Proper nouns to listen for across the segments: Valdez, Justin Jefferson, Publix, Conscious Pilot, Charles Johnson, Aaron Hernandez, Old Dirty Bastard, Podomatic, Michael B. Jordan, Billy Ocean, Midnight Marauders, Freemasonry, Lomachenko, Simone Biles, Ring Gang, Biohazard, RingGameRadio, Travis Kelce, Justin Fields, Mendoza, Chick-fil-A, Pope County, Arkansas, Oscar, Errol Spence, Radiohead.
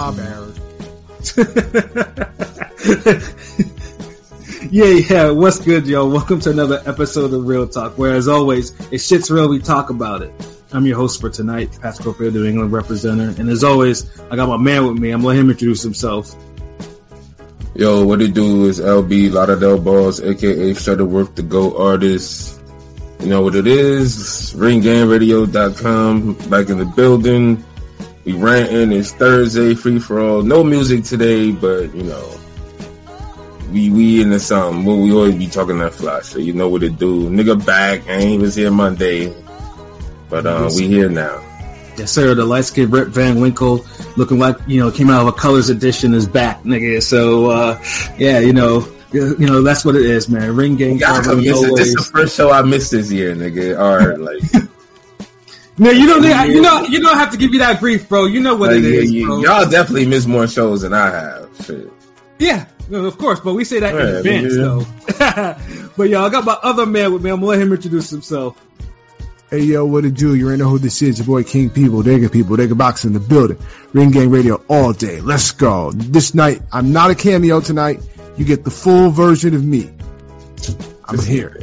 I'm Arab. Yeah, what's good, y'all? Welcome to another episode of Real Talk, where, as always, if shit's real, we talk about it. I'm your host for tonight, Pascal Field, New England representative, and as always, I got my man with me. I'm letting him introduce himself. Yo, what it do is LB Lauderdale Balls, aka Shutterworth, the GOAT artist. You know what it is? RingGameRadio.com, back in the building. We ranting. It's Thursday, free for all. No music today, but you know, we in the something. We always be talking that fly, so you know what it do. Nigga back. I ain't even here Monday, but we here now. Yes, sir. The light skinned Rip Van Winkle, looking like, you know, came out of a colors edition, is back, nigga. So yeah, you know that's what it is, man. Ring game. This is the first show I missed this year, nigga. All right, like. No, you don't have to give me that grief, bro. You know what it is, bro. Y'all definitely miss more shows than I have. Shit. Yeah, of course, but we say that in advance, though. But y'all, I got my other man with me. I'm gonna let him introduce himself. Hey, yo, what it do? You already know who this is. Your boy King People, they got box in the building. Ring Gang Radio all day. Let's go. This night, I'm not a cameo tonight. You get the full version of me. I'm here.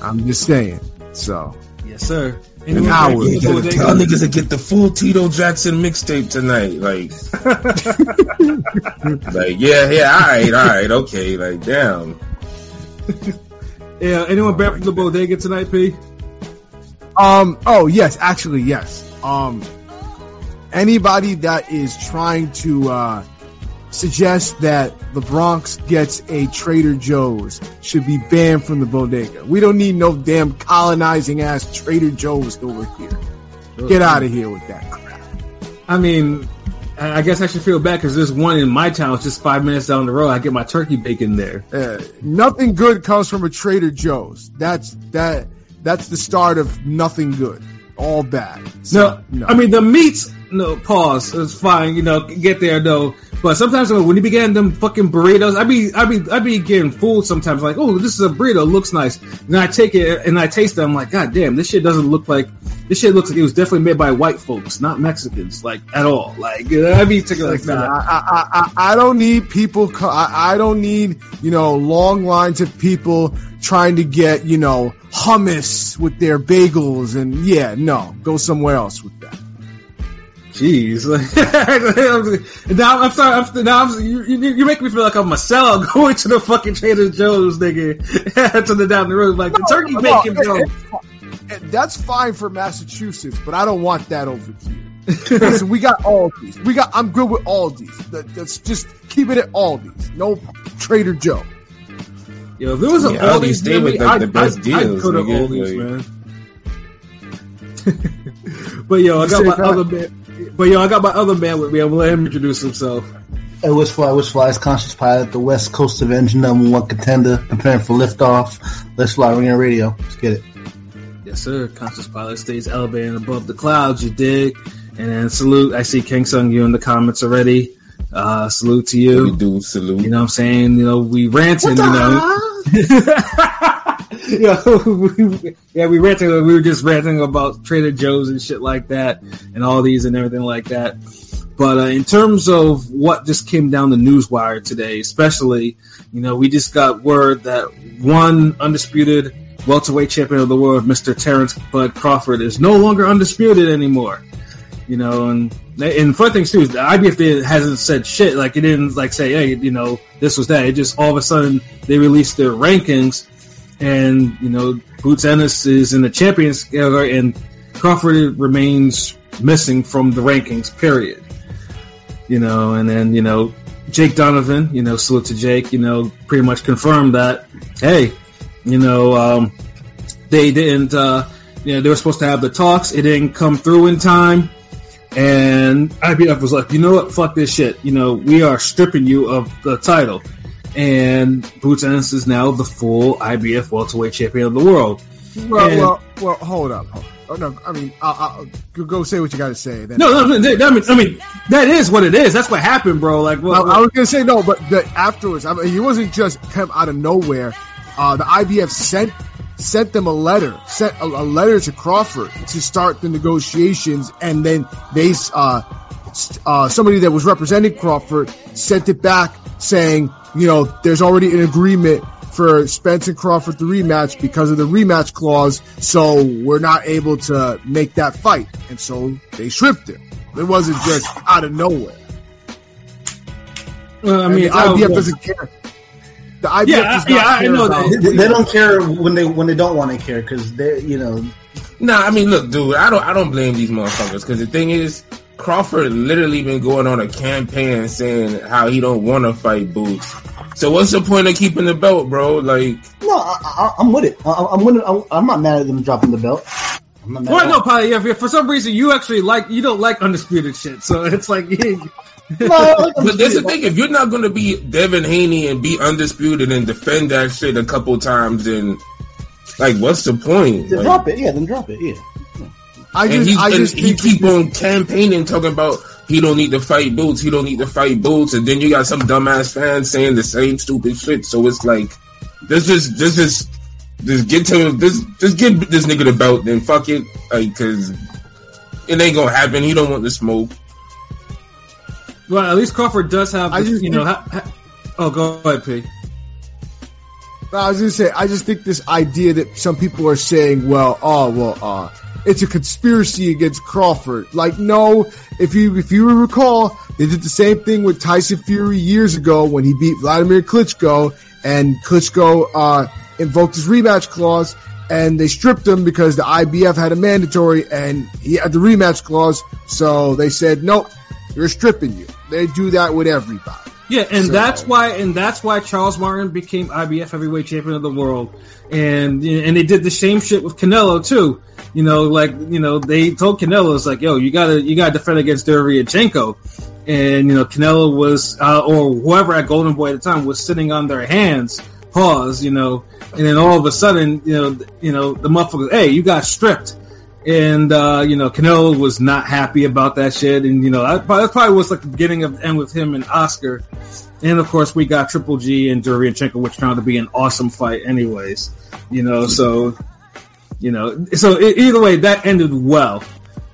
I'm just saying. So. Yes, sir. An hour. Tell niggas to get the full Tito Jackson mixtape tonight. Like, like, yeah, all right, okay, like, damn. Yeah, anyone back from the bodega tonight, P? Yes. Anybody that is trying to suggest that the Bronx gets a Trader Joe's should be banned from the bodega. We don't need no damn colonizing ass Trader Joe's over here. Get out of here with that crap. I mean, I guess I should feel bad because there's one in my town. It's just 5 minutes down the road. I get my turkey bacon there. Nothing good comes from a Trader Joe's. That's the start of nothing good. All bad. So, no, I mean the meats. No, pause. It's fine. You know, get there though. But sometimes when you be getting them fucking burritos, I be getting fooled sometimes. Like, oh, this is a burrito, looks nice. And I take it and I taste it. I'm like, god damn, this shit doesn't look like. This shit looks like it was definitely made by white folks, not Mexicans, like at all. Like, I be taking like that. I don't need people. I don't need, you know, long lines of people trying to get, you know, hummus with their bagels and go somewhere else with that. Jeez, now I'm sorry. Now I'm, you make me feel like I'm a sellout going to the fucking Trader Joe's, nigga, to the down the road, like the turkey bacon. That's fine for Massachusetts, but I don't want that over here. Listen, we got Aldi's. I'm good with Aldi's. That's just keep it at Aldi's. No Trader Joe. Yo, if there was an Aldi's, they would like the best deals. I'd go to Aldi's, man. But yo, I got my other man with me. I'm gonna let him introduce himself. Hey, what's fly? It's Conscious Pilot, the West Coast Avenger, #1 contender, preparing for liftoff. Let's fly, Ring Radio. Let's get it. Yes, sir. Conscious Pilot stays elevated above the clouds. You dig? And then salute. I see King Sung you in the comments already. Salute to you. We do salute. You know what I'm saying? You know, we ranting, you know. We ranting. We were just ranting about Trader Joe's and shit like that, and all these and everything like that. But in terms of what just came down the newswire today, especially, you know, we just got word that one undisputed welterweight champion of the world, Mr. Terence Bud Crawford, is no longer undisputed anymore. You know, and funny things too is the IBF hasn't said shit. Like, it didn't like say, hey, you know, this was that. It just all of a sudden they released their rankings. And, you know, Boots Ennis is in the champions category, and Crawford remains missing from the rankings, period. You know, and then, you know, Jake Donovan, you know, salute to Jake, you know, pretty much confirmed that, hey, you know, they didn't, you know, they were supposed to have the talks. It didn't come through in time. And IBF was like, you know what, fuck this shit. You know, we are stripping you of the title. And Boots Ennis is now the full IBF welterweight champion of the world. Well, hold up. Oh no, I mean, I'll go say what you got to say. Then. No. I mean, that is what it is. That's what happened, bro. Like, well, I was gonna say no, but afterwards, I mean, he wasn't just come out of nowhere. The IBF sent them a letter to Crawford to start the negotiations, and then they somebody that was representing Crawford sent it back saying, you know, there's already an agreement for Spence and Crawford the rematch because of the rematch clause, so we're not able to make that fight. And so they shrimped it. It wasn't just out of nowhere. Well, I mean, the IBF doesn't care. The IBF does not care. I know that. They don't care when they don't want to care because they, you know. Nah, I mean, look, dude, I don't blame these motherfuckers because the thing is, Crawford literally been going on a campaign saying how he don't want to fight Boots. So what's the point of keeping the belt, bro? Like, no, I'm with it. I'm not mad at them dropping the belt. Well, no, probably yeah. For some reason, you actually you don't like undisputed shit. So it's like. Yeah. No, but that's the thing. If you're not going to be Devin Haney and be undisputed and defend that shit a couple times, then like, what's the point? Then like, drop it, yeah. Then drop it, yeah. He keep on campaigning, talking about he don't need to fight Boots. He don't need to fight Boots, and then you got some dumbass fans saying the same stupid shit. So it's like, just get this nigga the belt, then fuck it, like, 'cause it ain't gonna happen. He don't want the smoke. Well, at least Crawford does have, go ahead, P. I was going to say, I just think this idea that some people are saying, it's a conspiracy against Crawford. Like, no, if you recall, they did the same thing with Tyson Fury years ago when he beat Vladimir Klitschko, and Klitschko invoked his rematch clause, and they stripped him because the IBF had a mandatory, and he had the rematch clause, so they said, nope. They're stripping you. They do that with everybody. Yeah, that's why Charles Martin became IBF heavyweight champion of the world, and they did the same shit with Canelo too. You know, they told Canelo, it's like, yo, you gotta defend against Derevyanchenko, and you know Canelo was or whoever at Golden Boy at the time was sitting on their hands, pause, you know, and then all of a sudden, you know the motherfucker, hey, you got stripped. And, Canelo was not happy about that shit. And, that probably was like the beginning of the end with him and Oscar. And, of course, we got Triple G and Derevyanchenko, which turned out to be an awesome fight anyways. So either way, that ended well.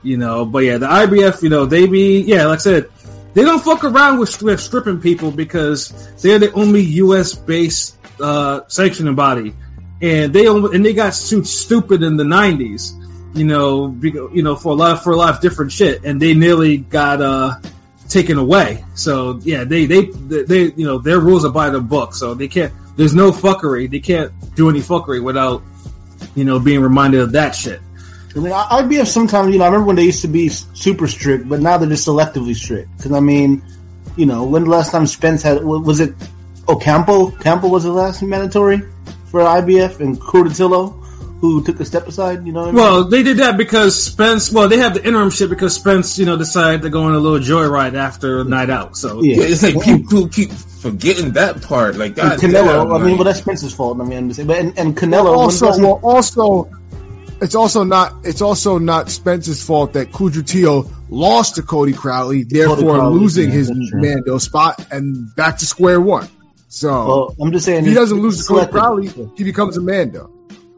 But, yeah, the IBF, like I said, they don't fuck around with stripping people because they're the only U.S.-based sanctioning body. And they got stupid in the 90s. For a lot of different shit, and they nearly got taken away. So yeah, they their rules are by the book, so they can't. There's no fuckery. They can't do any fuckery without being reminded of that shit. I mean, IBF sometimes I remember when they used to be super strict, but now they're just selectively strict. Because I mean, when the last time Spence had was it Ocampo? Campo was the last mandatory for IBF and Curtillo. Who took a step aside, Well, they did that because Spence. Well, they had the interim shit because Spence, decided to go on a little joyride after a night out. So yeah. It's like people keep forgetting that part. Like that. Canelo. Well, that's Spence's fault. But Canelo also. It's also not Spence's fault that Cujutillo lost to Cody Crowley, losing his Mando spot and back to square one. So I'm just saying, if he doesn't lose to Cody Crowley, he becomes a Mando.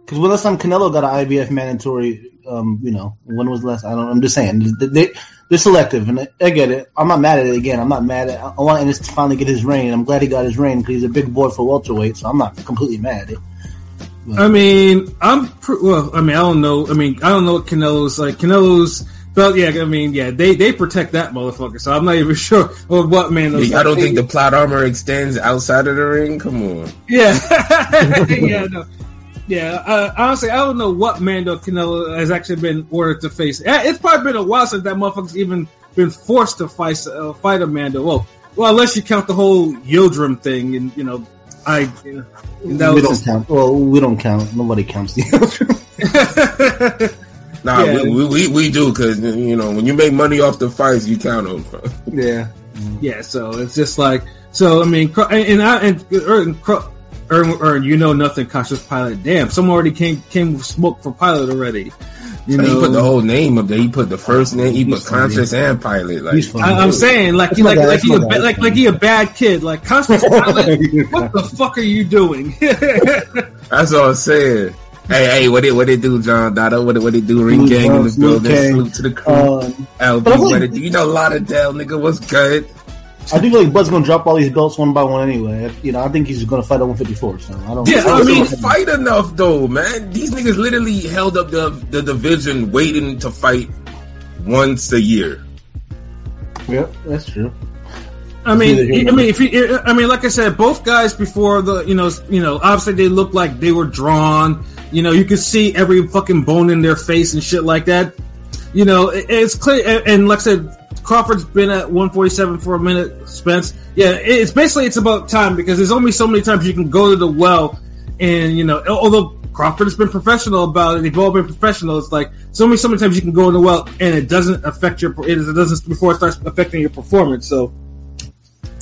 Because when last time Canelo got an IBF mandatory, when was the last? I'm just saying they're selective, and I get it. I'm not mad at it. Again, I'm not mad at. I want Ennis to finally get his reign. I'm glad he got his reign because he's a big boy for welterweight, so I'm not completely mad at it. But. I don't know. I don't know what Canelo's like. Canelo's belt, they protect that motherfucker. So I'm not even sure what Mando's. I don't think the plot armor extends outside of the ring. Come on. Yeah. Yeah. No. Yeah, honestly, I don't know what Mando Canelo has actually been ordered to face. It's probably been a while since that motherfucker's even been forced to fight a Mando. Well, unless you count the whole Yildirim thing, and count. Well, we don't count. Nobody counts the Yildirim. Nah, yeah. we do because when you make money off the fights, you count them. Yeah, yeah. So it's just like Erwin, nothing, Conscious Pilot. Damn, someone already came with smoke for Pilot already. He put the whole name up there. He put the first name. He put Conscious and Pilot. Like I'm saying, he a bad kid. Like Conscious Pilot, what the fuck are you doing? That's all I'm saying. Hey, what it do, John Dotto? What it do? Ring gang in the building. Salute to the crew. LB, what it do? You know Lauderdale, nigga, what's good? I think like Bud's gonna drop all these belts one by one anyway. You know, I think he's gonna fight at 154. So I don't. Yeah, I mean, fight enough though, man. These niggas literally held up the division, waiting to fight once a year. Yep, that's true. I mean, like I said, both guys before the, you know, obviously they looked like they were drawn. You know, you could see every fucking bone in their face and shit like that. You know, it's clear. And like I said, Crawford's been at 147 for a minute. Spence, yeah, it's about time, because there's only so many times you can go to the well. And you know, although Crawford's been professional about it, they've all been professional. It's like so many times you can go in the well, and it doesn't affect your. It doesn't before it starts affecting your performance. So.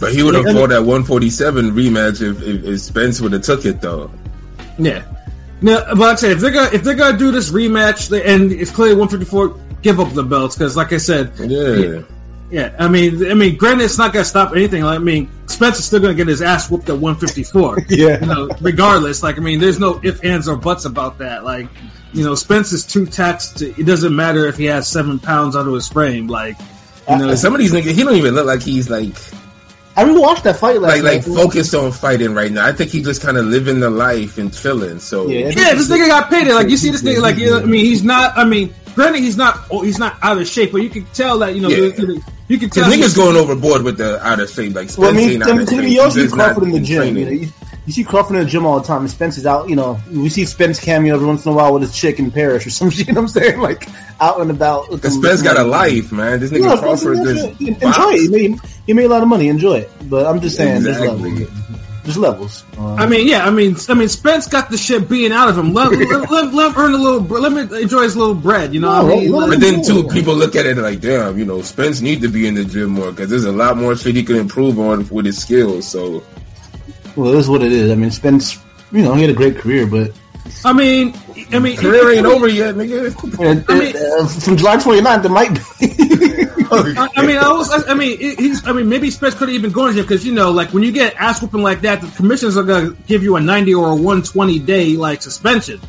But he would have fought that 147 rematch if Spence would have took it though. Yeah. No, but like I said, if they're gonna do this rematch, and it's clearly 154, give up the belts, because like I said, yeah. I mean, granted, it's not gonna stop anything. Like, I mean, Spence is still gonna get his ass whooped at 154. Yeah. You know, regardless, like I mean, there's no ifs, ands, or buts about that. Like, you know, Spence is too taxed. It doesn't matter if he has 7 pounds under his frame. Like, you know, some of these niggas, he don't even look like he's like. I really watched that fight last night. Like focused on fighting right now. I think he just kind of living the life and chilling. So yeah, this nigga got paid. Like you see this nigga, like you know, I mean, he's not. I mean, granted, he's not out of shape, but you can tell that you can tell niggas going overboard with the out of shape. Like Spence ain't out of shape. You also see Crawford in the gym. You see Crawford in the gym all the time. And Spence is out. You know, we see Spence cameo every once in a while with his chick in Paris or some shit. You know what I'm saying, like out and about. Spence got a life, man. This nigga Crawford just enjoy it. He made a lot of money. Enjoy it. But I'm just saying, there's levels. I mean, Spence got the shit being out of him. Let him earn a little. Let him enjoy his little bread. You know. But then too, people look at it like, damn, you know, Spence need to be in the gym more, because there's a lot more shit he can improve on with his skills. So, well, it is what it is. I mean, Spence, you know, he had a great career, but. I mean, career ain't over yet, nigga. I mean, from July 29th, it might be. Maybe Spence could have even gone to him, because you know, like when you get ass whooping like that, the commissioners are gonna give you a 90 or a 120 day like suspension,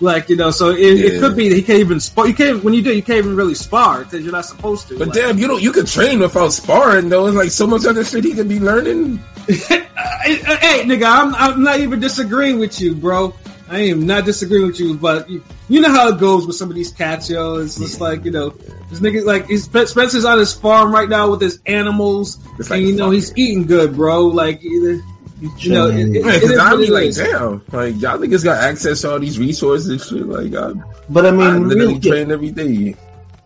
like you know. So it could be that he can't even spar. You can't when you do, you can't even really spar because you're not supposed to. But like. Damn, you can train without sparring though. It's like so much other shit he could be learning. Hey, nigga, I'm not even disagreeing with you, bro. I am not disagreeing with you, but you know how it goes with some of these cats, yo. It's just like, you know, this nigga, like, Spencer's on his farm right now with his animals, it's and, like, you know, he's eating good, bro. Like, you know, because I'd be like, damn, like, y'all niggas got access to all these resources and shit, like, but I mean, I literally train every day.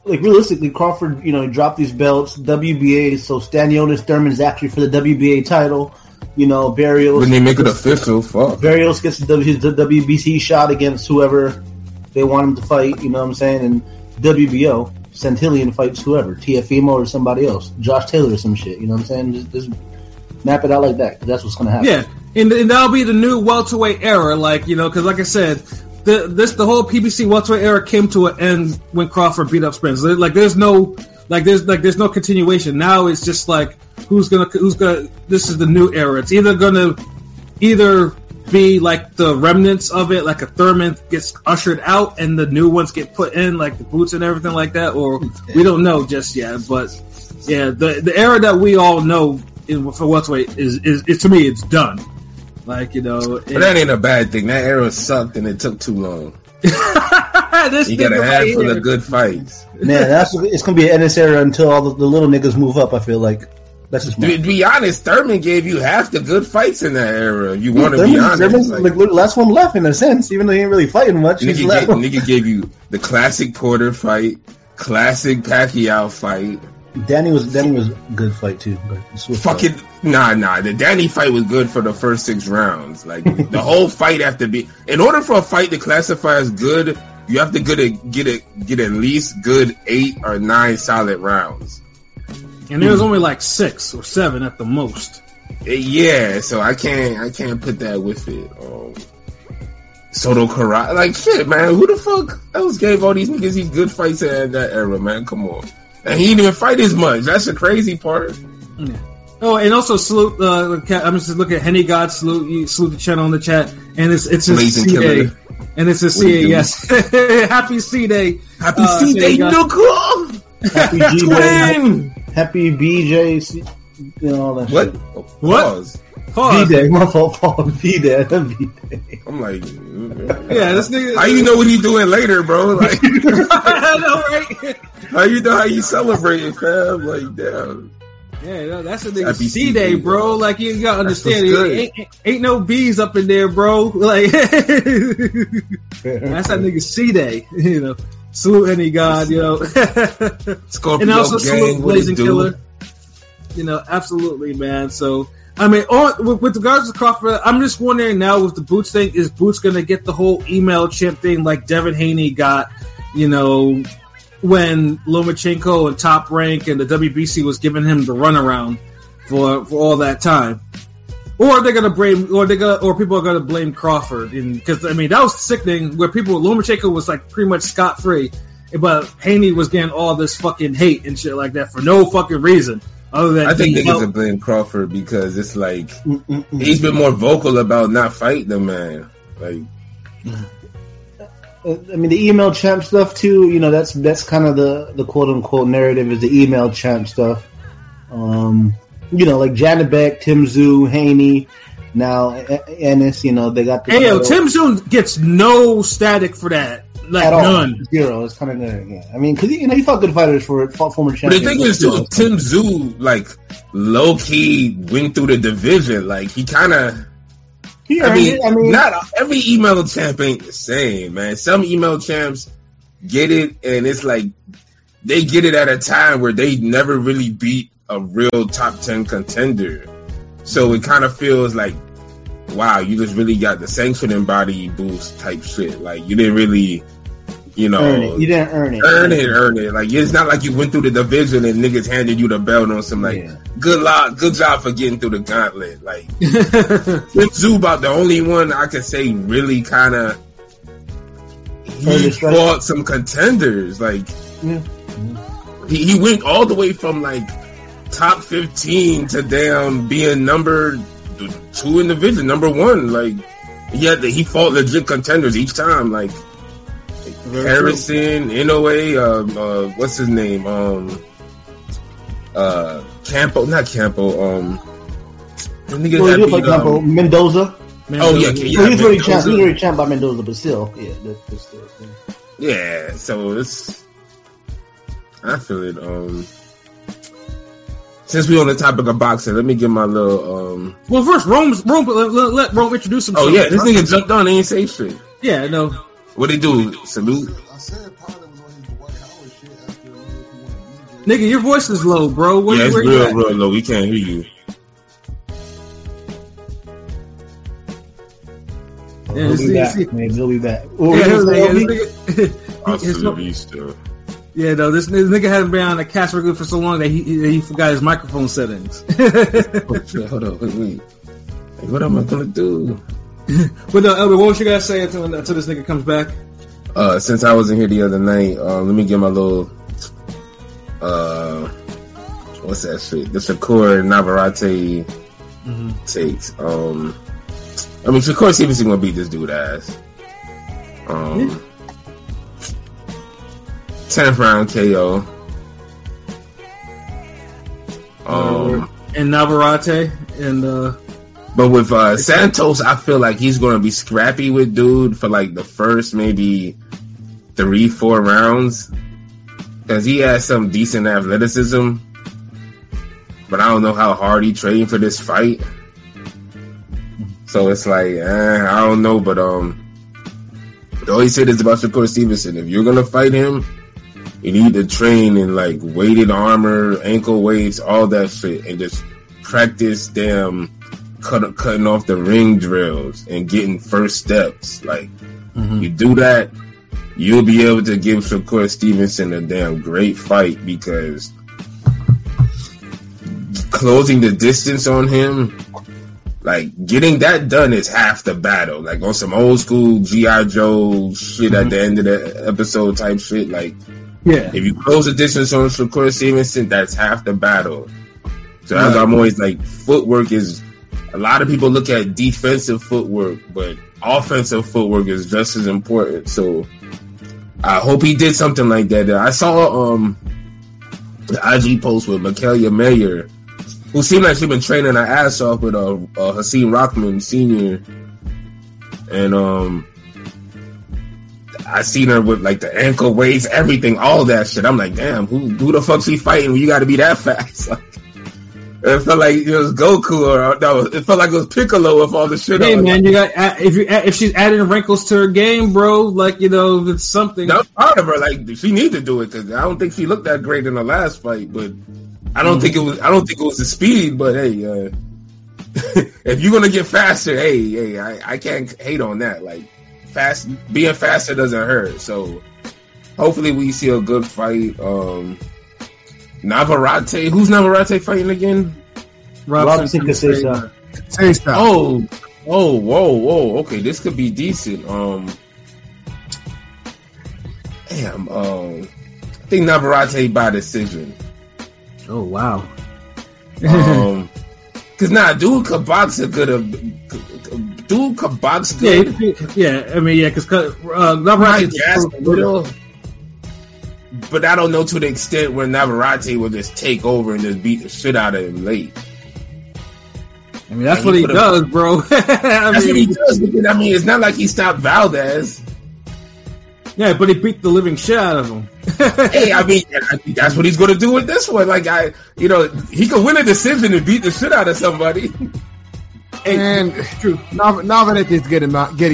Like, realistically, Crawford, you know, dropped these belts, WBA, so Stanionis Thurman's actually for the WBA title. You know, Barrios. When they make it official, fuck. Barrios gets the WBC shot against whoever they want him to fight. You know what I'm saying? And WBO Centillion fights whoever, TFEMO or somebody else, Josh Taylor or some shit. You know what I'm saying? Just map it out like that, because that's what's gonna happen. Yeah, and that'll be the new welterweight era. Like you know, because like I said, the whole PBC welterweight era came to an end when Crawford beat up Spence. Like there's no. There's no continuation. Now it's just like who's gonna this is the new era. It's either gonna be like the remnants of it, like a Thurman gets ushered out and the new ones get put in, like the Boots and everything like that, or we don't know just yet. But yeah, the era that we all know for welterweight is to me it's done. Like, you know, but that ain't a bad thing. That era sucked and it took too long. You got a handful of good fights. Man, it's going to be an NS era until all the little niggas move up, I feel like. That's just to be honest, Thurman gave you half the good fights in that era. You want to be honest. Like, last one left in a sense, even though he ain't really fighting much. Nigga gave you the classic Porter fight, classic Pacquiao fight. Danny was a good fight too. The Danny fight was good for the first 6 rounds. Like the whole fight in order for a fight to classify as good, you have to get at least good 8 or 9 solid rounds. And there was only like 6 or 7 at the most. Yeah, so I can't put that with it. Soto Karate, like shit, man. Who the fuck else gave all these niggas these good fights in that era, man? Come on. And he didn't even fight as much. That's the crazy part. Yeah. Oh, and also salute. I'm just looking at Henny God. Salute the channel in the chat. And it's his CA. And it's a CAS. Happy C Day. Happy C Day, Nuka. Happy G Day. Happy BJ. You know all that. What? Shit. What? Pause. B Day. My fault. Pause. B Day. I'm like, yeah, this nigga. How you know what he doing later, bro? Like, I know, right? How you know how you celebrating, fam? Like, damn. Yeah, no, that's a nigga C Day, bro. Like, you gotta understand, ain't no B's up in there, bro. Like, that's that nigga C Day. You know, salute any god, you know. And also salute Blazing Killer. You know, absolutely, man. So, I mean, with regards to Crawford, I'm just wondering now with the Boots thing, is Boots gonna get the whole email chip thing like Devin Haney got? You know, when Lomachenko and Top Rank and the WBC was giving him the runaround for all that time, or they're gonna blame, or people are gonna blame Crawford, because I mean that was sickening where Lomachenko was like pretty much scot free, but Haney was getting all this fucking hate and shit like that for no fucking reason. Other than I think they're gonna blame Crawford because it's like he's been more vocal about not fighting the man, like. I mean, the email champ stuff too. You know, that's kind of the quote unquote narrative is the email champ stuff. You know, like Janet Beck, Tim Zhu, Haney, now Ennis. You know, they got. Hey, yo, Tim Zhu gets no static for that. Like at all. None, zero. It's kind of good. Yeah, I mean, because you know he fought good fighters for former champions. But the thing is, too, Tim Zhu like low key went through the division. Like he kind of. I mean, not every email champ ain't the same, man. Some email champs get it, and it's like they get it at a time where they never really beat a real top 10 contender. So it kind of feels like, wow, you just really got the sanctioning body boost type shit. Like, you didn't really, you know. Earn it. Like, it's not like you went through the division and niggas handed you the belt on some, like, yeah. Good luck, good job for getting through the gauntlet. Like, Tim Zhu about the only one I can say really kind of he fought some contenders. Like, yeah. he went all the way from like top 15 to damn being number 2 in the division, number 1. Like, he fought legit contenders each time. Like Harrison, NOA, what's his name? Mendoza. Oh yeah, he's already champed by Mendoza, but still, yeah, that's still. Yeah, so it's. I feel it. Since we're on the topic of boxing, let me get my little. Well, first, Rome, let Rome introduce himself. Oh yeah, this nigga jumped on. He ain't say shit. Yeah, no. What they do? Salute. I said nigga, your voice is low, bro. Where, yeah, it's real low. We can't hear you. Yeah, we'll be back, man. We'll be back. Yeah, no, this nigga hasn't been on a cash record for so long that he forgot his microphone settings. Hold on, wait. Like, what am I gonna do? But no, Elder, what was you guys saying until this nigga comes back? Since I wasn't here the other night, let me get my little. What's that shit? The Shakur Navarrete takes. I mean, Shakur Stevenson gonna beat this dude ass. 10th round KO. And Navarrete and but with Santos, I feel like he's gonna be scrappy with dude for like the first maybe 3-4 rounds. Because he has some decent athleticism, but I don't know how hard he trained for this fight. So it's like, I don't know. But the only shit is about Shakur Stevenson. If you're gonna fight him, you need to train in like weighted armor, ankle weights, all that shit, and just practice damn cutting off the ring drills and getting first steps. Like you do that. You'll be able to give Shakur Stevenson a damn great fight because closing the distance on him, like getting that done is half the battle. Like on some old school G.I. Joe shit at the end of the episode type shit. Like, yeah, if you close the distance on Shakur Stevenson, that's half the battle. So as I'm always like, footwork is a lot of people look at defensive footwork, but offensive footwork is just as important. So I hope he did something like that. I saw the IG post with Mikaela Mayer, who seemed like she's been training her ass off with Hasim Rockman Sr. And I seen her with like the ankle weights, everything, all that shit. I'm like, damn, who the fuck she fighting? You got to be that fast. Like, it felt like it was Goku, or it felt like it was Piccolo with all the shit. Hey, on. Man, you got if she's adding wrinkles to her game, bro. Like, you know, it's something. I'm proud of her. Like, she needs to do it because I don't think she looked that great in the last fight. But I don't think it was. I don't think it was the speed. But hey, if you're gonna get faster, hey, I can't hate on that. Like, fast, being faster doesn't hurt. So hopefully we see a good fight. Navarrete, who's Navarrete fighting again? Robinson Casesa. Oh, whoa. Okay, this could be decent. I think Navarrete by decision. Oh wow. Cause dude could box good. Yeah, I mean, cause Navarrete is. But I don't know to the extent where Navarrete will just take over and just beat the shit out of him late. I mean, that's what he does, bro. That's what he does. I mean, it's not like he stopped Valdez. Yeah, but he beat the living shit out of him. Hey, I mean, I think that's what he's going to do with this one. Like, he could win a decision and beat the shit out of somebody. And it's true. Navarrete is getting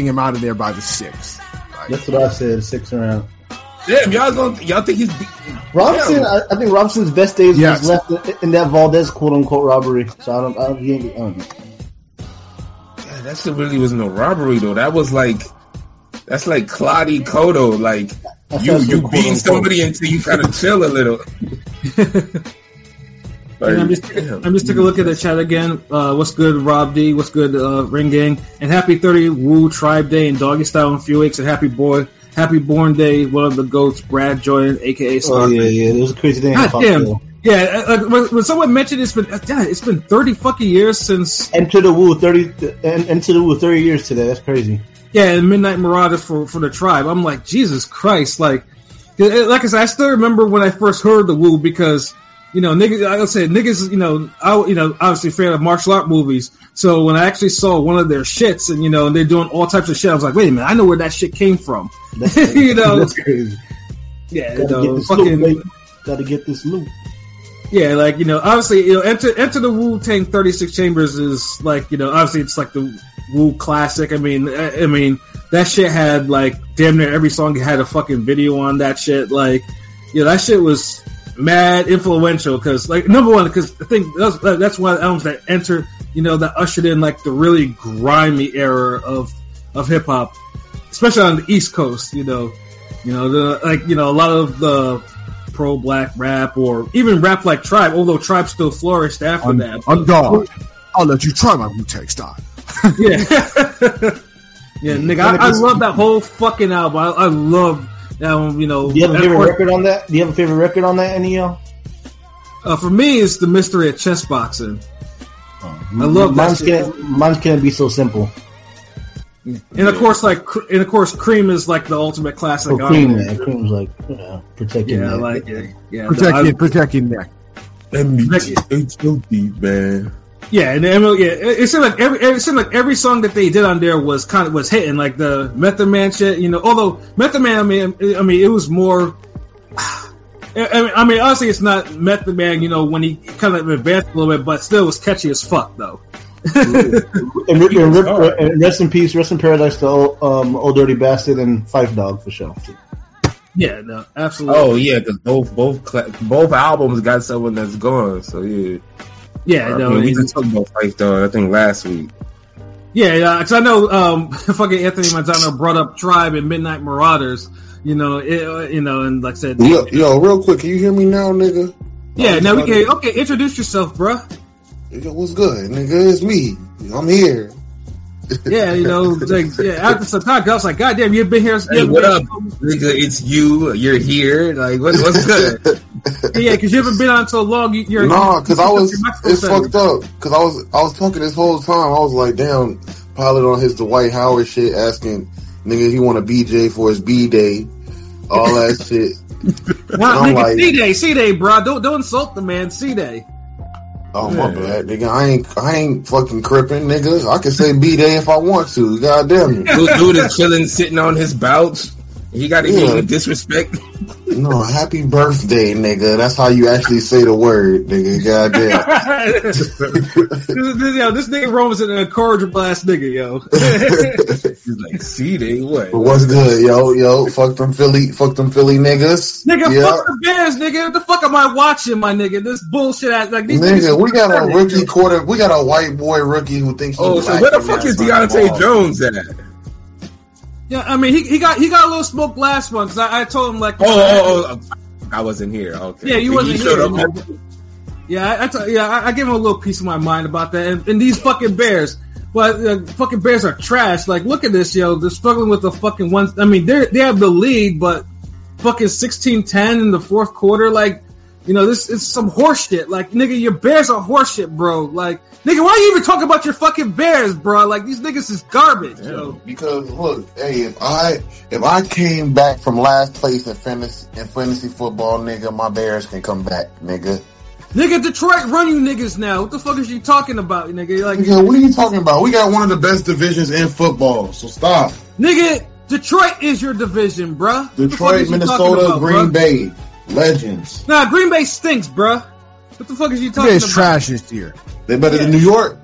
him out of there by the sixth. Like, that's what I said, sixth round. Damn, y'all think he's Robinson? I think Robinson's best days was left in that Valdez quote-unquote robbery. So I don't know. Yeah, that shit really was no robbery though. That was like, that's like Claudio Cotto. Like, you beat somebody until you kind of chill a little. Like, I'm just taking a look at the chat again. What's good, Rob D? What's good, Ring Gang? And happy 30 Wu Tribe Day and Doggy Style in a few weeks. And Happy Born Day, one of the GOATs, Brad Jordan, a.k.a. Soccer. Oh, yeah, it was a crazy day. God damn. Yeah, like, when someone mentioned it's been 30 fucking years since... Enter the Wu, 30 years today. That's crazy. Yeah, and Midnight Marauders for the Tribe. I'm like, Jesus Christ. Like I said, I still remember when I first heard the Wu because, you know, niggas, obviously fan of martial art movies. So when I actually saw one of their shits and, they're doing all types of shit, I was like, wait a minute, I know where that shit came from. That's crazy. Yeah, gotta get this loot. Yeah, like, obviously, Enter the Wu-Tang 36 Chambers is like, obviously it's like the Wu classic. I mean, that shit had like damn near every song had a fucking video on that shit. Like, that shit was mad influential because, like, number one, because I think that's one of the albums that entered, that ushered in like the really grimy era of hip hop, especially on the East Coast. A lot of the pro black rap or even rap like Tribe, although Tribe still flourished after that. On God, I'll let you try my Wu-Tang style. Yeah, nigga, I love that whole fucking album. I love. Do you have a favorite record on that? Neo? For me, it's the Mystery of Chess Boxing. I love that. Mine can't be so simple. And of course, Cream is like the ultimate classic. Oh, Cream's like protecting. Yeah, neck. Protecting neck. MHOD, man. Yeah, and it seemed like every song that they did on there was kind of was hitting, like the Method Man shit, Although Method Man, I mean, it was more. I mean, honestly, it's not Method Man, when he kind of advanced a little bit, but still was catchy as fuck, though. and rest in paradise to Old Dirty Bastard and Fife Dog for sure. Yeah, no, absolutely. Oh yeah, because both albums got someone that's gone, so yeah. Yeah, we just talked about Fife Dog, I think, last week. Yeah, because I know fucking Anthony Manzano brought up Tribe and Midnight Marauders, and like I said... Yo, real quick, can you hear me now, nigga? Yeah, now we can... Okay, introduce yourself, bro. What's good, nigga? It's me. I'm here. Yeah, after some time, I was like, goddamn, you've been here. Hey, what up, nigga? It's you. You're here. Like, what's good? Yeah, because you haven't been on so long. Nah, because I was. It's fucked up. Because I was talking this whole time. I was like, damn, Pilot on his Dwight Howard shit, asking nigga he want a BJ for his B day, all that shit. Well, nigga, like, C day, bro. Don't insult the man, C day. Oh my bad, nigga. I ain't fucking crippin', nigga. I can say B day if I want to. God damn it. Dude is chilling, sitting on his couch. You gotta hear the disrespect. No, happy birthday, nigga. That's how you actually say the word, nigga. God damn. This nigga Roman's an incorrigible ass nigga, yo. He's like, see, they what? But what's good, yo? Fuck them Philly niggas. Nigga, fuck the Bears, nigga. What the fuck am I watching, my nigga? This bullshit ass, like, these nigga, we got a rookie quarter. We got a white boy rookie who thinks. Oh, so where the fuck is Deontay Jones at? Yeah, I mean, he got a little smoke last one because I told him like, I wasn't here. Okay, yeah, you wasn't here. Yeah, I gave him a little piece of my mind about that. And these fucking Bears, fucking Bears are trash. Like, look at this, yo. They're struggling with the fucking ones. I mean, they have the lead, but fucking 16-10 in the fourth quarter. Like, you know, this is some horseshit. Like, nigga, your Bears are horseshit, bro. Like, nigga, why are you even talking about your fucking Bears, bro? Like, these niggas is garbage, yo. Because look, hey, if I came back from last place in fantasy football, nigga, my Bears can come back, nigga. Nigga, Detroit run you niggas now. What the fuck is you talking about, nigga? Like, nigga, what are you talking about? We got one of the best divisions in football, so stop, nigga. Detroit is your division, bro. Detroit, Minnesota, Green Bay. Legends. Nah, Green Bay stinks, bruh. What the fuck is you talking about? Green Bay's trash this year. They better than New York.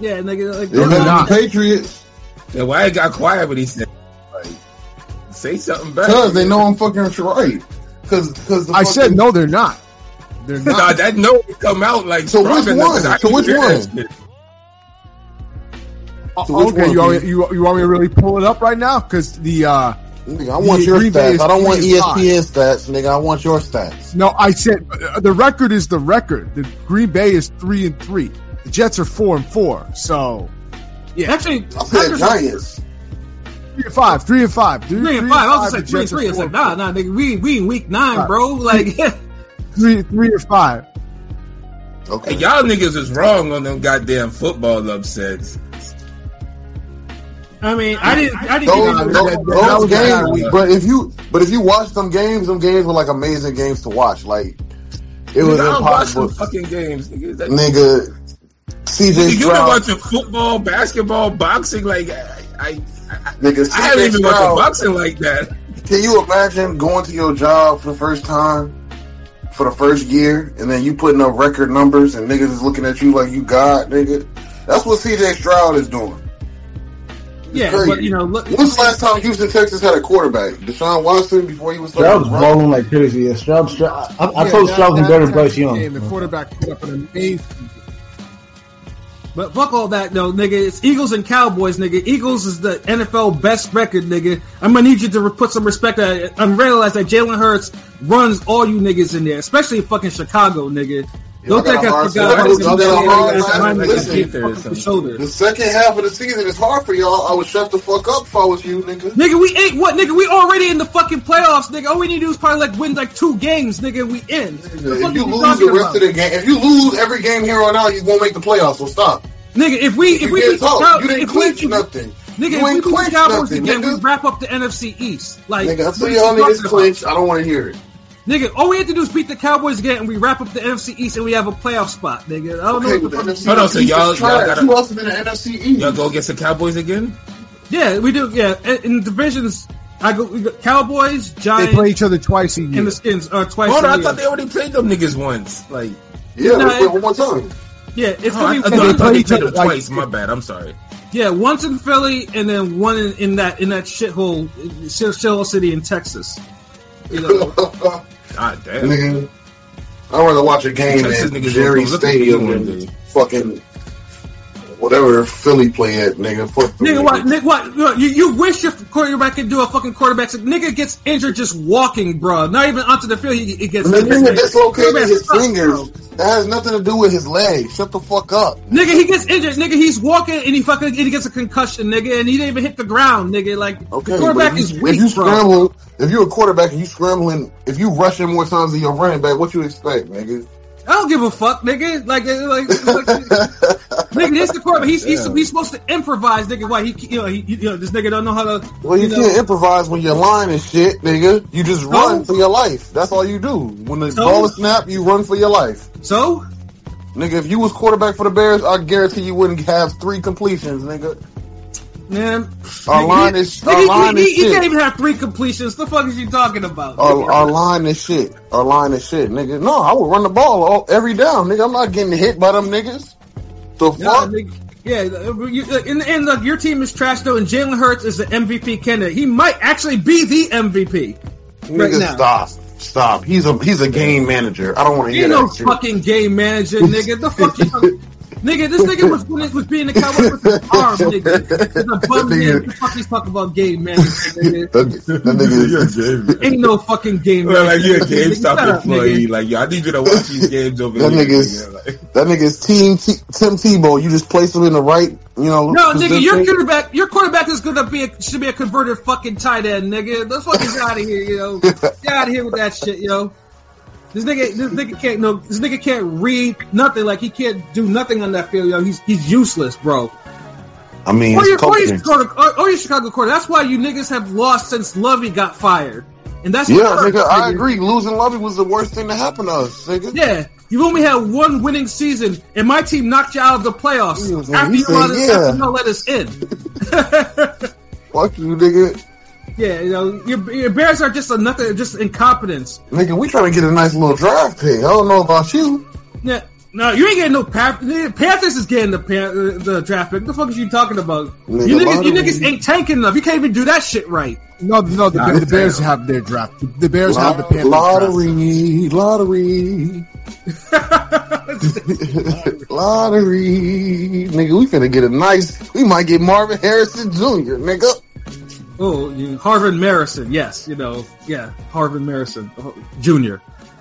Yeah, nigga. Like, they're better than the Patriots. Yeah, why it got quiet when he said, like, say something better. Because they know I'm fucking right. Cause I said, no, they're not. They're not. Nah, that no come out like. So which one? Okay, you want me to really pull it up right now? Because the... Nigga, I want your stats. I don't want ESPN stats, nigga. I want your stats. No, I said the record is the record. The Green Bay is 3-3. The Jets are 4-4. So, yeah, actually, I said Giants 3-5. Three and five. I was gonna say 3-3. I said, nah, nigga, we in week 9, five. Bro. Like 3-5. Okay, hey, y'all niggas is wrong on them goddamn football upsets. I mean, I didn't. Those games, but if you watch them games were like amazing games to watch. Like it was impossible. Fucking games, nigga. CJ, you been watching football, basketball, boxing? Like I haven't even watched boxing like that. Can you imagine going to your job for the first time for the first year, and then you putting up record numbers, and niggas is looking at you like you God, nigga? That's what CJ Stroud is doing. Yeah, but you know, look. When's the last time Houston, Texas had a quarterback? Deshaun Watson before he was. Stroud was balling like crazy. Yeah, Stroud. I told Stroud and better Bryce Young. The quarterback put up an amazing. But fuck all that, though, nigga. It's Eagles and Cowboys, nigga. Eagles is the NFL best record, nigga. I'm gonna need you to put some respect. I realize that Jalen Hurts runs all you niggas in there, especially fucking Chicago, nigga. Don't think I forgot. The second half of the season is hard for y'all. I would shut the fuck up if I was you, nigga. Nigga, we ain't what, nigga? We already in the fucking playoffs, nigga. All we need to do is probably like win like 2 games, nigga. We in. Nigga, if you lose the rest of the game, if you lose every game here on out, you won't make the playoffs. So stop, nigga. If we beat the Cowboys, you didn't clinch nothing. Nigga, if we beat the Cowboys again, we wrap up the NFC East. Like, nigga, I see y'all niggas clinch. I don't want to hear it. Nigga, all we have to do is beat the Cowboys again, and we wrap up the NFC East, and we have a playoff spot, nigga. I don't know. So y'all gotta. Who else is in the NFC East? Y'all go against the Cowboys again? Yeah, we do. Yeah, in divisions, we got Cowboys, Giants. They play each other twice a year, and the Skins are twice. Hold on, I thought they already played them niggas once. Like, yeah, we played one time. Yeah, it's gonna be. They played each other twice. My bad. I'm sorry. Yeah, once in Philly, and then one in that shithole city in Texas. You know. God damn. Nigga, I'd rather watch a game at Jerry Stadium and fucking whatever Philly play at, nigga. Fuck them, nigga, what? Nigga, what? You wish your quarterback could do a fucking quarterback. So nigga gets injured just walking, bro. Not even onto the field, he gets injured. Nigga dislocated his fingers. Bro. That has nothing to do with his leg. Shut the fuck up, nigga. He gets injured, nigga. He's walking and he gets a concussion, nigga. And he didn't even hit the ground, nigga. Like, okay, the quarterback is weak. If you scramble, if you're a quarterback and you scrambling, if you rushing more times than your running back, what you expect, nigga? I don't give a fuck, nigga. Like Nigga, this the quarterback. He's supposed to improvise, nigga. Why he this nigga don't know how to. Well, you can't improvise when you're lying and shit, nigga. You just run for your life. That's all you do. When the ball is snapped, you run for your life. So, nigga, if you was quarterback for the Bears, I guarantee you wouldn't have 3 completions, nigga. Man, our line is shit. You can't even have 3 completions. The fuck is you talking about? Our line is shit. Our line is shit, nigga. No, I would run the ball every down, nigga. I'm not getting hit by them niggas. The fuck? Yeah, in the end, look, your team is trash though, and Jalen Hurts is the MVP candidate. He might actually be the MVP. Right now. Stop. He's a game manager. I don't want to hear that. He's no fucking game manager, nigga. The fuck you. Nigga, this nigga was being a cowboy with his arm, nigga. It's a bum nigga. What the fuck he's talking about game manager, nigga? That nigga is ain't no fucking game manager. Like, you're a GameStop employee. Like, yo, I need you to watch these games over here. That nigga's Tim Tebow. You just place him in the right, No, nigga, your quarterback is gonna should be a converted fucking tight end, nigga. Let's fucking get out of here, yo. Get out of here with that shit, yo. This nigga can't read nothing. Like, he can't do nothing on that field, yo. He's useless, bro. I mean, your Chicago quarter. That's why you niggas have lost since Lovey got fired, and that's nigga. I agree. Losing Lovey was the worst thing to happen to us, nigga. Yeah, you've only had one winning season, and my team knocked you out of the playoffs after you let us in. Fuck you, nigga. Yeah, your Bears are just just incompetence. Nigga, we trying to get a nice little draft pick. I don't know about you. Yeah, no, you ain't getting no Panthers is getting the draft pick. What the fuck is you talking about? You niggas ain't tanking enough. You can't even do that shit right. No, the Bears have their draft. The Bears have the Panthers lottery. Lottery. Nigga, we finna get we might get Marvin Harrison Jr., nigga. Oh, Marvin Harrison, yes, Marvin Harrison Jr.,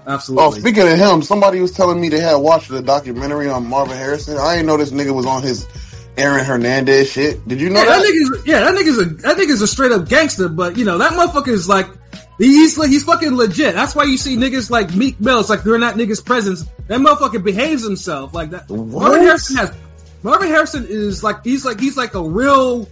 absolutely. Oh, speaking of him, somebody was telling me they had watched the documentary on Marvin Harrison. I didn't know this nigga was on his Aaron Hernandez shit. Did you know that? That nigga's a straight up gangster, but that motherfucker is like, he's fucking legit. That's why you see niggas like Meek Mill. It's like they're not niggas' presence. That motherfucker behaves himself like that. What? Marvin Harrison is like he's like a real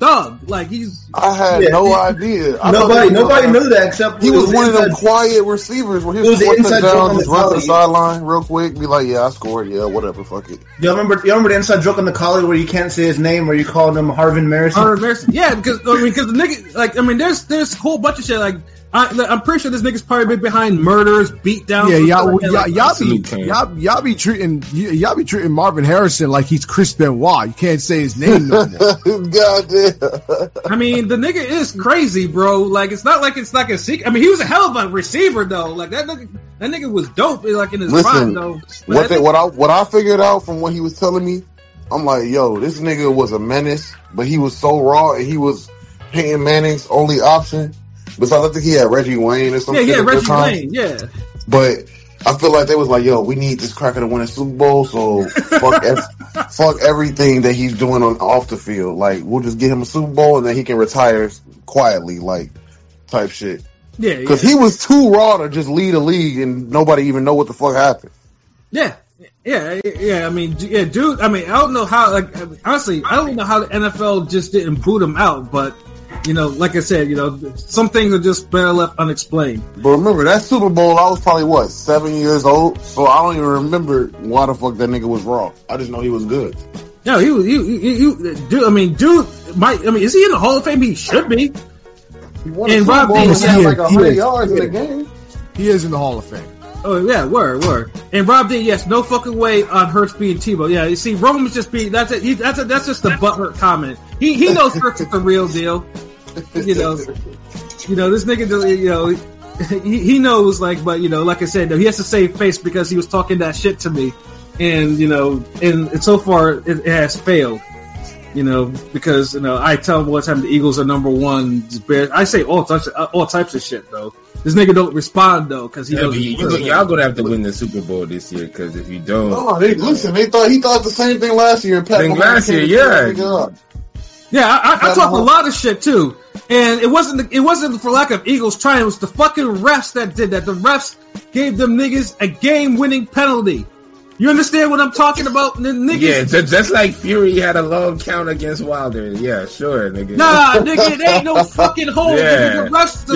thug. Like no idea. Nobody knew that except he was one of them quiet receivers where he was inside down, just run to the sideline real quick, be like, yeah, I scored, yeah, whatever, fuck it. You remember the inside joke on the college where you can't say his name, where you called him Marvin Harrison? Yeah, because the nigga, there's a whole bunch of shit. Like, I'm pretty sure this nigga's probably been behind murders, beat down. Yeah, y'all be treating Marvin Harrison like he's Chris Benoit. You can't say his name no more. Goddamn. I mean, the nigga is crazy, bro. Like, it's not a secret. I mean, he was a hell of a receiver though. Like, that nigga was dope. Like, in his prime though. What I figured out from what he was telling me, I'm like, yo, this nigga was a menace, but he was so raw, and he was Peyton Manning's only option. Besides, I think he had Reggie Wayne or something. Yeah, Reggie Wayne, yeah. But I feel like they was like, yo, we need this cracker to win a Super Bowl, so fuck everything that he's doing on off the field. Like, we'll just get him a Super Bowl and then he can retire quietly, like, type shit. Yeah, yeah. Because he was too raw to just lead a league and nobody even know what the fuck happened. Yeah. Yeah. I mean, I don't know how, like, honestly, I don't know how the NFL just didn't boot him out, but like I said, some things are just better left unexplained. But remember, that Super Bowl, I was probably, 7 years old? So I don't even remember why the fuck that nigga was raw. I just know he was good. No, he was, is he in the Hall of Fame? He should be. He won and Rob Bowl Davis had 100 yards in the game. He is in the Hall of Fame. Oh, yeah, word. And Rob D, yes, no fucking way on Hurts being Tebow. Yeah, you see, Roman's just being, that's just the butthurt comment. He knows Hurts is the real deal. This nigga, he knows, like, but, like I said, he has to save face because he was talking that shit to me. And, and so far it has failed, because, I tell him what's happening. The Eagles are number one. Bears. I say all types of shit, though. This nigga don't respond, though, because he doesn't. Y'all going to have to win the Super Bowl this year, because if you don't. Oh, he thought the same thing last year. Pat Mahomes. Yeah, I talk a lot of shit too, and it wasn't for lack of Eagles trying. It was the fucking refs that did that. The refs gave them niggas a game-winning penalty. You understand what I'm talking about, nigga? Yeah, just like Fury had a long count against Wilder. Yeah, sure, nigga. Nah, nigga, it ain't no fucking hold. Yeah. The rest of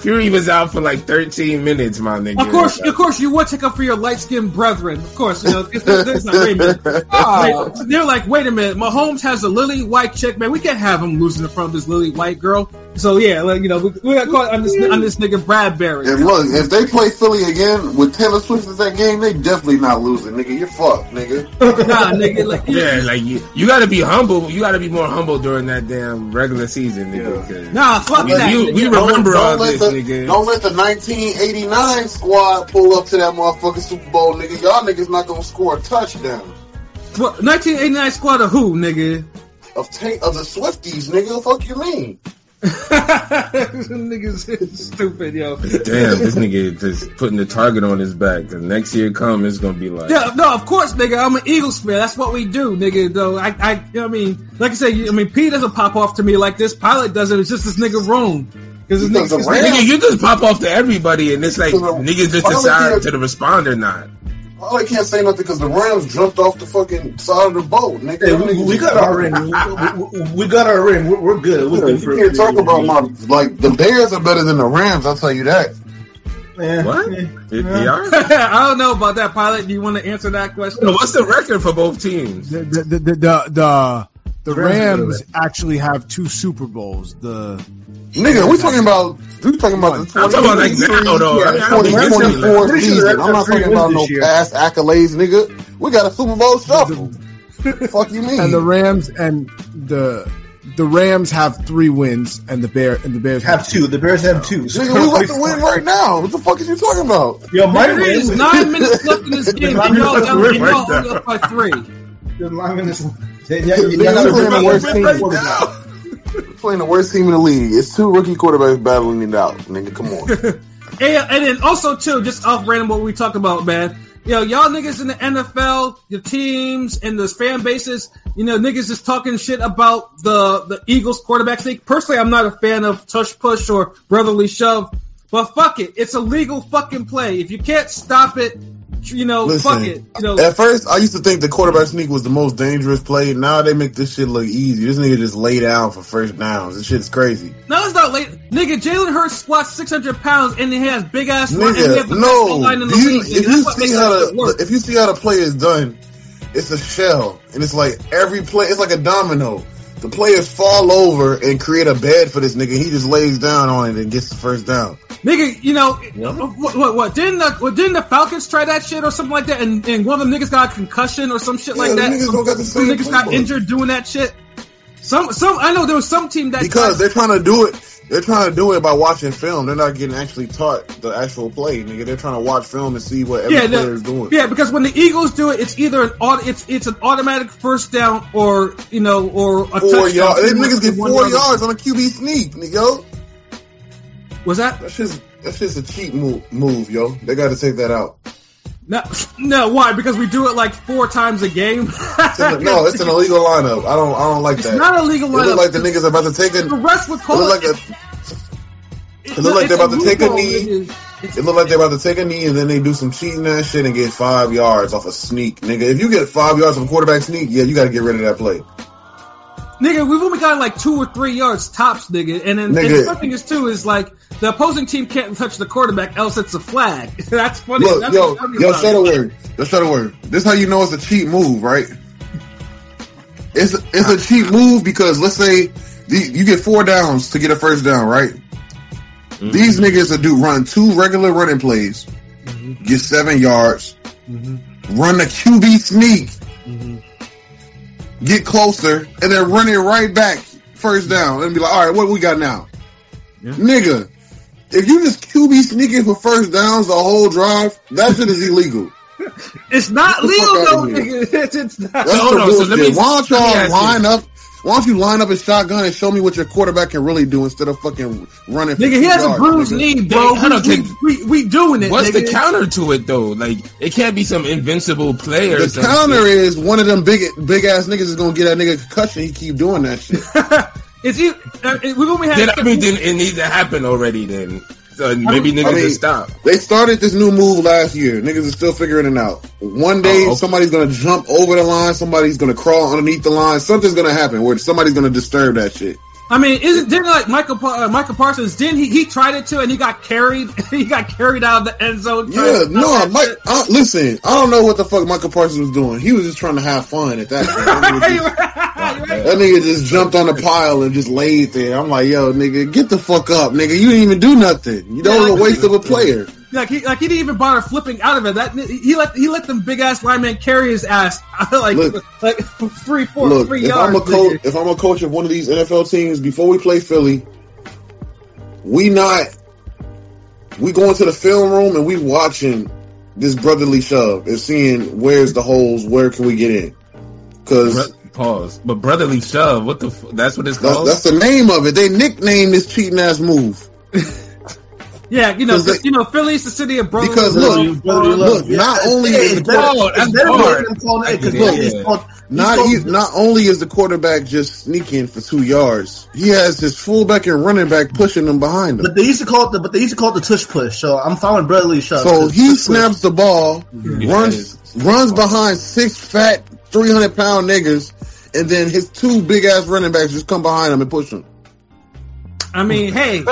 Fury was out for like 13 minutes, my nigga. Of course, you would take up for your light-skinned brethren. Of course, you know. It's like, wait a minute. Oh, they're like, wait a minute. Mahomes has a lily white chick, man. We can't have him losing in front of this lily white girl. So yeah, like, you know, we got caught on this nigga Bradbury. And look, if they play Philly again with Taylor Swift in that game, they definitely not losing, nigga. You're fucked, nigga. Nah, nigga. Like, yeah, like you got to be humble. You got to be more humble during that damn regular season, nigga. Yeah. Nah, fuck that. We remember all this, nigga. Don't let the 1989 squad pull up to that motherfucking Super Bowl, nigga. Y'all niggas not gonna score a touchdown. 1989 squad of who, nigga? Of the Swifties, nigga. Fuck you mean? Niggas stupid, yo. Damn, this nigga just putting the target on his back. The next year come, it's gonna be like, yeah, no, of course, nigga. I'm an Eagles fan. That's what we do, nigga. Though I you know what I mean, like I said, P doesn't pop off to me like this. Pilot doesn't. It's just this nigga wrong. Because nigga, you just pop off to everybody, and it's like niggas just decide to respond or not. Oh, I can't say nothing because the Rams jumped off the fucking side of the boat, nigga. Hey, we got our ring. We got our ring. We're good. We're good. You can't talk about the Bears are better than the Rams. I'll tell you that. Yeah. What? Yeah. I don't know about that, Pilot. Do you want to answer that question? No, what's the record for both teams? The Rams actually have 2 Super Bowls. The nigga, we talking about. I'm talking about like now, though. Yeah, I mean, 2024 season. I'm not talking about no past accolades, nigga. We got a Super Bowl shuffle. Fuck you mean? And the Rams have 3 wins, and the Bears have 2. The Bears have 2. So nigga, we want to win right now. What the fuck is you talking about? Yo, there's 9 minutes left in this game, and y'all only up by 3. You're lying in this. We're playing the worst team in the league. It's 2 rookie quarterbacks battling it out, nigga. Come on. And then also too, just off random what we talk about, man. Yo, y'all niggas in the NFL, your teams and the fan bases, niggas is talking shit about the Eagles quarterbacks league. Personally, I'm not a fan of tush push or brotherly shove, but fuck it, it's a legal fucking play. If you can't stop it. Listen, fuck it. At first, I used to think the quarterback sneak was the most dangerous play. Now they make this shit look easy. This nigga just lay down for first downs. This shit's crazy. No, it's not late. Nigga, Jalen Hurts squats 600 pounds and he has big ass nigga, and he has the best line in the league. If you see how the play is done, it's a shell. And it's like every play, it's like a domino. The players fall over and create a bed for this nigga. He just lays down on it and gets the first down. Nigga, didn't the Falcons try that shit or something like that? And one of them niggas got a concussion or some shit like that. Some niggas got injured doing that shit. I know there was some team that they're trying to do it. They're trying to do it by watching film. They're not getting actually taught the actual play, nigga. They're trying to watch film and see what every player is doing. Yeah, because when the Eagles do it, it's either it's an automatic first down or a 4 yards. These niggas get 4 yards on a QB sneak, nigga. Was that? That's just a cheap move, yo. They got to take that out. No, why? Because we do it like 4 times a game. It's an illegal lineup. I don't like that. It's not illegal lineup. It look like the niggas about to take a. The rest would call it. It look like they're about to take a knee. It look like they're about to take a knee, and then they do some cheating ass shit and get 5 yards off a sneak, nigga. If you get 5 yards on a quarterback sneak, yeah, you got to get rid of that play. Nigga, we've only got like 2 or 3 yards tops, nigga. And then the other thing is too is like the opposing team can't touch the quarterback, else it's a flag. That's funny. Look, that's Shutterworth. This is how you know it's a cheap move, right? It's a cheap move because let's say you get 4 downs to get a first down, right? Mm-hmm. These niggas will run 2 regular running plays, mm-hmm. get 7 yards, mm-hmm. run the QB sneak. Mm-hmm. Get closer and then run it right back first down and be like, all right, what we got now? Yeah. Nigga, if you just QB sneaking for first downs the whole drive, that shit is illegal. It's not legal though, nigga. It's not. That's bullshit. Why don't you line up a shotgun and show me what your quarterback can really do instead of fucking running? Nigga, he has a bruised knee, bro. We doing it. What's the counter to it though? Like it can't be some invincible player. The counter is one of them big ass niggas is gonna get that nigga concussion. He keep doing that shit. It's either we only have. Then it needs to happen already. Then maybe niggas can stop. They started this new move last year. Niggas are still figuring it out. One day, somebody's going to jump over the line. Somebody's going to crawl underneath the line. Something's going to happen where somebody's going to disturb that shit. I mean, Michael Parsons? Didn't he tried it too, and he got carried. He got carried out of the end zone. Yeah, listen, I don't know what the fuck Michael Parsons was doing. He was just trying to have fun at that point. That nigga just jumped on the pile and just laid there. I'm like, yo, nigga, get the fuck up, nigga. You didn't even do nothing. You don't want to waste of a player. He didn't even bother flipping out of it. That he let them big ass lineman carry his ass like 3 yards. If I'm a coach of one of these NFL teams, before we play Philly, we go into the film room and we watching this brotherly shove and seeing where's the holes, where can we get in? Because but brotherly shove, what the? That's what it's called. That's the name of it. They nicknamed this cheating ass move. Yeah, Philly's the city of brotherly love. Not only is the quarterback just sneaking for 2 yards, he has his fullback and running back pushing them behind him. But they used to call it the tush push. So I'm following brotherly shove. So he snaps the ball, runs behind six fat 300-pound niggas, and then his two big ass running backs just come behind him and push him. I mean, hey.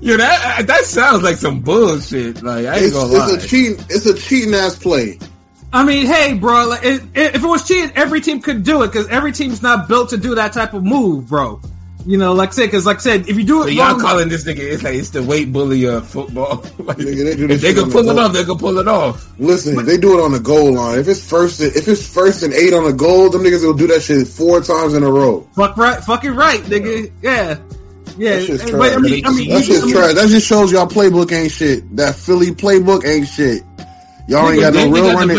Yeah, that sounds like some bullshit. Like, I ain't gonna lie. It's a cheating ass play. I mean, hey, bro. Like, if it was cheating, every team could do it because every team's not built to do that type of move, bro. You know, like I said, if you do it, y'all calling this nigga. It's the weight bully of football. Like, if they can pull it off, they can pull it off. Listen, they do it on the goal line. If it's first and 8 on the goal, them niggas will do that shit 4 times in a row. Fucking right, nigga. Yeah. Yeah, that shit's trash. That just shows y'all playbook ain't shit. That Philly playbook ain't shit. Y'all ain't got no real running.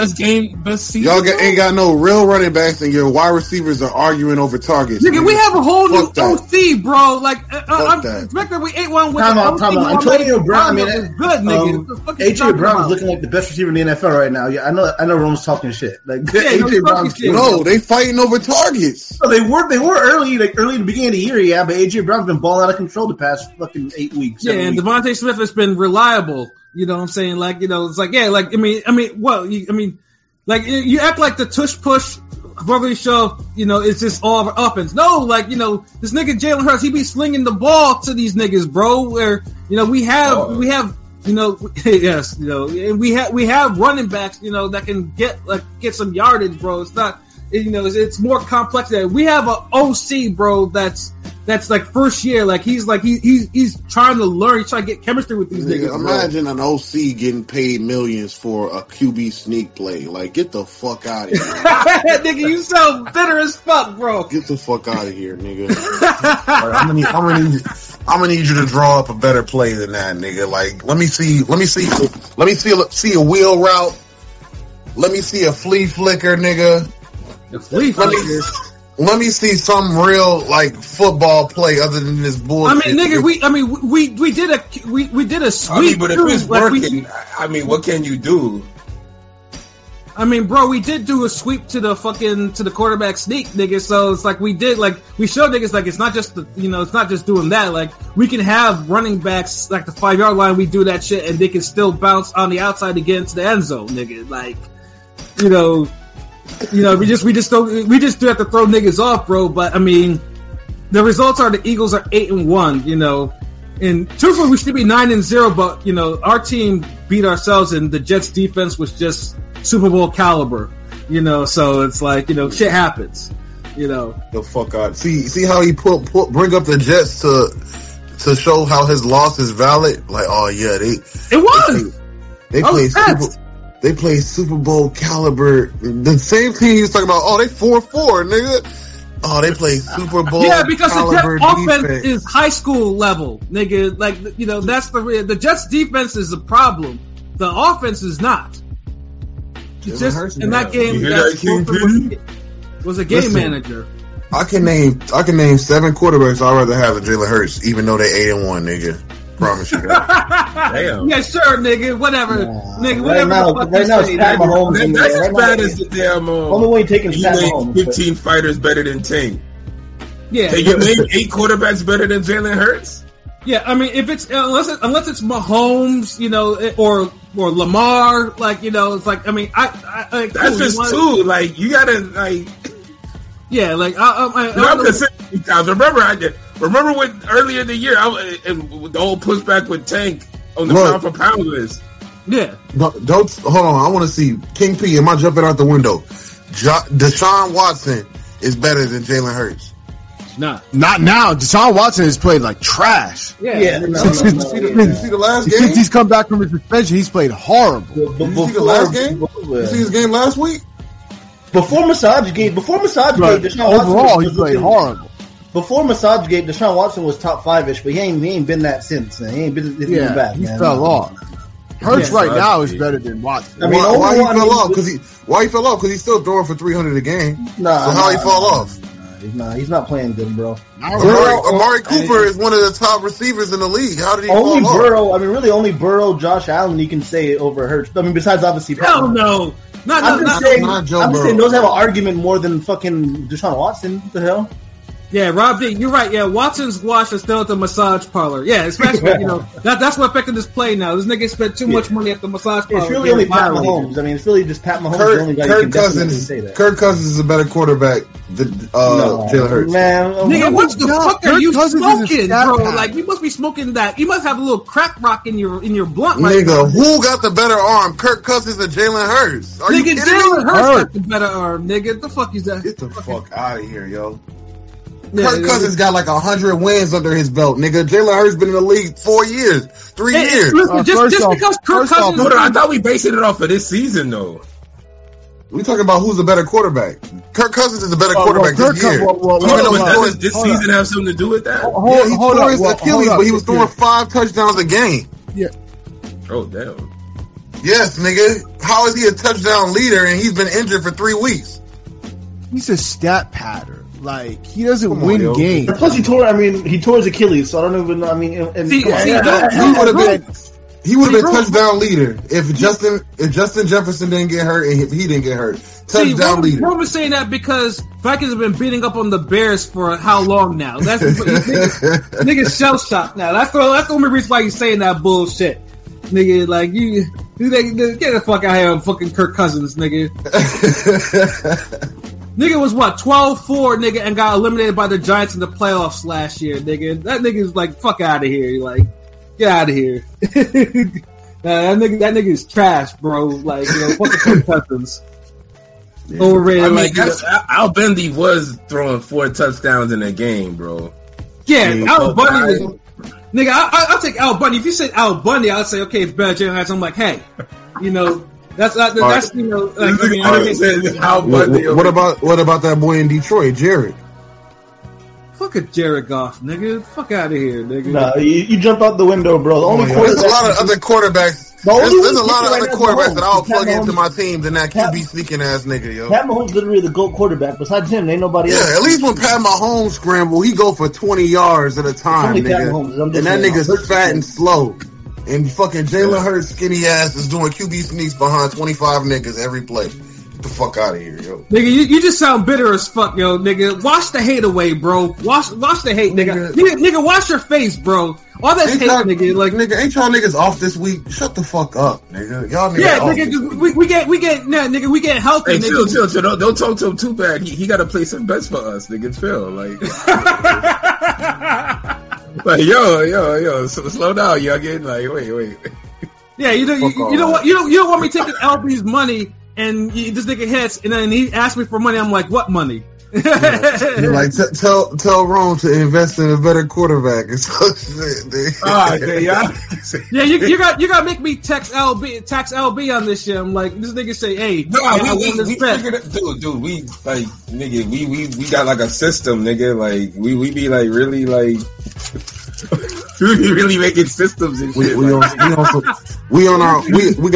Y'all ain't got no real running backs, and your wide receivers are arguing over targets. Nigga, we have a whole new OC, bro. Like, I'm expecting we 8-1 with time out. Antonio Brown, man, that's good, nigga. A.J. Brown is looking like the best receiver in the NFL right now. Yeah, I know. Rome's talking shit. Like, A.J. Brown, no, they fighting over targets. No, they were early in the beginning of the year, yeah. But A.J. Brown's been balling out of control the past fucking 8 weeks. Yeah, and Devontae Smith has been reliable. You know what I'm saying? Like, you know, it's like, yeah, like, you act like the tush push brotherly shove, you know, it's just all over offense. No, like, you know, this nigga Jalen Hurts, he be slinging the ball to these niggas, bro, where, you know, we have running backs, you know, that can get some yardage, bro. It's not, you know, it's more complex than that. We have an OC, bro, that's like first year. Like he's trying to learn. He's trying to get chemistry with these niggas. Imagine an OC getting paid millions for a QB sneak play. Like, get the fuck out of here. Nigga, you so bitter as fuck, bro. Get the fuck out of here, nigga. Right, I'm gonna need you to draw up a better play than that, nigga. Like, let me see a wheel route. Let me see a flea flicker, nigga. Let me see some real like football play other than this bullshit. I mean, nigga, we did a sweep. I mean, but if it's working, what can you do? I mean, bro, we did do a sweep to the quarterback sneak, nigga. So it's like we showed niggas like it's not just it's not just doing that. Like, we can have running backs like the 5-yard line. We do that shit and they can still bounce on the outside to get into the end zone, nigga. Like, you know. You know, we just do have to throw niggas off, bro. But I mean, the results are the Eagles are 8-1, you know, and truthfully we should be 9-0. But you know, our team beat ourselves, and the Jets defense was just Super Bowl caliber, you know. So it's like, you know, shit happens, you know. The fuck out. See how he bring up the Jets to show how his loss is valid. Like, oh yeah, They play Super Bowl caliber. The same team he was talking about. Oh, they 4-4, nigga. Oh, they play Super Bowl. Yeah, because caliber the Jets defense is high school level, nigga. Like, you know, that's the Jets defense is a problem. The offense is not. That game, was a game manager. I can name 7 quarterbacks I'd rather have than Jalen Hurts, even though they 8-1, nigga. Promise you that. Damn. Yeah, sure, nigga. Whatever, nigga. Whatever. Right now, it's Pat Mahomes. That's as bad as the damn. Only way taking Pat Mahomes. 15 fighters better than 10. Yeah. Can you name 8 quarterbacks better than Jalen Hurts? Yeah, I mean, if it's unless it's Mahomes, you know, or Lamar, like, you know, it's like, I mean, I that's cool, just too. Like, you gotta like, yeah, like I'm consistent. Remember when earlier in the year and the whole pushback with Tank on the pound for pound list. Yeah, but don't hold on. I want to see King P. Am I jumping out the window? Deshaun Watson is better than Jalen Hurts. Not now. Deshaun Watson has played like trash. Yeah. See the last game? He's come back from his suspension. He's played horrible. Did you see the last game? You see his game last week? Before Massage Gate, Deshaun Watson he played horrible. Before Massage Gate, Deshaun Watson was top five-ish, but he ain't been that since. Man. He ain't been back. He fell off. Hurts right now is better than Watson. I mean, why he fell off? Because he's still throwing for 300 a game. So how he fall off? He's not playing good, bro. Amari Cooper is one of the top receivers in the league. How did he only fall Burrow? Off? I mean, really, only Burrow, Josh Allen, you can say over Hurts. I mean, besides obviously. Hell no. I'm just saying those have an argument more than fucking Deshaun Watson. What the hell? Yeah, Rob D, you're right. Yeah, Watson's wash is still at the massage parlor. Yeah, especially, you know, that's what affected this play now. This nigga spent too much money at the massage parlor. It's really only Pat Mahomes. I mean, it's really just Pat Mahomes. Kirk Cousins is a better quarterback than Jalen Hurts. Man, nigga, what the fuck are you smoking, bro? Like, you must be smoking that. You must have a little crack rock in your blunt right now. Nigga, who got the better arm, Kirk Cousins or Jalen Hurts? Are you kidding me? Jalen Hurts got the better arm, nigga. The fuck is that? Get the fuck out of here, yo. Kirk Cousins got like 100 wins under his belt, nigga. Jalen Hurts been in the league 4 years, 3 years. Because Kirk Cousins... I thought we based it off of this season, though. We talking about who's the better quarterback. Kirk Cousins is a better quarterback this year. Does this season have something to do with that? He tore his Achilles, but he was throwing 5 touchdowns a game. Yeah. Oh, damn. Yes, nigga. How is he a touchdown leader and he's been injured for 3 weeks? He's a stat pattern. Like, he doesn't win games. Plus, he tore his Achilles, so I don't even know. I mean, he would have been touchdown leader if Justin Jefferson didn't get hurt and he didn't get hurt. Touchdown leader. Roman's saying that because Vikings have been beating up on the Bears for how long now? That's niggas shell shocked now. That's the only reason why he's saying that bullshit. Nigga, like, you get the fuck out of here with fucking Kirk Cousins, nigga. Nigga was, what, 12-4, nigga, and got eliminated by the Giants in the playoffs last year, nigga. That nigga's like, fuck out of here. Like, get out of here. That nigga's trash, bro. Like, you know, fuck the Cousins. Yeah. Overrated. I mean, Al Bundy was throwing 4 touchdowns in a game, bro. Yeah, Al Bundy was... Nigga, I'll take Al Bundy. If you said Al Bundy, I'd say, okay, it's better. I'm like, hey, you know... That's you know. Like, what about that boy in Detroit, Jared? Fuck a Jared Goff, nigga. Fuck out of here, nigga. Nah, you jump out the window, bro. There's a lot of other quarterbacks. That I'll plug into my team than that QB sneaking ass nigga, yo. Pat Mahomes literally the GOAT quarterback. Besides him, ain't nobody else. Yeah, at least when Pat Mahomes scramble, he go for 20 yards at a time, nigga. And that nigga's fat and slow. And fucking Jalen Hurts skinny ass is doing QB sneaks behind 25 niggas every play. Get the fuck out of here, yo. Nigga, you just sound bitter as fuck, yo, nigga. Wash the hate away, bro. Wash the hate, nigga. Nigga, wash your face, bro. All that hate, nigga. Like, nigga, ain't y'all niggas off this week? Shut the fuck up, nigga. Y'all niggas. Yeah, nigga. We get healthy. Hey, nigga. Chill. Don't talk to him too bad. He got to play some bets for us, nigga. Chill, like. Like, yo, slow down, youngin. Like, wait. Yeah, you don't want me taking LB's money and this nigga hits and then he asks me for money. I'm like, what money? You're like, tell Rome to invest in a better quarterback. Yeah, you got to make me tax LB on this shit. I'm like, this nigga say, hey, no, dude, we like, nigga, we got like a system, nigga. Like, we be like really like. Really making systems and shit. We got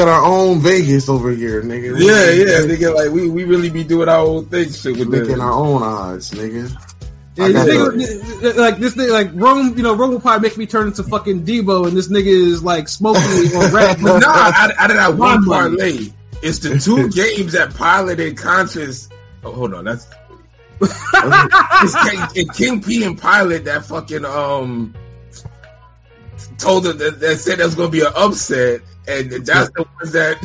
our own Vegas over here, nigga. Nigga. Like we really be doing our own thing, shit. With making our own odds, nigga. Yeah, Rome, you know, Rome will probably make me turn into fucking Debo, and this nigga is like smoking or rap. But nah, out of that one parlay, it's the 2 games that Pilot and Conscious. Oh, hold on, that's. It's King P and Pilot that fucking told them that said there was going to be an upset, and that's the ones that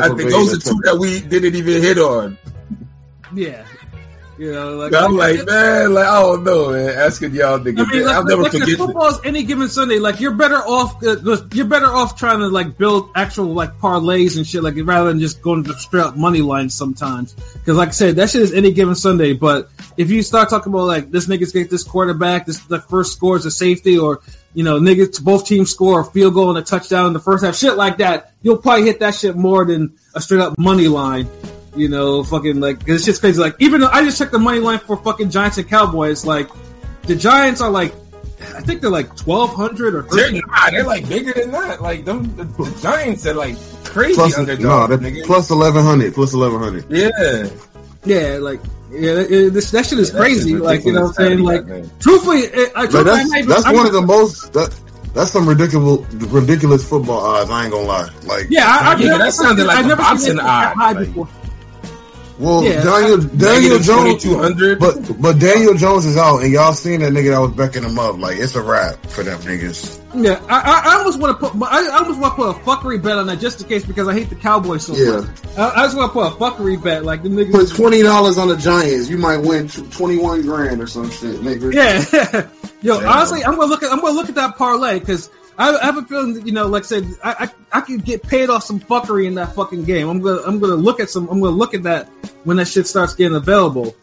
I think those are two that we didn't even hit on. Yeah. You know, like, I'm like, man, like, I don't know, man. Asking y'all niggas, I mean, like, I'll never forget. If football's any given Sunday, like, you're better off trying to like build actual like parlays and shit, like rather than just going to straight up money lines sometimes. Because, like I said, that shit is any given Sunday. But if you start talking about like this niggas get this quarterback, this the first score is a safety, or you know niggas both teams score a field goal and a touchdown in the first half, shit like that, you'll probably hit that shit more than a straight up money line. You know, fucking like, cause it's just crazy. Like, even though I just checked the money line for fucking Giants and Cowboys, like, the Giants are like, I think they're like 1,200 or 1,300. They're like bigger than that. Like, the Giants are like crazy underdogs. They're plus 1,100. Yeah. Yeah, like, yeah, that shit is crazy. Like, you know what I'm saying? Like, truthfully, that's one of the most. That's some ridiculous football odds. I ain't gonna lie. Like, yeah, that sounded like a boxing odds. Well, yeah, Daniel Jones, but Daniel Jones is out, and y'all seen that nigga that was backing him up. Like, it's a wrap for them niggas. Yeah, I almost want to put, a fuckery bet on that just in case, because I hate the Cowboys so much. I just want to put a fuckery bet, like the niggas. Put $20 on the Giants, you might win 21 grand or some shit, nigga. Yeah, yo, damn. Honestly, I'm gonna look at that parlay because. I have a feeling, you know, like I said, I could get paid off some fuckery in that fucking game. I'm gonna look at that when that shit starts getting available.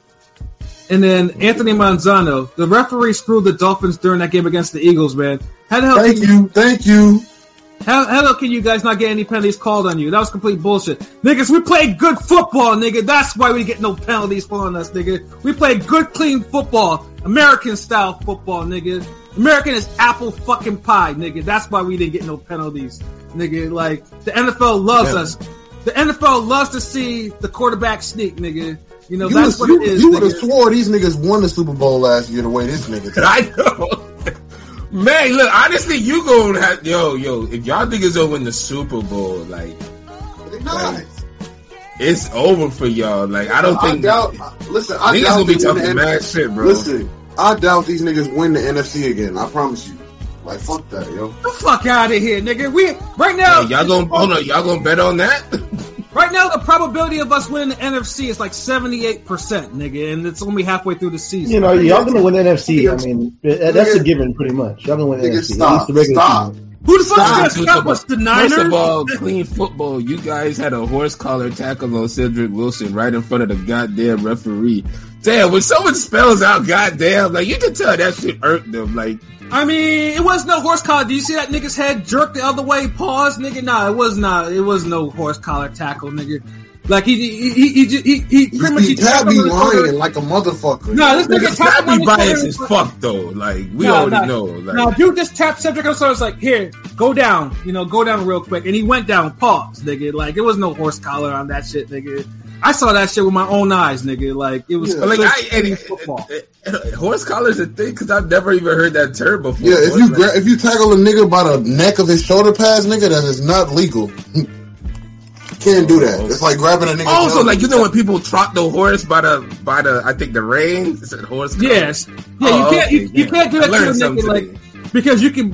And then Anthony Manzano, the referee screwed the Dolphins during that game against the Eagles, man. How the hell? Thank you. How the hell can you guys not get any penalties called on you? That was complete bullshit, niggas. We played good football, nigga. That's why we get no penalties on us, nigga. We played good, clean football, American style football, nigga. American is apple fucking pie, nigga. That's why we didn't get no penalties, nigga. Like, the NFL loves us. The NFL loves to see the quarterback sneak, nigga. You know, that's what it is. You would have swore these niggas won the Super Bowl last year the way this nigga did. I know. Man, look, honestly, you gonna have... Yo, if y'all niggas don't win the Super Bowl, like... They're not. Like, it's over for y'all. Like, I don't think... I doubt gonna be talking mad shit, bro. Listen. I doubt these niggas win the NFC again. I promise you. Like, fuck that, yo. The fuck out of here, nigga. We right now. Hey, y'all gonna bet on that? Right now, the probability of us winning the NFC is like 78%, nigga, and it's only halfway through the season. You know, y'all gonna win the NFC. I mean, that's a given, pretty much. Y'all gonna win the NFC. Stop. Who the fuck is gonna stop us? The Niners? First of all, clean football. You guys had a horse collar tackle on Cedric Wilson right in front of the goddamn referee. Damn, when someone spells out goddamn, like, you can tell that shit irked them. Like, I mean, it was no horse collar. Do you see that nigga's head jerk the other way? Pause, nigga. Nah, it was not. It was no horse collar tackle, nigga. Like, he pretty much... Tab be lying like a motherfucker. Nah, this nigga Tab be biased as fuck, though. Like, we already know. Like, now, dude just tapped Cedric Wilson. I was like, here, go down real quick. And he went down. Pause, nigga. Like, there was no horse collar on that shit, nigga. I saw that shit with my own eyes, nigga. Like, it was football. Horse collar's a thing because I've never even heard that term before. Yeah, if you tackle a nigga by the neck of his shoulder pads, nigga, that is not legal. Can't do that. It's like grabbing a nigga. Also, like, you know when people trot the horse by the I think the reins. It's a horse collar. Yes. Yeah, you can't do that to a nigga like, because you can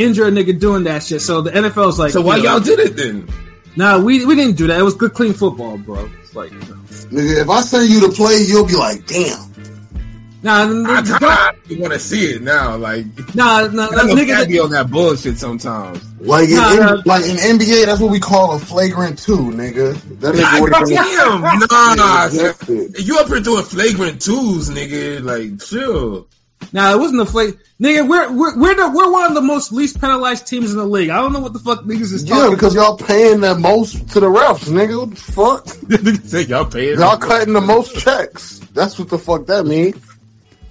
injure a nigga doing that shit. So the NFL's like, so why y'all did it then? Nah, we didn't do that. It was good, clean football, bro. It's like, nigga, if I send you to play, you'll be like, damn. Nah, you want to see it now, like. Nah, nigga be on that bullshit sometimes. Like, in NBA, that's what we call a flagrant 2, nigga. That is what it is. Nah, you up here doing flagrant 2s, nigga? Like, chill. Nah, it wasn't a flake. Nigga, we're one of the most least penalized teams in the league. I don't know what the fuck niggas is talking about. Yeah, because y'all paying the most to the refs, nigga. What the fuck? Y'all cutting the most checks. That's what the fuck that means.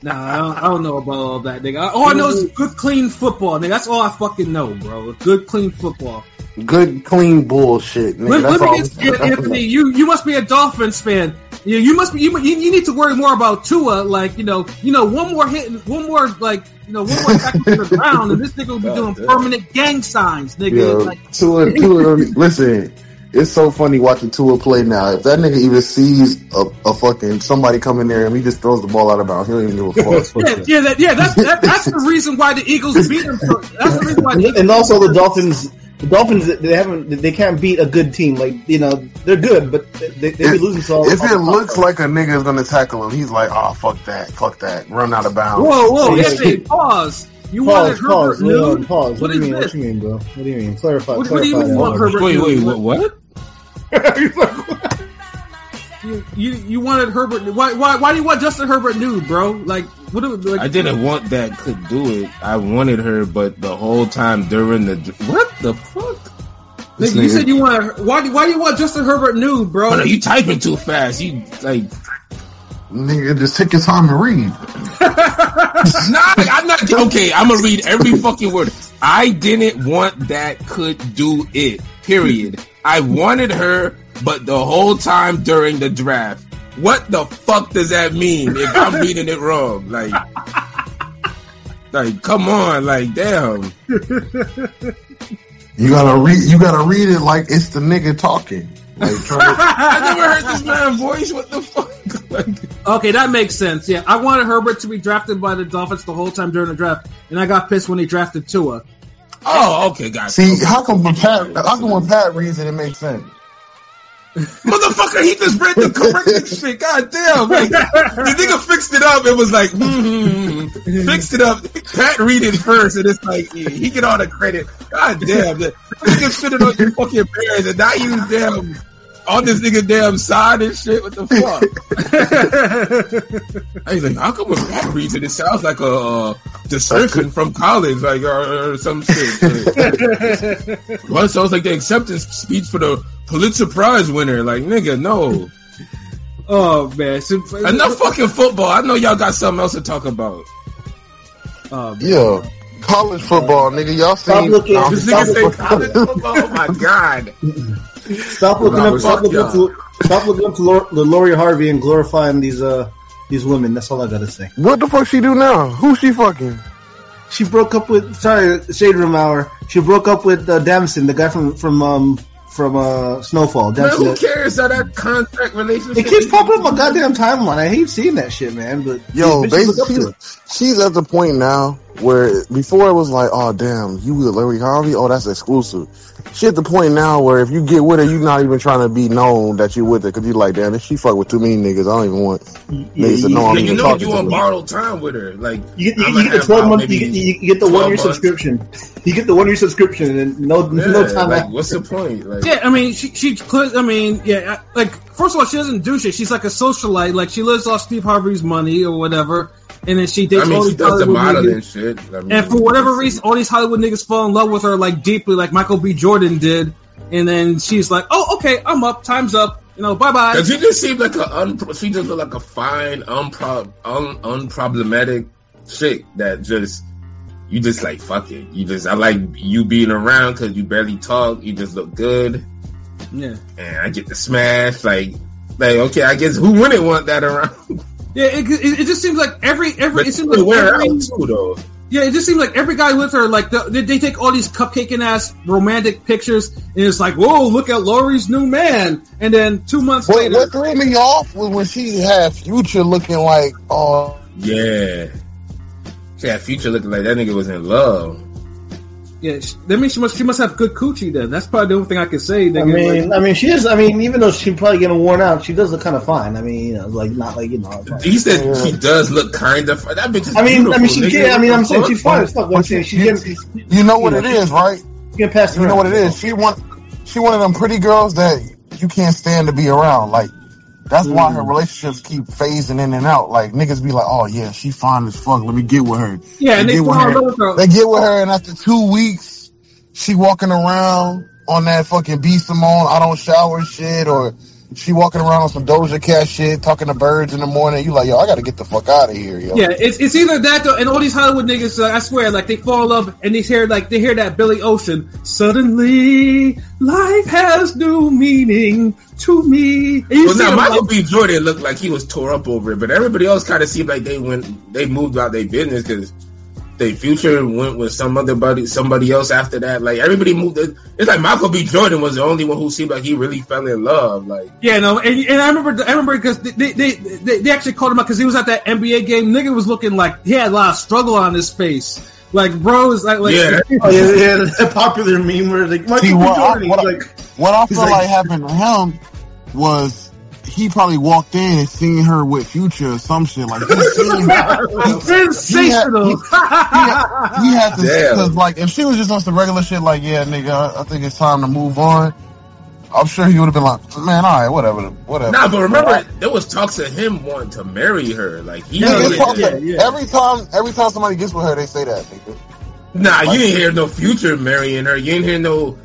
Nah, I don't know about all that, nigga. All I know is good, clean football, nigga. That's all I fucking know, bro. Good, clean football. Good, clean bullshit, nigga. Let me get scared, Anthony. You must be a Dolphins fan. You must be. You need to worry more about Tua. Like, you know, one more hit, one more like, you know, one more tackle to the ground, and this nigga will be doing permanent gang signs, nigga. Yo, like, Tua, listen. It's so funny watching Tua play now. If that nigga even sees a fucking somebody come in there and he just throws the ball out of bounds, he don't even do a fuck. That's the reason why the Eagles beat him. That's the reason why. And also the Dolphins. The Dolphins, they can't beat a good team. Like, you know, they're good, but they be losing. So if it looks like a nigga is gonna tackle him, he's like, oh, fuck that, run out of bounds. Whoa, pause. You wanted Herbert, dude. Pause. What do you mean, bro? What do you mean? Clarify. What do you mean, want Herbert? Wait, what? You wanted Herbert? Why do you want Justin Herbert nude, bro? Like, what? I didn't want that. Could do it. I wanted her, but the whole time during the what the fuck? Nigga, you said you want. Why do you want Justin Herbert nude, bro? Are you typing too fast? You like. Nigga, just take your time and read. Nah, I'm not. Okay, I'm gonna read every fucking word. I didn't want that. Could do it. Period. I wanted her. But the whole time during the draft, what the fuck does that mean? If I'm reading it wrong, like, come on, like, damn. You gotta read it like it's the nigga talking. Like, I never heard this man's voice. What the fuck? Like, okay, that makes sense. Yeah, I wanted Herbert to be drafted by the Dolphins the whole time during the draft, and I got pissed when he drafted Tua. Oh, okay, guys. See, how come when Pat reads it, it makes sense? Motherfucker, he just read the correct shit. God damn, like, the nigga fixed it up. It was like fixed it up. Pat read it first, and it's like he get all the credit. God damn, the nigga shitted on your fucking Bears, and now you damn on this nigga damn side and shit. What the fuck? I was like, how come with Pat reads it, it sounds like a desertion from college, like or some shit. Like, well, it sounds like the acceptance speech for the Pulitzer Prize winner, like, nigga, no. Oh man, enough fucking football. I know y'all got something else to talk about. Yeah, college football, nigga. Y'all seen this nigga say college football? Oh my god. Stop looking up to Lori Harvey and glorifying these women. That's all I gotta say. What the fuck she do now? Who she fucking? She broke up with Shade Room Hour. She broke up with Damson, the guy from Snowfall. Man, who cares how that contract relationship? It keeps popping up my goddamn timeline. I hate seeing that shit, man. But yo, basically, she's at the point now where before it was like, oh damn, you with Larry Harvey? Oh, that's exclusive. She at the point now where if you get with her, you're not even trying to be known that you with her because you like, damn, she fuck with too many niggas. I don't even want niggas to know. I'm you know you on borrowed time with her. Like you get the 1 year subscription. You get the 1 year subscription and no time. Like, what's the point? Like, yeah, I mean, first of all, she doesn't do shit. She's like a socialite. Like, she lives off Steve Harvey's money or whatever, and then she dates. I mean, all she does the modeling niggas. Shit. I mean, and for whatever reason, all these Hollywood niggas fall in love with her like deeply, like Michael B. Jordan did. And then she's like, "Oh, okay, I'm up. Time's up. You know, bye bye." Because she just seemed like she just looked like a fine, unproblematic chick that just. You just like, fuck it. I like you being around because you barely talk. You just look good. Yeah. And I get to smash. Like okay, I guess who wouldn't want that around? Yeah, it just seems like every. It seems like too, though. Yeah, it just seems like every guy with her, like they take all these cupcaking ass romantic pictures, and it's like, whoa, look at Lori's new man. And then 2 months later, what threw me off was when she had Future looking like, oh yeah. Yeah, Future looking like that nigga was in love. Yeah, that means she must have good coochie then. That's probably the only thing I can say. Nigga. I mean, she is. I mean, even though she's probably getting worn out, she does look kind of fine. I mean, you know, like not like you know. Like, he said she does look kind of. That bitch is I mean, she nigga. I mean, I'm saying she's fine. It's not one thing. You know what it is, right? You know what it is. She one of them pretty girls that you can't stand to be around. Like that's why her relationships keep phasing in and out. Like niggas be like, oh yeah, she fine as fuck. Let me get with her. Yeah, and they get with her, and after 2 weeks, she walking around on that fucking B. Simone I don't shower shit, or she walking around on some Doja Cat shit, talking to birds in the morning. You like, yo, I gotta get the fuck out of here, yo. Yeah, it's either that though, and all these Hollywood niggas, I swear, like they fall in love and they hear that Billy Ocean. Suddenly, life has new meaning. To me. Well, now Michael B. Jordan looked like he was tore up over it, but everybody else kind of seemed like they moved out their business because think Future went with some other buddy, somebody else after that. Like, everybody moved. It's like Michael B. Jordan was the only one who seemed like he really fell in love. Like, yeah, no, and I remember because they actually called him out because he was at that NBA game. Nigga was looking like he had a lot of struggle on his face. Like, bro is like yeah, that popular meme where like Michael B. Jordan. What I feel like happened to him was, he probably walked in and seen her with Future or some shit like that. Sensational. He had to, because like if she was just on some regular shit, like yeah, nigga, I think it's time to move on. I'm sure he would have been like, man, all right, whatever. Nah, but remember, there was talks of him wanting to marry her. Like he every time somebody gets with her, they say that. Nigga. Nah, like, you didn't hear no Future marrying her. You didn't hear no.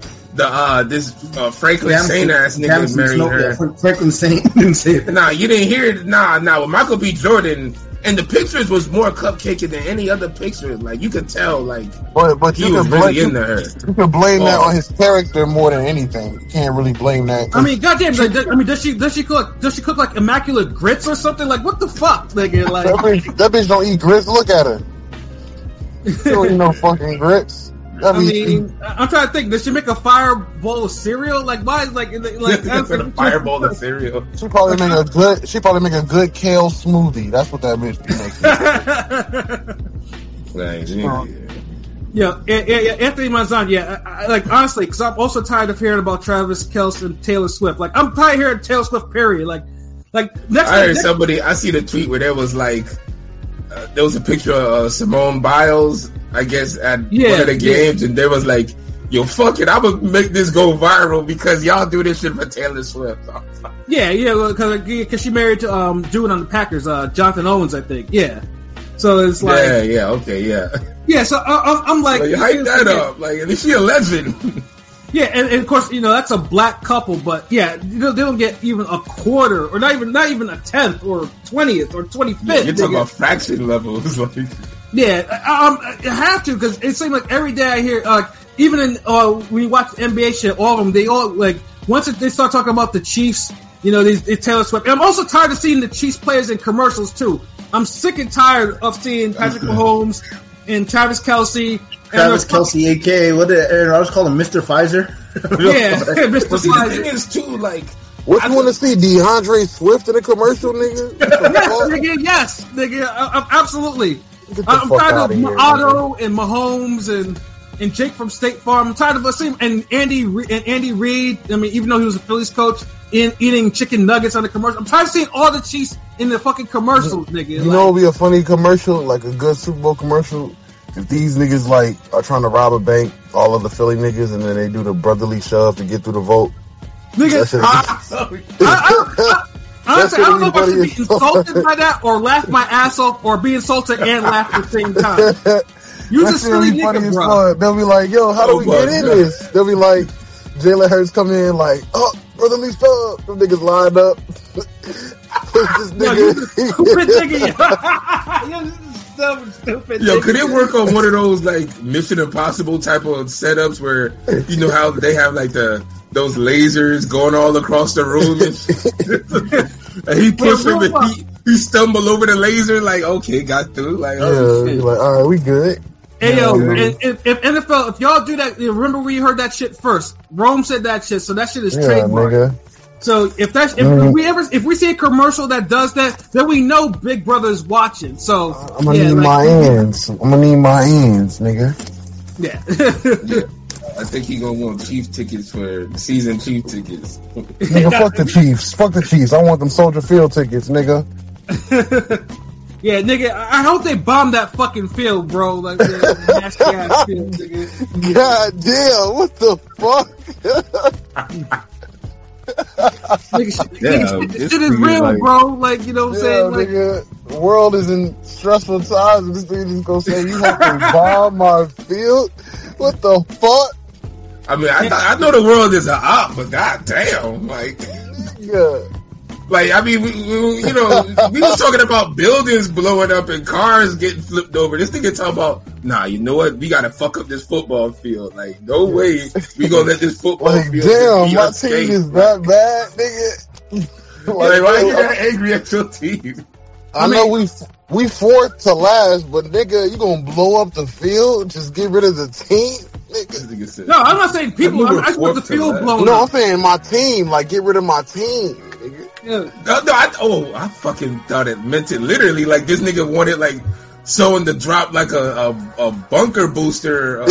This Franklin Saint ass nigga married her. Franklin Saint didn't say it. Nah, you didn't hear it. Nah. With Michael B. Jordan, and the pictures was more cupcake than any other picture. Like you could tell, like but he was really into her. You can blame that on his character more than anything. You can't really blame that. I mean, goddamn. Like, I mean, does she cook like immaculate grits or something? Like what the fuck, nigga? Like that bitch don't eat grits. Look at her. She don't eat no fucking grits. I mean, I'm trying to think. Does she make a fireball of cereal? Like, why is like a fireball of cereal? She probably make a good kale smoothie. That's what that bitch be making. Yeah. Anthony Manzano. Yeah, I like honestly, because I'm also tired of hearing about Travis Kelce and Taylor Swift. Like, I'm tired of hearing Taylor Swift. Period. Like next. I heard somebody. I see the tweet where there was like. There was a picture of Simone Biles, I guess, at one of the games, and there was like, yo, fuck it, I'm gonna make this go viral because y'all do this shit for Taylor Swift. Because she married to dude on the Packers, Jonathan Owens, I think. Yeah. So it's like... Yeah, so I'm like... So you hype that up. Like, is she a legend? Yeah, and of course, you know, that's a black couple, but yeah, you know, they don't get even a quarter, or not even a 10th, or 20th, or 25th. Yeah, you're talking about fraction levels. Like. Yeah, I have to, because it seems like every day I hear, even in when you watch the NBA shit, all of them, they all, like, once they start talking about the Chiefs, you know, they Taylor Swift. And I'm also tired of seeing the Chiefs players in commercials, too. I'm sick and tired of seeing Patrick Mahomes and Travis Kelce, aka what did Aaron Rodgers call him, Mr. Pfizer? Yeah, Mr. Pfizer. The thing is too, like, what you want to see, DeAndre Swift in a commercial, nigga? Yes, nigga. Absolutely. I'm tired of Otto and Mahomes and Jake from State Farm. I'm tired of seeing Andy Reid. I mean, even though he was a Phillies coach, eating chicken nuggets on the commercial. I'm tired of seeing all the Chiefs in the fucking commercials, nigga. You know, it'd be a funny commercial, like a good Super Bowl commercial. If these niggas, like, are trying to rob a bank, all of the Philly niggas, and then they do the brotherly shove to get through the vote. Niggas, honestly, I don't know if I should be insulted by that, or laugh my ass off, or be insulted and laugh at the same time. You just silly nigga, bro. Fun. They'll be like, yo, how do we get in this? They'll be like, Jalen Hurts come in like, oh, brotherly shove. Them niggas lined up. This nigga. Stupid nigga. Stupid. Yo, could it work on one of those like Mission Impossible type of setups where you know how they have like those lasers going all across the room and he pushed him and he stumbled over the laser like okay got through like all right we good. Hey yo, and if NFL if y'all do that, remember we heard that shit first. Rome said that shit, so that shit is trademark. Nigga. So if we see a commercial that does that, then we know Big Brother is watching. So I'm gonna need my ends. I'm gonna need my ends, nigga. Yeah. I think he gonna want Chief tickets for season Chief tickets. Nigga, fuck the Chiefs. Fuck the Chiefs. I want them Soldier Field tickets, nigga. Yeah, nigga. I hope they bomb that fucking field, bro. Like nasty ass field, nigga. God damn! What the fuck? Nigga, shit is real, like, bro. Like, you know what I'm saying? Like, nigga, the world is in stressful times. This nigga just gonna say, you have to bomb my field? What the fuck? I mean, I know the world is an op, but goddamn, like, like, I mean, we you know, we was talking about buildings blowing up and cars getting flipped over. This nigga talking about, nah, you know what? We gotta fuck up this football field. Like, no way we gonna let this football field damn, my team is that bad, nigga. Like, why are you angry at your team? I mean, we fourth to last, but nigga, you gonna blow up the field? Just get rid of the team, nigga. No, I'm not saying people. I just want the field blown up. No, I'm saying my team. Like, get rid of my team, nigga. Yeah. I fucking thought it meant it literally. Like, this nigga wanted like someone to drop like a bunker booster, a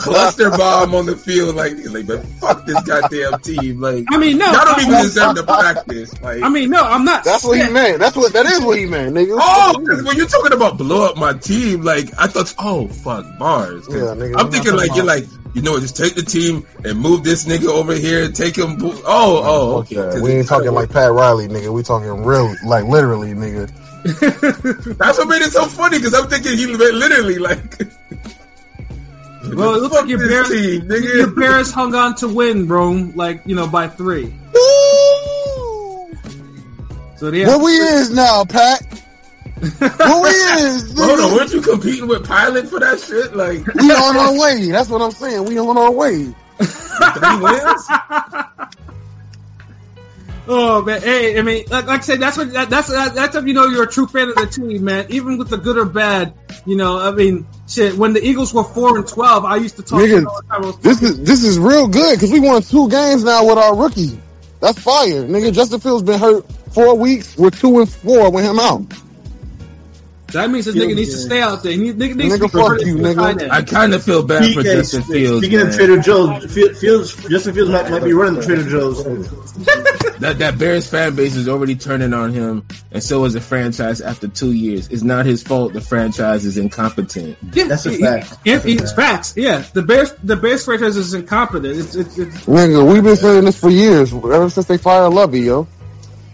cluster bomb on the field. Like, but fuck this goddamn team. Like, I mean, no, y'all don't even deserve to practice. Like, I mean, no, I'm not. That's what he meant. That is what he meant, nigga. Oh, because when you're talking about blow up my team, like I thought, oh fuck bars. Yeah, nigga, I'm thinking like you're like, you know, just take the team and move this nigga over here and take him. Oh, okay. We ain't talking like Pat Riley, nigga. We talking real, like literally, nigga. That's what made it so funny, because I'm thinking he literally like. Well, it looks like your Bears hung on to win, bro. Like, you know, by 3. Woo! So they what we is now, Pat? What we is? Hold on, weren't you competing with Pilot for that shit? Like, we on our way. That's what I'm saying. We on our way. 3 wins. Oh man, hey, I mean, like I said, that's if you know you're a true fan of the team, man. Even with the good or bad, you know, I mean, shit. When the Eagles were 4-12, I used to talk. Niggas, all the time. This is real good because we won 2 games now with our rookie. That's fire, nigga. Justin Fields been hurt 4 weeks. We're 2-4 with him out. That means this nigga needs to stay out there. Nigga, fuck you, nigga. I kind of feel bad for Justin Fields. Speaking of Trader Joe's, Justin Fields might be running the Trader Joe's. That Bears fan base is already turning on him, and so is the franchise after 2 years. It's not his fault the franchise is incompetent. Yeah, that's a fact. It's facts, yeah. The Bears franchise is incompetent. It's nigga, we've been saying this for years, ever since they fired Lovey, yo.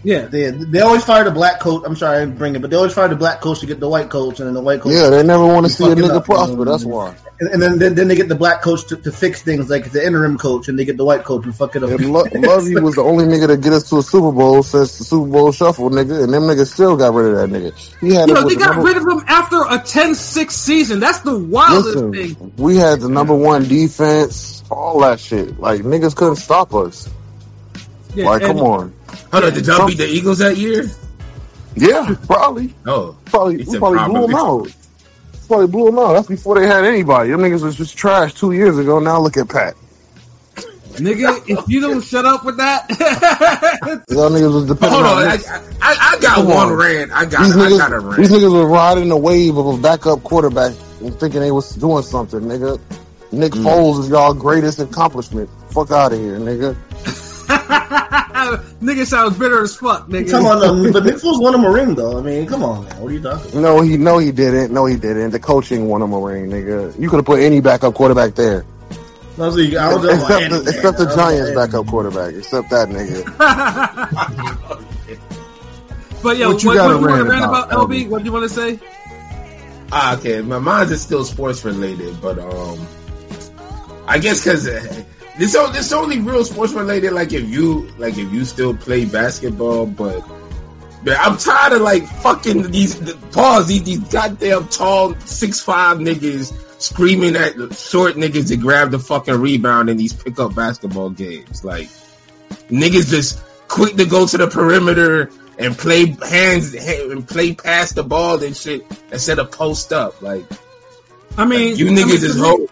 Yeah, they always fire the black coach. I'm sorry I didn't bring it, but they always fire the black coach to get the white coach, and then the white coach. Yeah, they never want to see a nigga prosper. That's why. And then they get the black coach to fix things, like the interim coach, and they get the white coach and fuck it up. And Lovey was the only nigga to get us to a Super Bowl since the Super Bowl shuffle, nigga, and them niggas still got rid of that nigga. They got rid of him after a 10-6 season. That's the wildest thing. We had the #1 defense, all that shit. Like, niggas couldn't stop us. Yeah, like, come on. Hold on, did y'all beat the Eagles that year? Yeah, probably. Oh. We probably blew them out. Probably blew them out. That's before they had anybody. Them niggas was just trash 2 years ago. Now look at Pat. Nigga, if you don't shut up with that. Y'all niggas was depending on this. I got one rant. I got a rant. These niggas were riding the wave of a backup quarterback and thinking they was doing something, nigga. Nick Foles is y'all greatest accomplishment. Fuck out of here, nigga. Nigga sounds bitter as fuck, nigga. Come on, but Nick Foles won him a ring, though. I mean, come on, man. What are you talking about? No, he didn't. The coaching won him a ring, nigga. You could have put any backup quarterback there. No, so you, except the Giants' backup quarterback. Except that nigga. But yeah, what you want to rant about, LB? What do you want to say? Okay, my mind is still sports related, but I guess because. This only real sports related, like if you still play basketball, but man, I'm tired of like fucking these goddamn tall 6'5" niggas screaming at short niggas to grab the fucking rebound in these pickup basketball games. Like, niggas just quick to go to the perimeter and play hands and play past the ball and shit instead of post up. Like, I mean, like, you niggas is whole.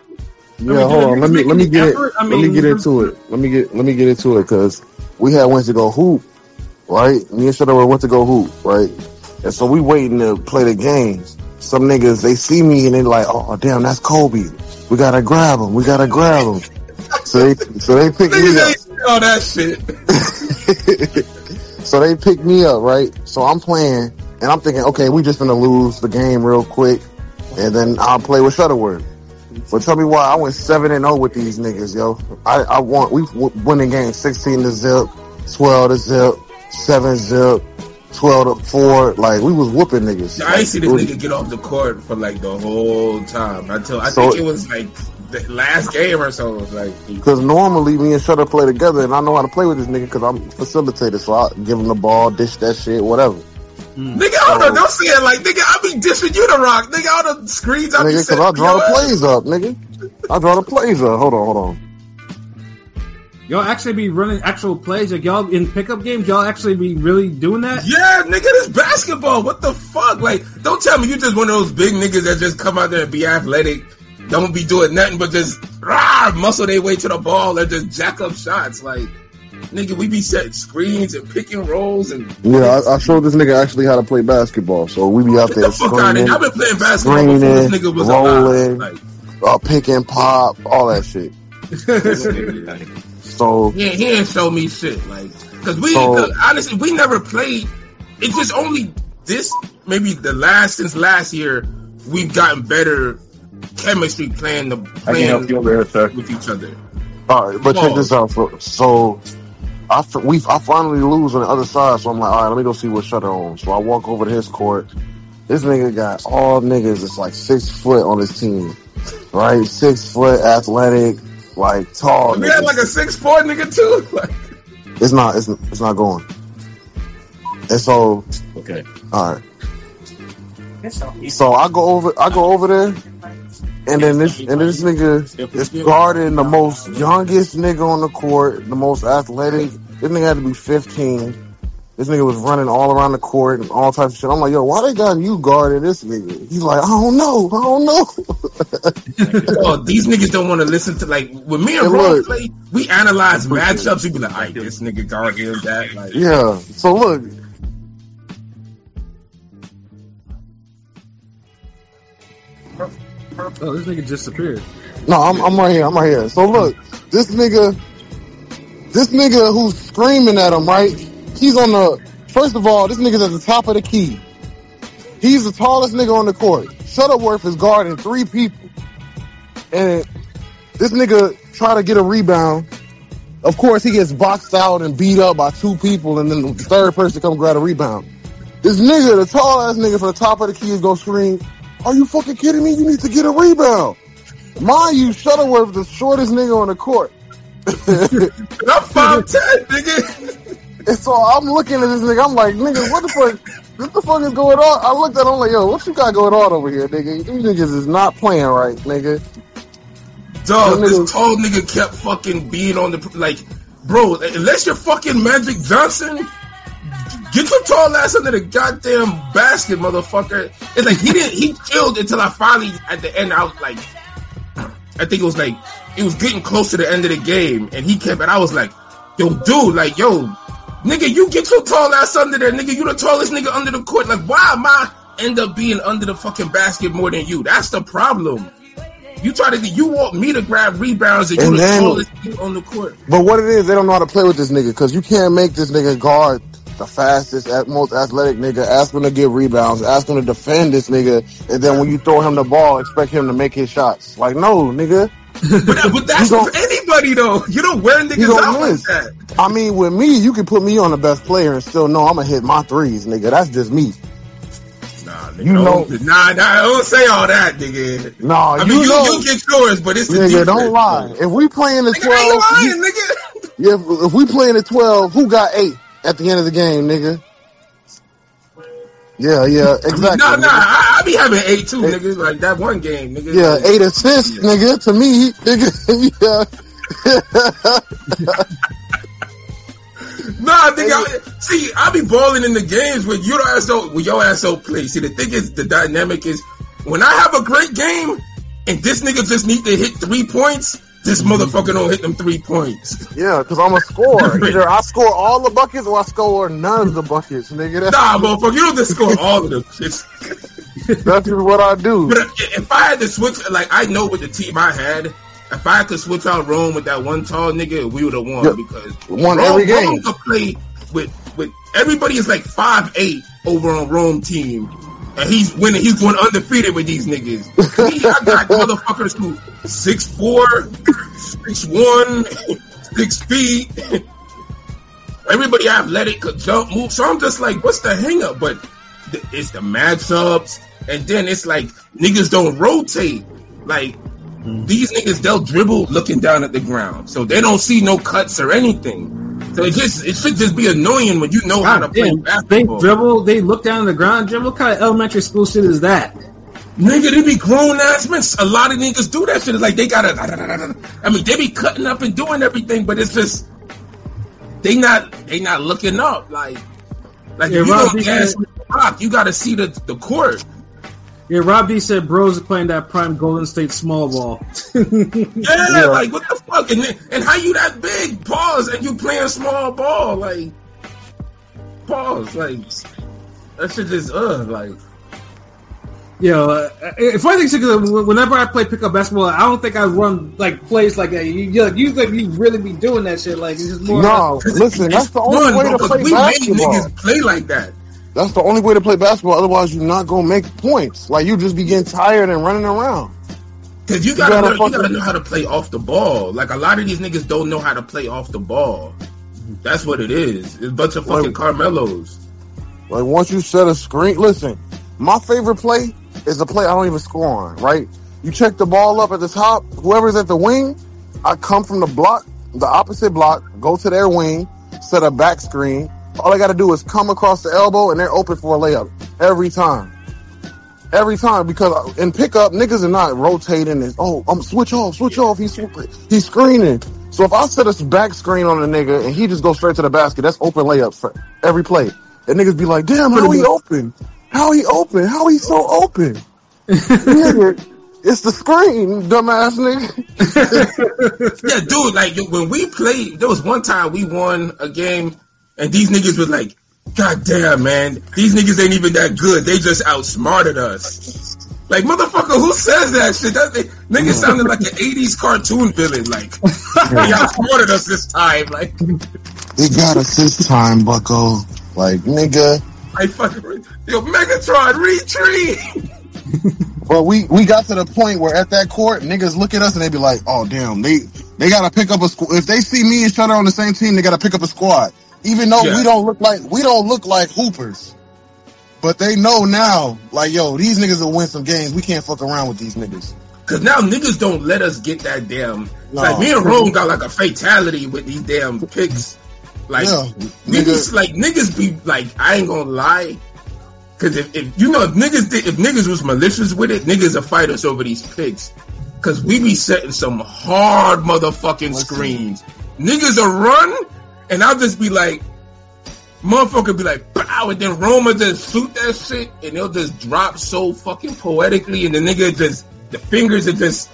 Yeah, hold on. Let me get into it because we had went to go hoop, right? Me and Shutterworth went to go hoop, right? And so we waiting to play the games. Some niggas, they see me and they like, oh damn, that's Kobe. We gotta grab him. So they pick me up. Oh, that shit. So they pick me up, right? So I'm playing and I'm thinking, okay, we just gonna lose the game real quick, and then I'll play with Shutterworth. But tell me why I went 7-0 with these niggas, yo. We winning games 16-0, 12-0, 7-0, 12-4. Like, we was whooping niggas. I ain't see this nigga get off the court for like the whole time until I think it was like the last game or so. Like, because normally me and Shutter play together, and I know how to play with this nigga because I'm facilitator, so I give him the ball, dish that shit, whatever. Nigga, hold on, don't say it like, nigga, I be dishing you the rock, nigga, all the screens I be setting. Nigga, cause I draw the plays up, nigga. Hold on. Y'all actually be running actual plays? Like, y'all in pickup games, y'all actually be really doing that? Yeah, nigga, this basketball. What the fuck? Like, don't tell me you just one of those big niggas that just come out there and be athletic. Don't be doing nothing but just muscle their way to the ball and just jack up shots. Like, nigga, we be setting screens and picking rolls. And yeah, I showed this nigga actually how to play basketball. So we be out there screening, I've been playing basketball before this nigga was rolling, alive. Like, pick and pop, all that shit. So yeah, he ain't show me shit. Like, cause we honestly we never played. It's just only this maybe the last since last year we've gotten better chemistry playing the with each other. All right, but check this out. So I finally lose on the other side. So I'm like, all right, let me go see what Shutter owns. So I walk over to his court. This nigga got all niggas. It's like 6 foot on his team, right? 6 foot, athletic. Like tall. We had like a 6'4" nigga too. Like, it's not going. And so okay, all right. So I go over there, and then this nigga is guarding the most youngest nigga on the court, the most athletic. This nigga had to be 15. This nigga was running all around the court and all types of shit. I'm like, yo, why they got you guarding this nigga? He's like, I don't know. Oh, these niggas don't want to listen to, like, when me and Ron play, we analyze matchups. We be like, all right, this nigga guard him, that. Like, yeah, so look. Oh, this nigga just disappeared. No, I'm right here. So look, this nigga who's screaming at him, right? He's on the, first of all, this nigga's at the top of the key. He's the tallest nigga on the court. Shutterworth is guarding three people. And this nigga try to get a rebound. Of course, he gets boxed out and beat up by two people, and then the third person come grab a rebound. This nigga, the tall ass nigga from the top of the key, is gonna scream, "Are you fucking kidding me? You need to get a rebound." Mind you, Shutterworth is the shortest nigga on the court. I'm 5'10", nigga. And so I'm looking at this nigga, I'm like, nigga, what the fuck is going on? I looked at him, I'm like, yo, what you got going on over here, nigga? You niggas is not playing right, nigga. Dog, this tall nigga kept fucking being on the, like, bro, unless you're fucking Magic Johnson, get your tall ass under the goddamn basket, motherfucker. And like, he chilled until I finally, at the end, I was like, I think it was like, it was getting close to the end of the game, and he kept, and I was like, yo, dude, like, yo, nigga, you get your tall ass under there, nigga. You the tallest nigga under the court. Like, why am I end up being under the fucking basket more than you? That's the problem. You you want me to grab rebounds and you the tallest nigga on the court. But what it is, they don't know how to play with this nigga, because you can't make this nigga guard the fastest, most athletic nigga. Ask him to get rebounds. Ask him to defend this nigga. And then when you throw him the ball, expect him to make his shots. Like, no, nigga. but that's for anybody though. You don't wear niggas out miss. Like that. I mean, with me, you can put me on the best player and still know I'm gonna hit my threes, nigga. That's just me. Nah, nigga, I don't say all that, nigga. Nah, you get yours, but it's the nigga. Defense, don't lie. If we playing at 12, nigga. Yeah, if we playing at 12, who got 8 at the end of the game, nigga? Yeah, exactly. I be having 8 too, nigga. Like that one game, nigga. Yeah, like, 8 assists, nigga. To me, nigga. Yeah. Nah, nigga. See, I be balling in the games with your ass don't play. See, the thing is, the dynamic is when I have a great game and this nigga just need to hit 3 points. This motherfucker don't hit them 3 points. Yeah, because I'm a scorer. Either I score all the buckets or I score none of the buckets, nigga. Nah, motherfucker, you don't just score all of them. That's what I do. But if I had to switch, like, I know with the team I had, if I could switch out Rome with that one tall nigga, we would have won. Yeah. Because won every game. Rome could play with everybody is like 5'8" over on Rome team. And he's winning. He's going undefeated with these niggas. I got motherfuckers who 6'4", 6'1", 6 feet. Everybody athletic, could jump, move. So I'm just like, what's the hang up? But it's the matchups, and then it's like niggas don't rotate. Like these niggas, they'll dribble looking down at the ground, so they don't see no cuts or anything. So it should just be annoying when you know how to play basketball. They dribble, they look down at the ground, dribble. What kind of elementary school shit is that? Nigga, they be grown ass men. A lot of niggas do that shit. It's like they gotta. I mean, they be cutting up and doing everything, but it's just they not looking up. Like yeah, if you Rob don't ask Rock, you gotta see the court. Yeah, Rob D said bros are playing that prime Golden State small ball. Yeah, like what the fuck? And how you that big? Pause, and you playing small ball? Like pause, like that shit just like. Yo, funny thing is, whenever I play pickup basketball, I don't think I run like plays like that. You really be doing that shit. Like it's just more. No, listen, that's the only way to play basketball. We make niggas play like that. That's the only way to play basketball. Otherwise, you're not gonna make points. Like you just be getting tired and running around. Because you gotta know how to play off the ball. Like a lot of these niggas don't know how to play off the ball. That's what it is. It's a bunch of fucking Carmelos. Like once you set a screen, listen. My favorite play is a play I don't even score on, right? You check the ball up at the top. Whoever's at the wing, I come from the block, the opposite block, go to their wing, set a back screen. All I got to do is come across the elbow, and they're open for a layup every time. Every time, because in pickup, niggas are not rotating. And, switch off. He's screening. So if I set a back screen on a nigga, and he just goes straight to the basket, that's open layups for every play. And niggas be like, damn, how he open? How he so open? Nigga, it's the screen, dumbass nigga. Yeah, dude, like, when we played, there was one time we won a game, and these niggas was like, God damn, man, these niggas ain't even that good. They just outsmarted us. Like, motherfucker, who says that shit? Niggas sounded like an 80s cartoon villain. Like, they outsmarted us this time. Like, they got us this time, bucko. Like, nigga. I fucking yo Megatron retreat. Well, we got to the point where at that court, niggas look at us and they be like, "Oh damn, they gotta pick up a squad. If they see me and Shutter on the same team, they gotta pick up a squad." Even though we don't look like hoopers, but they know now, like yo, these niggas will win some games. We can't fuck around with these niggas. Cause now niggas don't let us get that damn. No. Like me and Rome got like a fatality with these damn picks. Like, yeah, niggas be like, I ain't gonna lie. Cause if niggas was malicious with it, niggas are fighters over these picks. Cause we be setting some hard motherfucking screens. Niggas will run, and I'll just be like, motherfucker be like, pow, and then Roma just shoot that shit, and they'll just drop so fucking poetically, and the nigga just, the fingers are just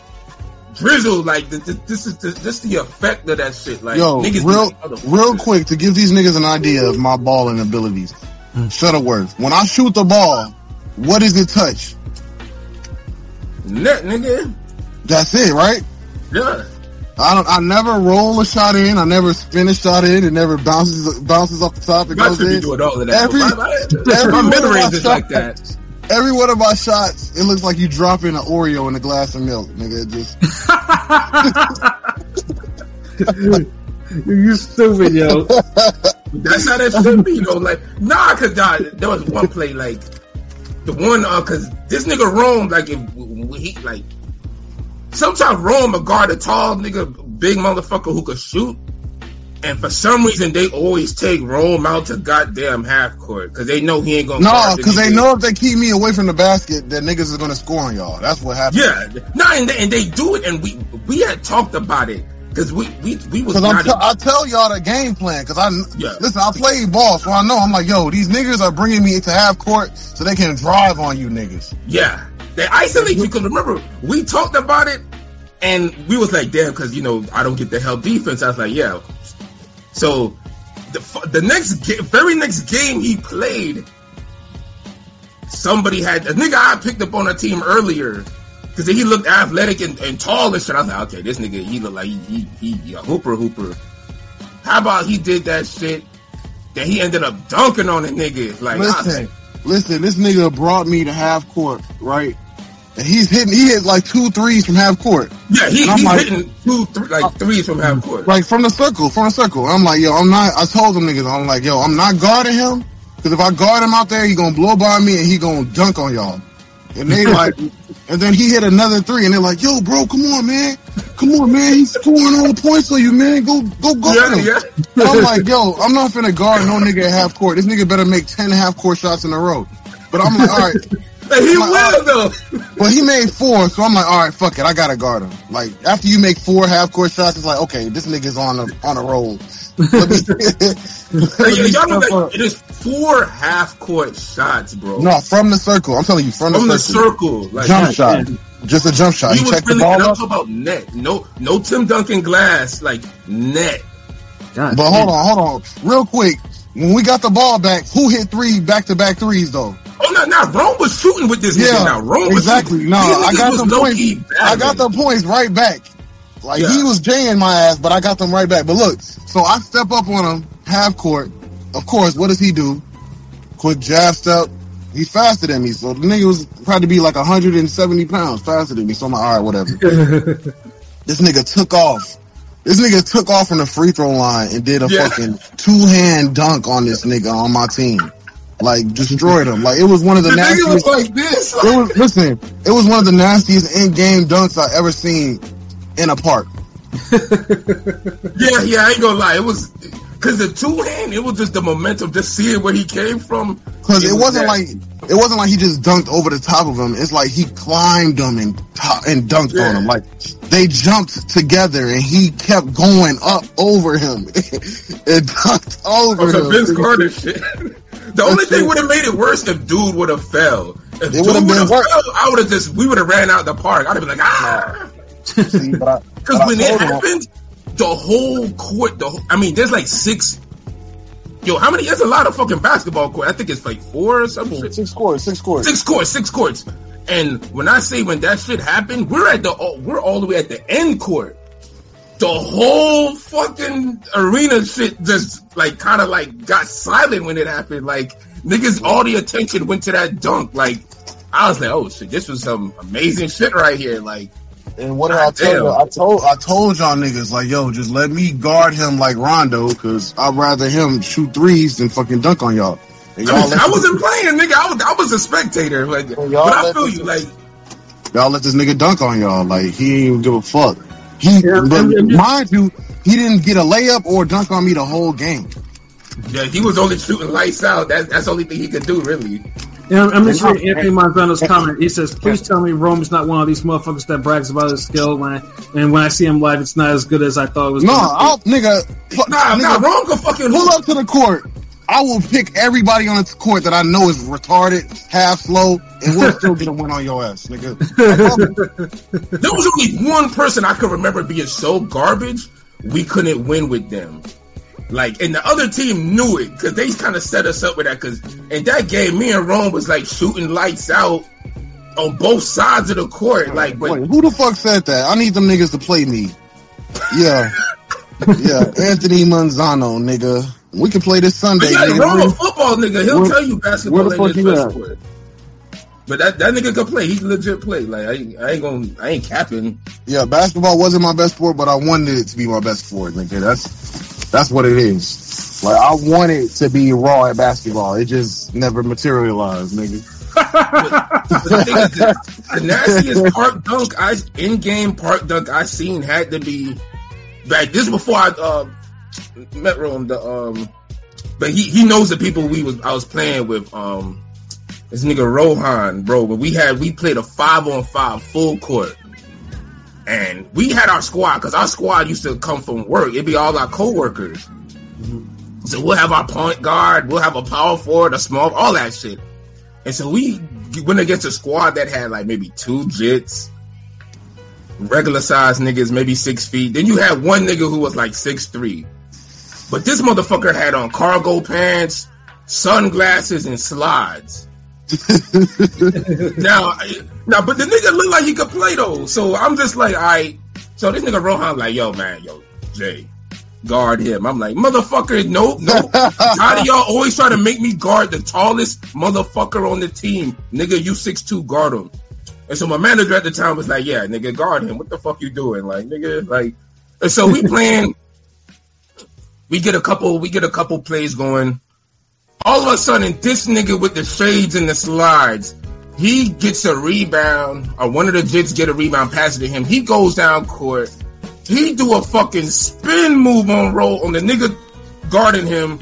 drizzle, like this is the effect of that shit. Like, yo, real quick to give these niggas an idea of my balling abilities. Shutterworth, when I shoot the ball, what is the touch? Net, nigga. That's it, right? Yeah. I never roll a shot in. I never spin a shot in. It never bounces off the top. It goes in. Doing all of that. Every mid-range is like that. Every one of my shots, it looks like you dropping an Oreo in a glass of milk, nigga. It just you stupid, yo. That's how that should be, though. Like, nah, cause there was one play, like the one, cause this nigga Rome, like he like sometimes Rome will guard a tall nigga, big motherfucker who could shoot, and for some reason they always take Rome out to goddamn half court because they know he ain't gonna. No, because they know if they keep me away from the basket, that niggas is gonna score on y'all. That's what happens. Yeah, no, and they do it, and we had talked about it because we was. I tell y'all the game plan because listen. I played ball, so I know. I'm like, yo, these niggas are bringing me into half court so they can drive on you niggas. Yeah, they isolate you because remember we talked about it, and we was like, damn, because you know I don't get the help defense. I was like, yeah. So, the very next game he played, somebody had a nigga I picked up on a team earlier because he looked athletic and tall and shit. I was like, okay, this nigga he looked like he a hooper. How about he did that shit that he ended up dunking on a nigga? Like, listen, this nigga brought me to half court, right? And he hit like 2 threes from half court. Yeah, he's hitting threes from half court. Like from the circle. I'm like, yo, I told them niggas, I'm like, yo, I'm not guarding him. Cause if I guard him out there, he gonna blow by me and he gonna dunk on y'all. And they like, and then he hit another 3 and they're like, yo, bro, come on, man. He's scoring all the points on you, man. Go. Yeah, him. Yeah. I'm like, yo, I'm not finna guard no nigga at half court. This nigga better make 10 half court shots in a row. But I'm like, all right. He will though. Well, he made four, so I'm like, all right, fuck it, I gotta guard him. Like after you make four half court shots, it's like, okay, this nigga's on a roll. Y'all know that it is four half court shots, bro. No, from the circle. I'm telling you, from the circle. Like, jump shot. Just a jump shot. You check the ball. I'm talking about net. No Tim Duncan glass, like net. God, but hold on. Real quick, when we got the ball back, who hit three back-to-back threes, though? Oh, no, Rome was shooting with this nigga now. Rome exactly. Was shooting. No, I got some points. I got the points right back. Like, he was jaying my ass, but I got them right back. But look, so I step up on him, half court. Of course, what does he do? Quick jab step. He's faster than me, so the nigga was probably be like 170 pounds faster than me. So I'm like, all right, whatever. This nigga took off. This nigga took off from the free throw line and did a fucking two-hand dunk on this nigga on my team. Like, destroyed him. Like, it was one of the nastiest... was like this. It was one of the nastiest in-game dunks I ever seen in a park. Yeah, I ain't gonna lie. It was... Because the two-hand, it was just the momentum, just seeing where he came from. Because it wasn't like he just dunked over the top of him. It's like he climbed him and dunked on him. Like, they jumped together, and he kept going up over him. It dunked over him. Vince Carter shit. The only thing would have made it worse if dude would have fell. If dude would have fell, we would have ran out the park. I'd have been like, ah! Because when it happened... The whole court, there's like six. Yo, how many? That's a lot of fucking basketball court. I think it's like four or something. Six courts. And when that shit happened, we're all the way at the end court. The whole fucking arena shit just like kind of like got silent when it happened. Like niggas, all the attention went to that dunk. Like I was like, oh shit, this was some amazing shit right here. Like. And what did I tell you? I told y'all niggas, like, yo, just let me guard him like Rondo, because I'd rather him shoot threes than fucking dunk on y'all. And y'all I wasn't playing, nigga. I was a spectator. Like, but I feel you, like... Y'all let this nigga dunk on y'all. Like, he ain't even give a fuck. Mind you, he didn't get a layup or dunk on me the whole game. Yeah, he was only shooting lights out. That's the only thing he could do, really. I'm just reading Anthony Manzano's comment. He says, please tell me Rome is not one of these motherfuckers that brags about his skill. When I see him live, it's not as good as I thought it was. No, Rome can fucking pull up to the court. I will pick everybody on the court that I know is retarded, half slow, and we'll still get a win on your ass, nigga. There was only one person I could remember being so garbage, we couldn't win with them. Like, and the other team knew it, because they kind of set us up with that, because in that game, me and Rome was, like, shooting lights out on both sides of the court. Like, but wait, who the fuck said that? I need them niggas to play me. Yeah. Anthony Manzano, nigga. We can play this Sunday. But yeah, Rome a football nigga. He'll tell you basketball ain't his best sport. But that nigga can play. He can legit play. Like, I ain't capping. Yeah, basketball wasn't my best sport, but I wanted it to be my best sport, nigga. That's what it is. Like, I wanted to be raw at basketball. It just never materialized, nigga. The nastiest in-game park dunk I seen had to be, like, this before I met Rome. But he knows the people I was playing with. This nigga Rohan, bro. But we played a 5-on-5 full court. And we had our squad, because our squad used to come from work. It'd be all our co-workers. So we'll have our point guard, we'll have a power forward, a small, all that shit. And so we went against a squad that had like maybe two jits, regular size niggas, maybe 6 feet. Then you had one nigga who was like 6'3". But this motherfucker had on cargo pants, sunglasses, and slides. Now, but the nigga looked like he could play though. So I'm just like, all right. So this nigga Rohan like, yo, Jay, guard him. I'm like, motherfucker, nope. How do y'all always try to make me guard the tallest motherfucker on the team? Nigga, you 6'2", guard him. And so my manager at the time was like, yeah, nigga, guard him. What the fuck you doing? Like, nigga, like. And so we playing. We get a couple plays going. All of a sudden, this nigga with the shades and the slides, he gets a rebound, or one of the jits get a rebound, pass it to him. He goes down court. He do a fucking spin move on roll on the nigga guarding him,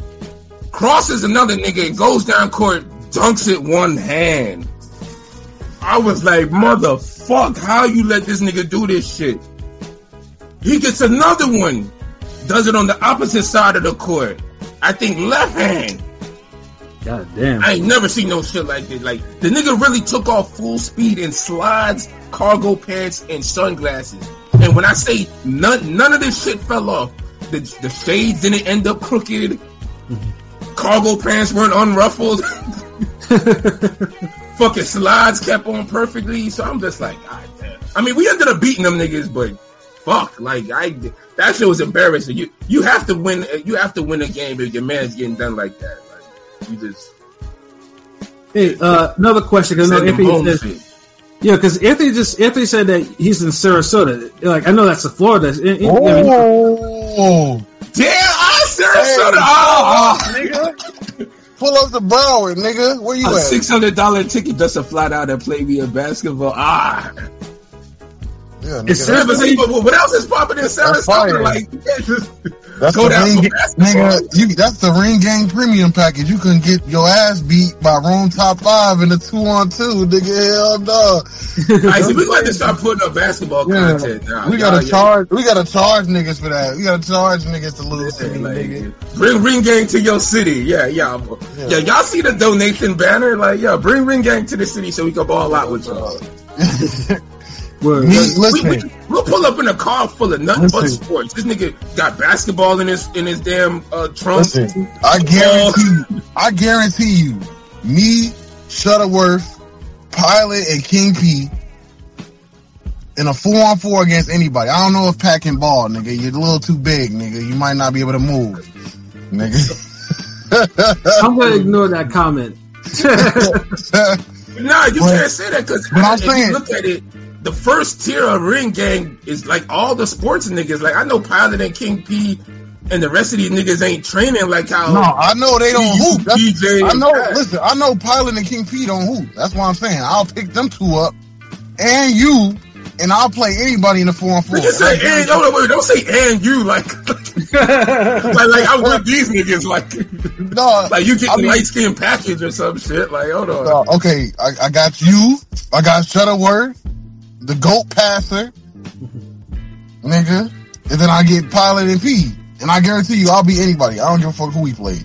crosses another nigga, and goes down court, dunks it one hand. I was like, motherfuck, how you let this nigga do this shit? He gets another one. Does it on the opposite side of the court. I think left hand. God damn. I ain't never seen no shit like this. Like, the nigga really took off full speed in slides, cargo pants, and sunglasses. And when I say none of this shit fell off, the shades didn't end up crooked. Cargo pants weren't unruffled. Fucking slides kept on perfectly. So I'm just like, God damn. I mean, we ended up beating them niggas, but fuck, like that shit was embarrassing. You have to win. You have to win a game if your man's getting done like that. Like, you just. Hey, another question, because Anthony said that he's in Sarasota. Like, I know that's in Florida. Damn, I'm Sarasota. Nigga. Pull up the Broward, nigga. Where you at? $600 ticket doesn't flat out and play me in basketball. Yeah, nigga, what else is popping in Sarasota? Like, you can't just go down for basketball. Nigga, that's the Ring Gang premium package. You couldn't get your ass beat by Rome Top 5 in a 2-on-2, nigga. Hell no. I see, we got to start putting up basketball content now. We gotta charge niggas for that. We gotta charge niggas to lose it, like, nigga. Bring Ring Gang to your city. Yeah. Y'all see the donation banner? Like, yeah, bring Ring Gang to the city so we can ball out with y'all. We'll pull up in a car full of nothing but sports. This nigga got basketball in his damn trunk. I guarantee you, me, Shutterworth, Pilot, and King P in a 4-on-4 against anybody. I don't know if packing ball, nigga. You're a little too big, nigga. You might not be able to move, nigga. I'm gonna ignore that comment. Can't say that because if you look at it. The first tier of Ring Gang is like all the sports niggas. Like, I know Pilot and King P and the rest of these niggas ain't training like how. No, I know they don't hoop. I know Pilot and King P don't hoop. That's what I'm saying. I'll pick them two up and you, and I'll play anybody in the 4-on-4. Don't say and you like I'm with these niggas like no, like you get the light skin package or some shit. Like, hold on. No, okay, I got you. I got Shutterworth, the GOAT passer, nigga, and then I get Pilot and P, and I guarantee you I'll beat anybody. I don't give a fuck who we play.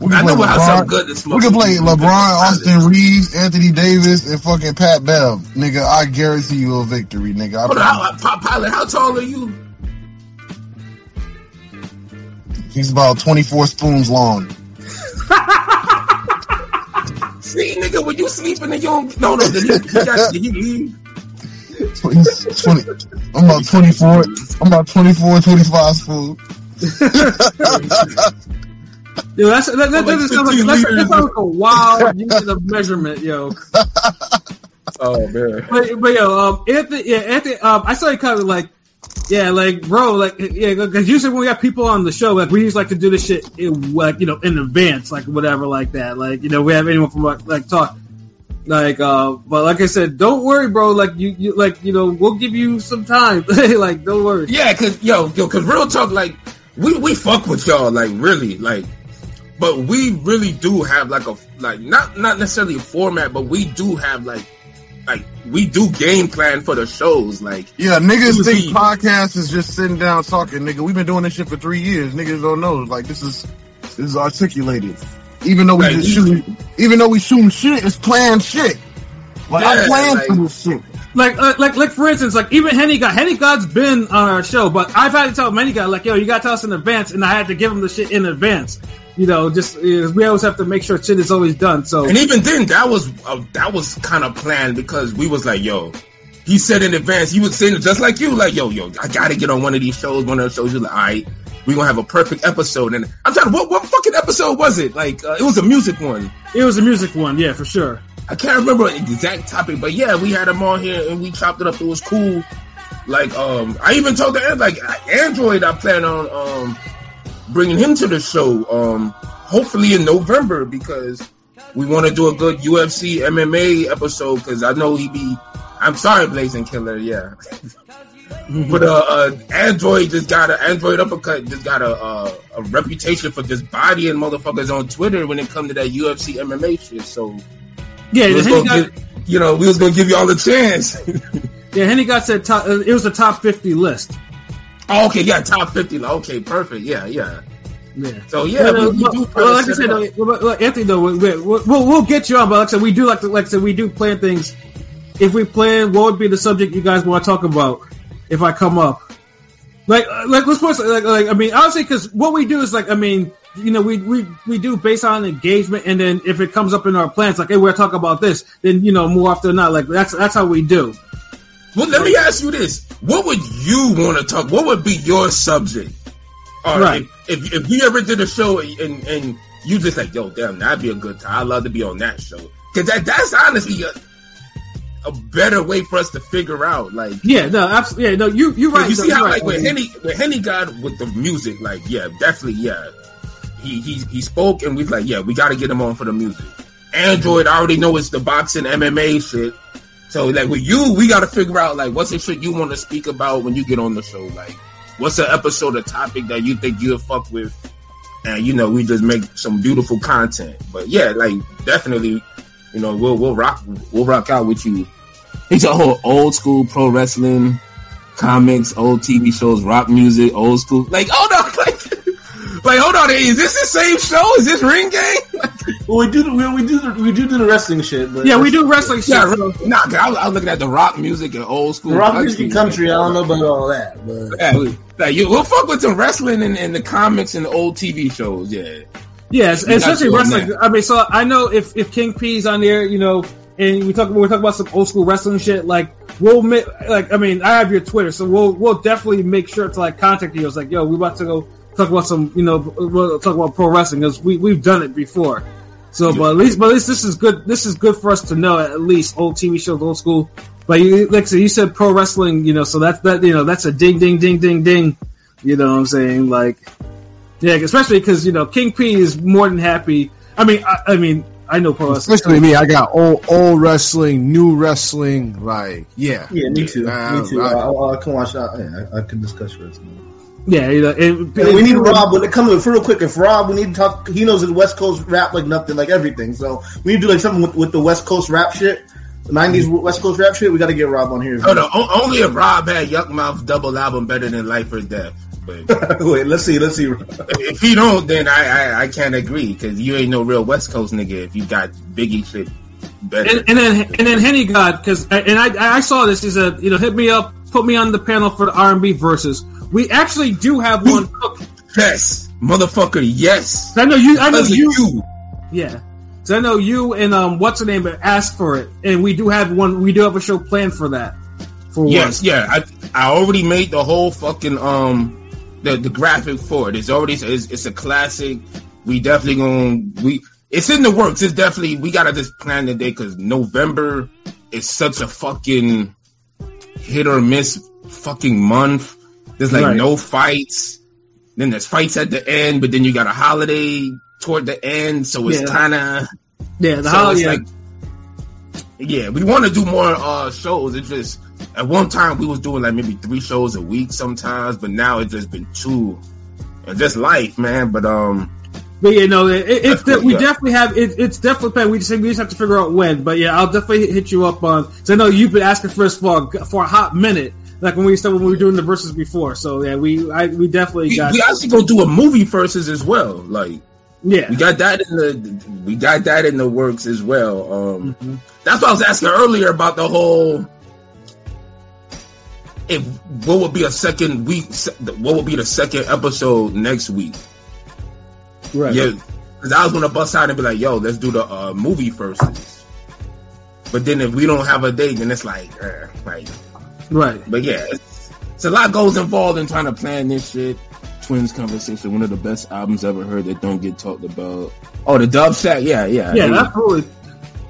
We can play LeBron, Austin Reeves, Anthony Davis, and fucking Pat Bev, nigga. I guarantee you a victory, nigga. Pilot, how tall are you? He's about 24 spoons long. See, nigga, when you sleeping and you don't... No, did he leave? I'm about 24. I'm about 24, 25 food. Yo, that's like a wild use of measurement, yo. Oh man. But yo, Anthony, I started kind of like, because usually when we have people on the show, like we usually like to do this shit, in advance, like whatever, like that, like we have anyone from like talk. Like, but like I said, don't worry, bro. Like you we'll give you some time. Like, don't worry. Yeah, cause real talk, like we fuck with y'all, like really, like. But we really do have like a not necessarily a format, but we do have like we do game plan for the shows. Like, yeah, niggas think podcasts is just sitting down talking, nigga. We've been doing this shit for 3 years. Niggas don't know. Like, this is articulated. Even though we shooting shit, it's planned shit. Like, I planned for this shit. Like for instance, like even Henny God's been on our show, but I've had to tell Henny God, like, yo, you gotta tell us in advance, and I had to give him the shit in advance. We always have to make sure shit is always done. So, and even then, that was kind of planned because we was like, yo, he said in advance, he was saying just like you, like, yo, I gotta get on one of those shows. You're like, all right. We're going to have a perfect episode. And I'm trying to, what fucking episode was it? Like, it was a music one. Yeah, for sure. I can't remember the exact topic, but yeah, we had him on here and we chopped it up. It was cool. Like, I even told the Android, I plan on bringing him to the show, hopefully in November, because we want to do a good UFC MMA episode, because I know I'm sorry, Blazing Killer, yeah. But Android Uppercut just got a reputation for just bodying motherfuckers on Twitter when it comes to that UFC MMA shit. So yeah, you know, we was going to give you all a chance. Yeah, Henny got said top, it was a top 50 list. Oh, okay, yeah, top 50. Okay, perfect. Yeah. So yeah, like I said, Anthony, though, we'll get you on. But like I said, we do like I said, we do plan things. If we plan, what would be the subject you guys want to talk about? If I come up, I mean, honestly, because what we do is we do based on engagement, and then if it comes up in our plans, like, hey, we're talking about this, then you know, more often than not, like that's how we do. Well, let me ask you this: what would you want to talk? What would be your subject? Right. If you ever did a show and you just like, yo, damn, that'd be a good time. I'd love to be on that show. Because that's honestly a better way for us to figure out. Like, yeah, no, absolutely, yeah, no, you're right. You see how like when Henny got with the music, like, yeah, definitely, yeah. He spoke and we like, yeah, we got to get him on for the music. Android, I already know it's the boxing MMA shit. So like with you, we got to figure out like what's the shit you want to speak about when you get on the show, like. What's an episode or topic that you think you'll fuck with? And, you know, we just make some beautiful content. But, yeah, like, definitely, you know, we'll rock out with you. It's a whole old school pro wrestling, comics, old TV shows, rock music, old school. Like, hold on. Like hold on. Is this the same show? Is this Ring Gang? Well, we do the wrestling shit. But yeah, we do wrestling shit. Yeah, so. Nah, I was looking at the rock music and old school. The rock music and country, like, I don't know about all that. But. Yeah, like, we'll fuck with some wrestling and the comics and the old TV shows, yeah. Yes, yeah, especially wrestling. That. I mean, so I know if King P's on there, you know, and we're talking about some old school wrestling shit, like, I have your Twitter, so we'll definitely make sure to, like, contact you. It's like, yo, we about to go talk about some, you know, talk about pro wrestling because we've done it before. So, but at least this is good. This is good for us to know. At least old TV shows, old school. But you said pro wrestling, you know, so that's a ding, ding, ding, ding, ding. You know what I'm saying? Like, yeah, especially because you know King P is more than happy. I mean, I know pro wrestling. Especially me, I got old wrestling, new wrestling. Like, yeah, me too. I can watch that. Yeah, I can discuss wrestling. Yeah, you know, we need Rob when it comes real quick. If Rob, we need to talk. He knows the West Coast rap like nothing, like everything. So we need to do like something with the West Coast rap shit, the '90s West Coast rap shit. We got to get Rob on here. Oh no, only if Rob had Yuck Mouth double album better than Life or Death. But wait, let's see. If he don't, then I can't agree because you ain't no real West Coast nigga if you got Biggie shit better. And then Henny God I saw this. He's a hit me up, put me on the panel for the R&B versus. We actually do have one cooked. Yes, motherfucker. Yes, I know you. Yeah, so I know you and what's her name asked for it, and we do have one. We do have a show planned for that. I already made the whole fucking the graphic for it. It's already it's a classic. It's in the works. It's definitely we gotta just plan the day because November is such a fucking hit or miss fucking month. There's like no fights. Then there's fights at the end, but then you got a holiday toward the end, so it's kind of we want to do more shows. It's just at one time we was doing like maybe 3 shows a week sometimes, but now it's just been 2. And just life, man. But you know, definitely have it. It's definitely we just have to figure out when. But yeah, I'll definitely hit you up on. So I know you've been asking for us for a hot minute. Like when we were doing the verses before, so yeah, we definitely got. We actually gonna do a movie verses as well. Like, yeah, we got that in the works as well. That's what I was asking earlier about the whole. What would be a second week? What would be the second episode next week? Right. Yeah, because I was gonna bust out and be like, "Yo, let's do the movie verses." But then if we don't have a date, then it's like, Right, but yeah, it's a lot goes involved in trying to plan this shit. Twins Conversation, one of the best albums ever heard that don't get talked about. Oh, the Dub Sack, yeah, absolutely.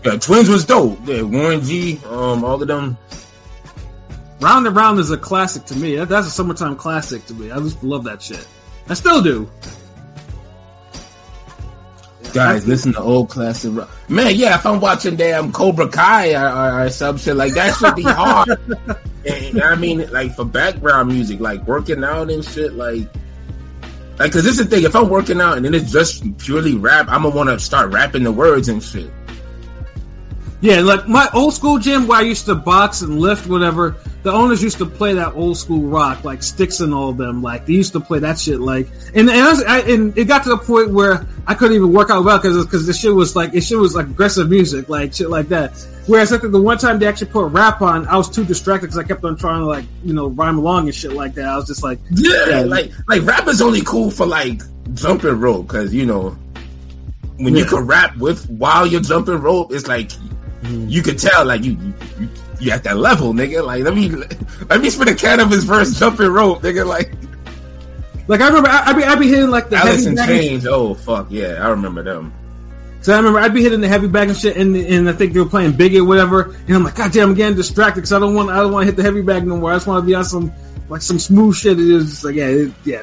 Yeah, Twins was dope. Yeah, Warren G, all of them. Round and Round is a classic to me. That's a summertime classic to me. I just love that shit. I still do. Guys, listen to old classic rock. Man, yeah, if I'm watching damn Cobra Kai or some shit, like, that should be hard. And I mean, like, for background music, like, working out and shit, like, because this is the thing, if I'm working out and then it's just purely rap, I'm going to want to start rapping the words and shit. Yeah, like my old school gym where I used to box and lift, whatever, the owners used to play that old school rock, like Sticks and all of them. Like, they used to play that shit, like, and it got to the point where I couldn't even work out well because the shit was like, aggressive music, like shit like that. Whereas I think the one time they actually put a rap on, I was too distracted because I kept on trying to, like, you know, rhyme along and shit like that. I was just like, yeah, like rap is only cool for like jumping rope because, you know, when you can rap while you're jumping rope, it's like, you could tell, like, you at that level, nigga. Like, let me spit a cannabis verse jumping rope, nigga. Like I remember, I'd be hitting like the Alice heavy and Chains. Oh fuck yeah, I remember them. So I remember I'd be hitting the heavy bag and shit, and I think they were playing Biggie or whatever. And I'm like, goddamn, I'm getting distracted because I don't want to hit the heavy bag no more. I just want to be on some smooth shit. It was just like,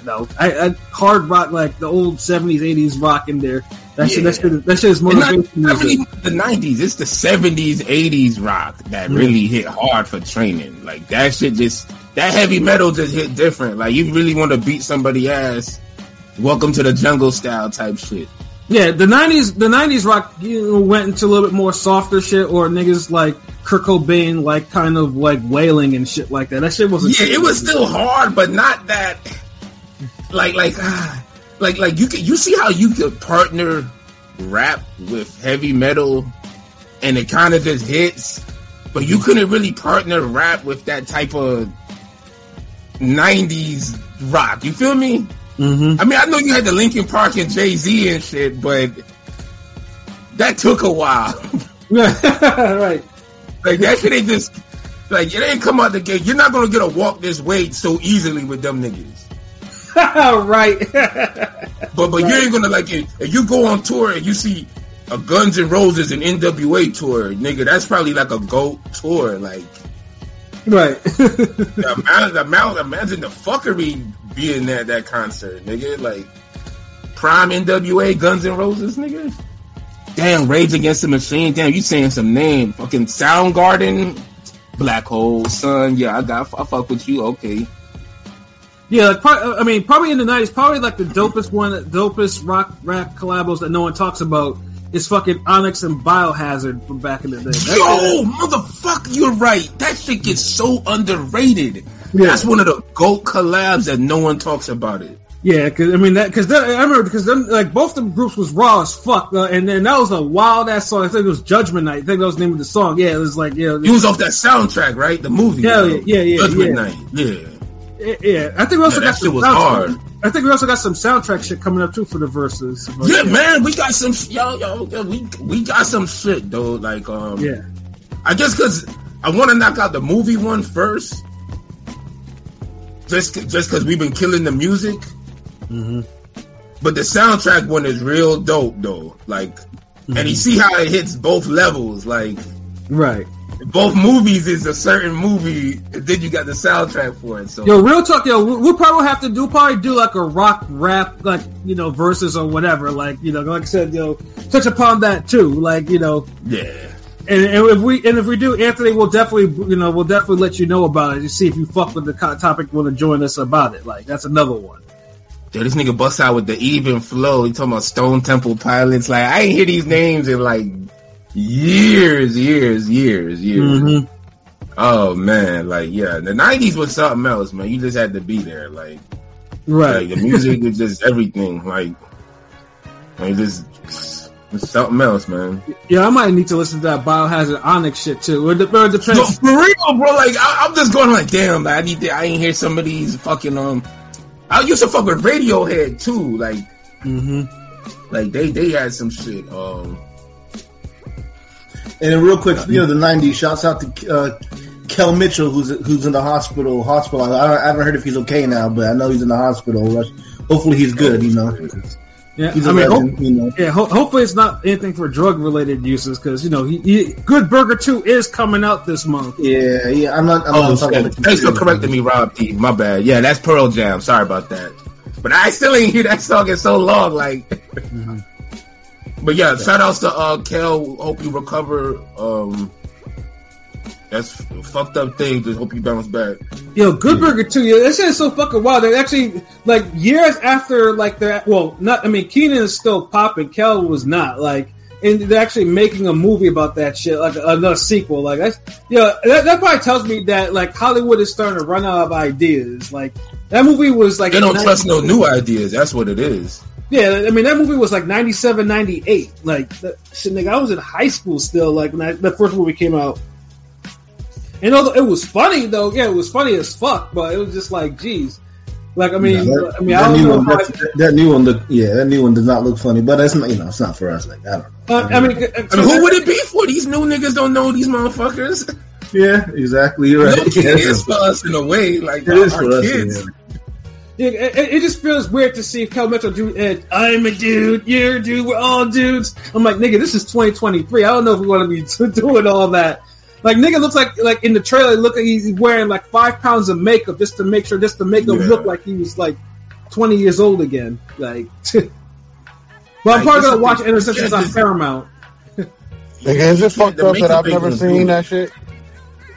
no, I hard rock, like the old 70s, 80s rock in there. That shit is motivation. Not even the 90s. It's the 70s, 80s rock that really hit hard for training. Like that shit that heavy metal just hit different. Like you really want to beat somebody's ass. Welcome to the jungle style type shit. Yeah, the 90s rock, you know, went into a little bit more softer shit, or niggas like Kirk Cobain, like kind of like wailing and shit like that. That shit wasn't. Yeah, it was still hard, but not that. Like you see how you could partner rap with heavy metal, and it kind of just hits, but you couldn't really partner rap with that type of 90s rock. You feel me? Mm-hmm. I mean, I know you had the Linkin Park and Jay-Z and shit, but that took a while. Right? Like that shit ain't just like it ain't come out the gate. You're not gonna get a walk this way so easily with them niggas. Right. But you ain't gonna like it. If you go on tour and you see a Guns N' Roses and NWA tour, nigga, that's probably like a GOAT tour. Like, right. Imagine the fuckery being at that concert, nigga. Like prime NWA, Guns N' Roses, nigga. Damn, Rage Against the Machine. Damn, you saying some name? Fucking Soundgarden, Black Hole Sun. Yeah, I fuck with you. Okay. Yeah, like, probably in the 90s, probably like the dopest rock rap collabos that no one talks about is fucking Onyx and Biohazard from back in the day. Yo, motherfucker, you're right. That shit gets so underrated. Yeah. That's one of the GOAT collabs that no one talks about it. Yeah, because like both them groups was raw as fuck, and then that was a wild ass song. I think it was Judgment Night. I think that was the name of the song. Yeah, it was like it was off that soundtrack, right? The movie. Judgment Night. Yeah. Yeah, I think we also got some some soundtrack shit coming up too for the verses. Yeah, man, we got some we got some shit though. Like, I guess because I want to knock out the movie one first, just because we've been killing the music. Mm-hmm. But the soundtrack one is real dope though. Like, and you see how it hits both levels. Like, right. Both movies is a certain movie, and then you got the soundtrack for it. So, yo, real talk, we'll probably have to do like a rock rap, like, you know, verses or whatever. Like, you know, like I said, touch upon that too. Like, you know, yeah. And if we do, Anthony, we'll definitely let you know about it to see if you fuck with the topic, want to join us about it. Like, that's another one. Yo, this nigga busts out with the Even Flow. He talking about Stone Temple Pilots. Like, I ain't hear these names in like years. Mm-hmm. Oh man, like, yeah, the 90s was something else, man. You just had to be there, like, right? Like, the music was just everything, like just something else, man. Yeah, I might need to listen to that Biohazard Onyx shit too. Or the no, for real, bro. Like, I'm just going like, damn, like, I ain't hear some of these fucking I used to fuck with Radiohead too, like, like they had some shit. And then real quick, speaking of the 90s, shouts out to Kel Mitchell, who's in the hospital. I haven't heard if he's okay now, but I know he's in the hospital. Hopefully he's good, you know. Yeah, he's hopefully it's not anything for drug-related uses, because, you know, Good Burger 2 is coming out this month. Yeah, I'm not talking about it. Thanks for correcting me, Rob P. My bad. Yeah, that's Pearl Jam. Sorry about that. But I still ain't hear that song in so long, like... Mm-hmm. But yeah, shout outs to Kel. Hope you recover. That's a fucked up thing. Just hope you bounce back. Yo, Good Burger too. Yeah, that shit is so fucking wild. They're actually like years after like that. Well, not. I mean, Keenan is still popping. Kel was not. Like and they're actually making a movie about that shit, like another sequel. Like that's, yeah, that probably tells me that like Hollywood is starting to run out of ideas. Like that movie was like they don't trust no new ideas. That's what it is. Yeah, I mean that movie was like 97, 98. Like that shit, nigga, I was in high school still. Like when the first movie came out, and although it was funny though, yeah, it was funny as fuck. But it was just like, geez. Like that new one does not look funny, but that's not, it's not for us. Like I don't know. Who would it be for? These new niggas don't know these motherfuckers. Yeah, exactly. You're right. It is for us in a way. Like it is for us. Kids. Yeah, it just feels weird to see Cal Metro do. I'm a dude. You're a dude. We're all dudes. I'm like, nigga, this is 2023. I don't know if we want to be doing all that. Like nigga looks like in the trailer, he's wearing like 5 pounds of makeup just to make sure, just to make him look like he was like 20 years old again. Like, but I'm probably gonna watch Interceptions on Paramount. Is it fucked up that I've never seen that shit?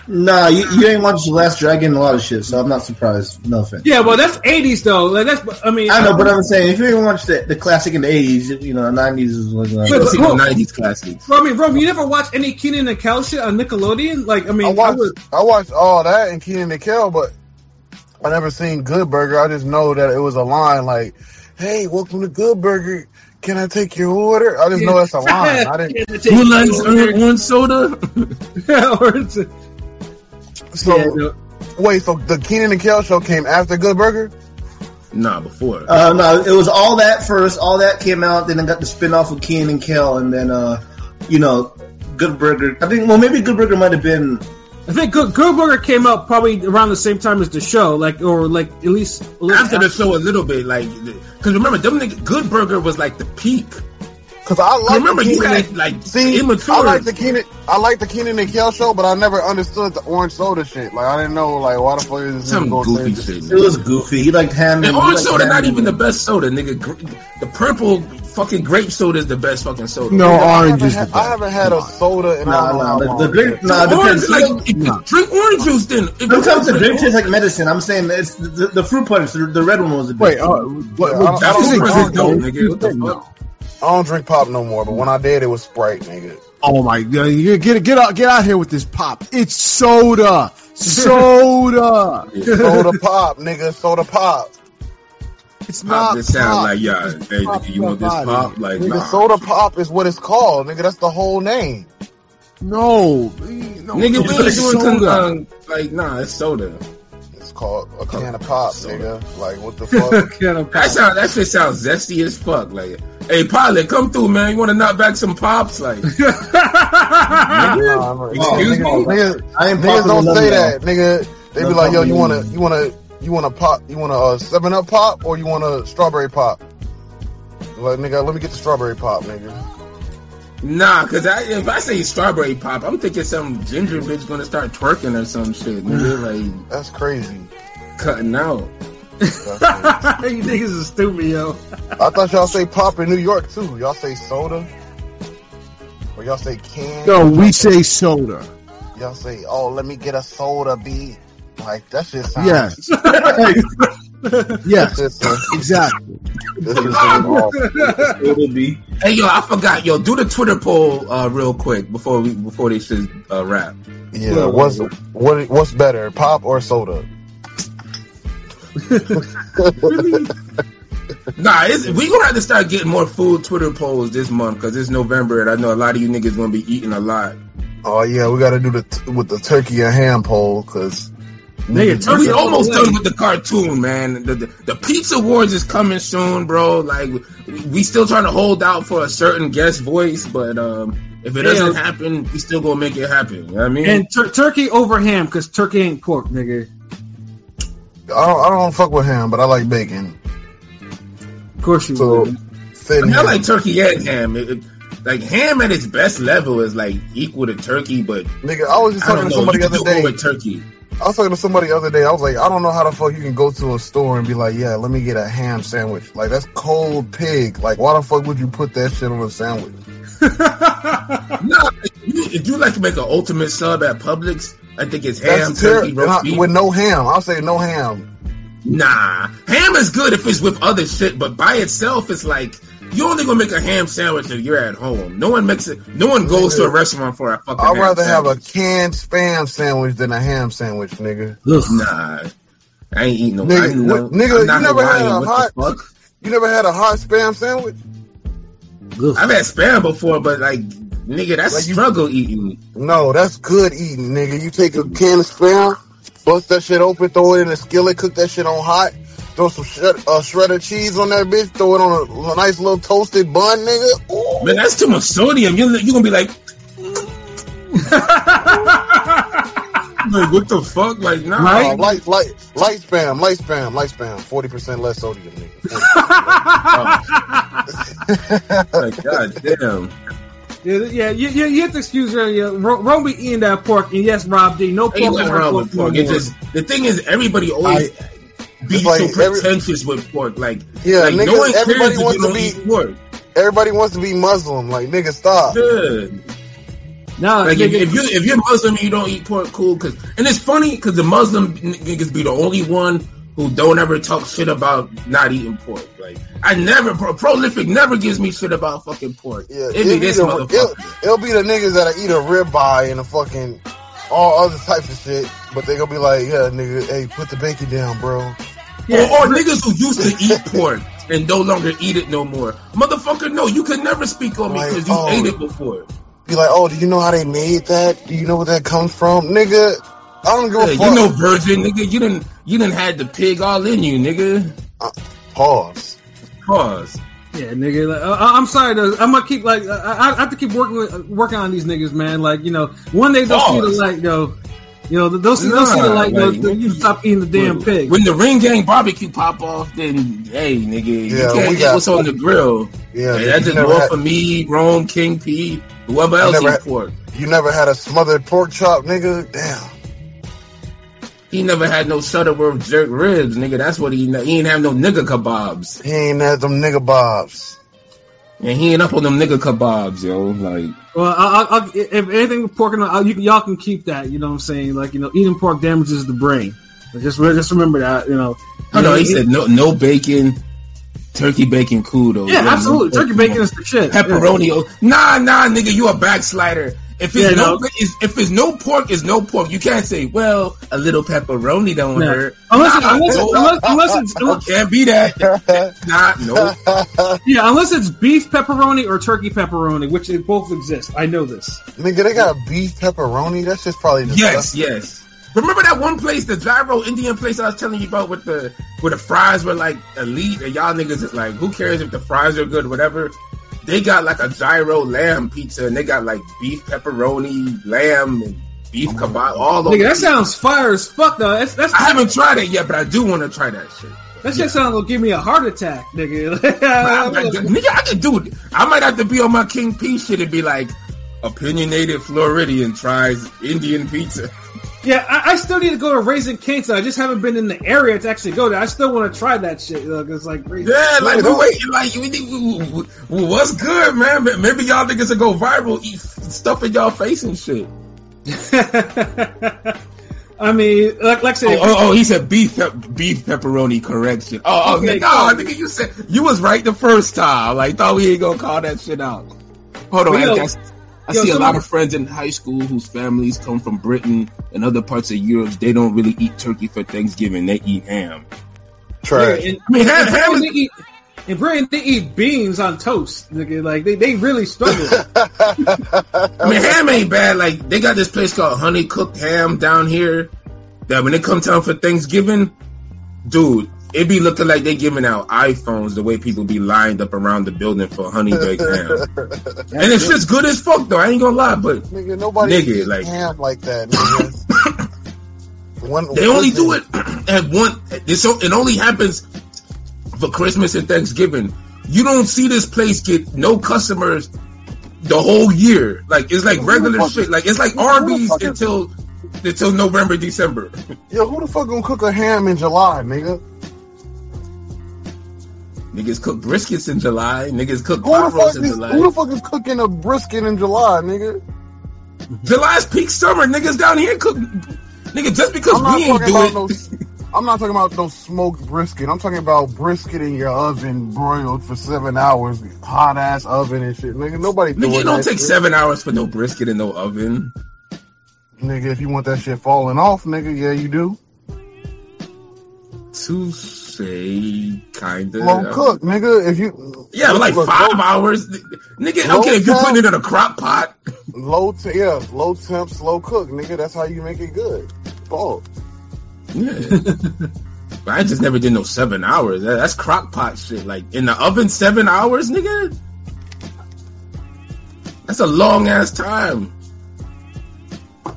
Nah, you ain't watched The Last Dragon and a lot of shit, so I'm not surprised. No offense. Yeah, well, that's 80s though. Like that's, I know, but I'm saying if you didn't watch the classic in the 80s, you know, the 90s is like the 90s classics. Bro, Rome, you never watched any Kenan and Kel shit on Nickelodeon? Like, I watched all that in Kenan and Kel, but I never seen Good Burger. I just know that it was a line like, "Hey, welcome to Good Burger. Can I take your order?" I just know that's a line. I didn't. 2 lines, one soda. So, wait, so the Kenan and Kel show came after Good Burger? Nah, before. No, it was all that first. All that came out, then it got the spinoff of Kenan and Kel, and then, Good Burger. I think, well, maybe Good Burger might have been... I think Good Burger came out probably around the same time as the show, at least... After the show a little bit, because remember, Good Burger was, like, the peak. Because I like the Kenan and Kel show, but I never understood the orange soda shit. Like I didn't know, like why the fuck is some goofy shit? It was goofy. He liked ham. And orange soda, not even the best soda, nigga. The purple fucking grape soda is the best fucking soda. No, orange is the best. I haven't had a soda in my life. Drink orange juice then. Sometimes the drink tastes like medicine. I'm saying it's the fruit punch. The red one was the best. Wait, I don't drink orange juice. I don't drink pop no more, but when I did, it was Sprite, nigga. Oh my god! You get out here with this pop. It's soda, soda pop, nigga, soda pop. It's not. This sounds like hey, nigga, you want this pop? Like, nigga, soda pop is what it's called, nigga. That's the whole name. No nigga, we ain't doing it's soda. It's called a can of pop, soda. Nigga. Like, what the fuck? Can of pop. That shit sounds zesty as fuck, like. Hey, pilot, come through, man. You want to knock back some pops? Like, excuse me? Niggas don't say that, nigga. They be like, yo, you want a 7-Up pop or you want a strawberry pop? Like, nigga, let me get the strawberry pop, nigga. Nah, because if I say strawberry pop, I'm thinking some ginger bitch going to start twerking or some shit, nigga. Like, that's crazy. Cutting out. You niggas is stupid, yo. I thought y'all say pop in New York too. Y'all say soda, or y'all say can. No, we say soda. Y'all say, "Oh, let me get a soda, B." Like that shit sounds. Yes. Yes. Exactly. Soda B. Hey, yo, I forgot. Yo, do the Twitter poll real quick before they should wrap. Yeah. Well, what's better, pop or soda? Really? Nah, we gonna have to start getting more food Twitter polls this month because it's November and I know a lot of you niggas gonna be eating a lot. Oh yeah, we gotta do with the turkey and ham poll because we almost done with the cartoon, man. The Pizza Awards is coming soon, bro. Like we still trying to hold out for a certain guest voice, but if it doesn't happen, we still gonna make it happen. You know what I mean, and turkey over ham because turkey ain't pork, nigga. I don't fuck with ham, but I like bacon. Of course you do. I like turkey and ham. Like ham at its best level is like equal to turkey, but nigga, I was just talking to somebody the other day. I was like, I don't know how the fuck you can go to a store and be like, yeah, let me get a ham sandwich. Like that's cold pig. Like why the fuck would you put that shit on a sandwich? Nah, if you like to make an ultimate sub at Publix, I think it's ham, turkey, roast beef. With no ham. I'll say no ham. Nah. Ham is good if it's with other shit, but by itself, it's like, You're only gonna make a ham sandwich if you're at home. No one makes it. No one goes to a restaurant for a fucking. I'd rather ham sandwich. Have a canned spam sandwich than a ham sandwich, nigga. Nah, I ain't eating no. Nigga, you never had a hot spam sandwich. Ugh. I've had spam before, but like, nigga, that's like struggle eating. No, that's good eating, nigga. You take a can of spam, bust that shit open, throw it in a skillet, cook that shit on hot. Throw some shredded cheese on that bitch. Throw it on a nice little toasted bun, nigga. Ooh. Man, that's too much sodium. You gonna be like, like, what the fuck? Like, nah. Right? Light spam. 40% less sodium, nigga. Like, god damn. Yeah, you have to excuse her. Yeah. Rome be eating that pork, and yes, Rob D. No pork. Pork. It just, the thing is, everybody always. Be like, so pretentious with pork, like yeah, like, niggas, no one everybody wants to be pork. Everybody wants to be Muslim, like nigga, stop. Good. Nah, like if you're Muslim and you don't eat pork, cool. And it's funny because the Muslim niggas be the only one who don't ever talk shit about not eating pork. Like I never prolific never gives me shit about fucking pork. Yeah, it'll be the niggas that eat a ribeye and a fucking. All other types of shit, but they gonna be like, yeah, nigga, hey, put the bacon down, bro. Yeah. Or niggas who used to eat pork and no longer eat it no more. Motherfucker, no, you could never speak on me because you ate it before. Be like, oh, do you know how they made that? Do you know where that comes from? Nigga, I don't give a fuck. You know virgin, nigga. You done had the pig all in you, nigga. Pause. Yeah, nigga. Like, I'm sorry. Though. I'm gonna keep like I have to keep working on these niggas, man. Like you know, one day they'll see the light, though. You know, they'll see the light, though. Like, you stop eating the damn pig. When the Ring Gang barbecue pop off, then hey, nigga, you can't get what's on the grill. Yeah, hey, that's just more for me, Rome, King P, whoever else eat pork. You never had a smothered pork chop, nigga. Damn. He never had no Shutterworth jerk ribs, nigga. That's what he ain't have no nigga kebabs. He ain't had them nigga bobs. And he ain't up on them nigga kebabs, yo. Like, well, I if anything with pork, y'all can keep that. You know what I'm saying? Like, you know, eating pork damages the brain. But just remember that, you know. No, he said no bacon. Turkey bacon cool though. Yeah, absolutely. Turkey bacon is the shit. Pepperoni. Yeah. Nah, nigga, you a backslider. If it's no pork, it's no pork. You can't say, well, a little pepperoni don't hurt. Unless it can't be that. Yeah, unless it's beef pepperoni or turkey pepperoni, which they both exist. I know this. Nigga, they got beef pepperoni? That's just probably disgusting. Yes. Remember that one place, the gyro Indian place I was telling you about with the fries were like elite and y'all niggas is like, who cares if the fries are good, whatever. They got like a gyro lamb pizza and they got like beef pepperoni, lamb and beef kebab, all those. Nigga, that sounds fire as fuck though. I haven't tried it yet, but I do want to try that shit. That shit sounds gonna give me a heart attack, nigga. I might have to be on my King P shit and be like, opinionated Floridian tries Indian pizza. Yeah, I still need to go to Raising Cane's. So I just haven't been in the area to actually go there. I still want to try that shit. You know, cause like, what's good, man? Maybe y'all niggas will go viral, eat stuff in y'all face and shit. I mean, like I said, he said beef pepperoni correction. Nigga, you said you was right the first time. Like, thought we ain't gonna call that shit out. Hold on, I see a lot of friends in high school whose families come from Britain and other parts of Europe. They don't really eat turkey for Thanksgiving. They eat ham. Trash. Yeah, I mean, ham is... In Britain, they eat beans on toast. Nigga. Like, they really struggle. I mean, ham ain't bad. Like, they got this place called Honey Cooked Ham down here that when they come down for Thanksgiving, dude, it be looking like they giving out iPhones the way people be lined up around the building for honey baked ham. And it's just good as fuck though. I ain't gonna lie, but nigga, nobody like ham like that. Nigga. They only do it at one. It only happens for Christmas and Thanksgiving. You don't see this place get no customers the whole year. Like it's like regular shit. Like it's like Arby's until November, December. Yo, who the fuck gonna cook a ham in July, nigga? Niggas cook briskets in July. Niggas cook pot roast in July. Who the fuck is cooking a brisket in July, nigga? July's peak summer. Niggas down here cook. Nigga, just because we ain't do it. I'm not talking about no smoked brisket. I'm talking about brisket in your oven, broiled for 7 hours, hot ass oven and shit. Nigga, nobody. Nigga, you don't take shit. 7 hours for no brisket in no oven. Nigga, if you want that shit falling off, nigga, yeah, you do. To say, kinda. Well, cook, nigga. If you. Yeah, like look, 5 hours, nigga. Okay, if you're putting it in a crock pot. Low temp, slow cook, nigga. That's how you make it good. Balls. Yeah. But I just never did no 7 hours. That's crock pot shit. Like in the oven, 7 hours, nigga. That's a long ass time.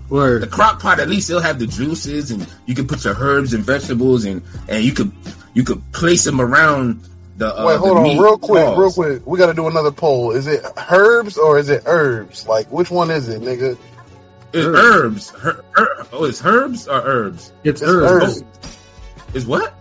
Word. The crock pot, at least it'll have the juices, and you can put your herbs and vegetables, and you could place them around the. Wait, hold on, real quick. We got to do another poll. Is it herbs or is it herbs? Like, which one is it, nigga? It's herbs. It's herbs or herbs? It's herbs. It's what?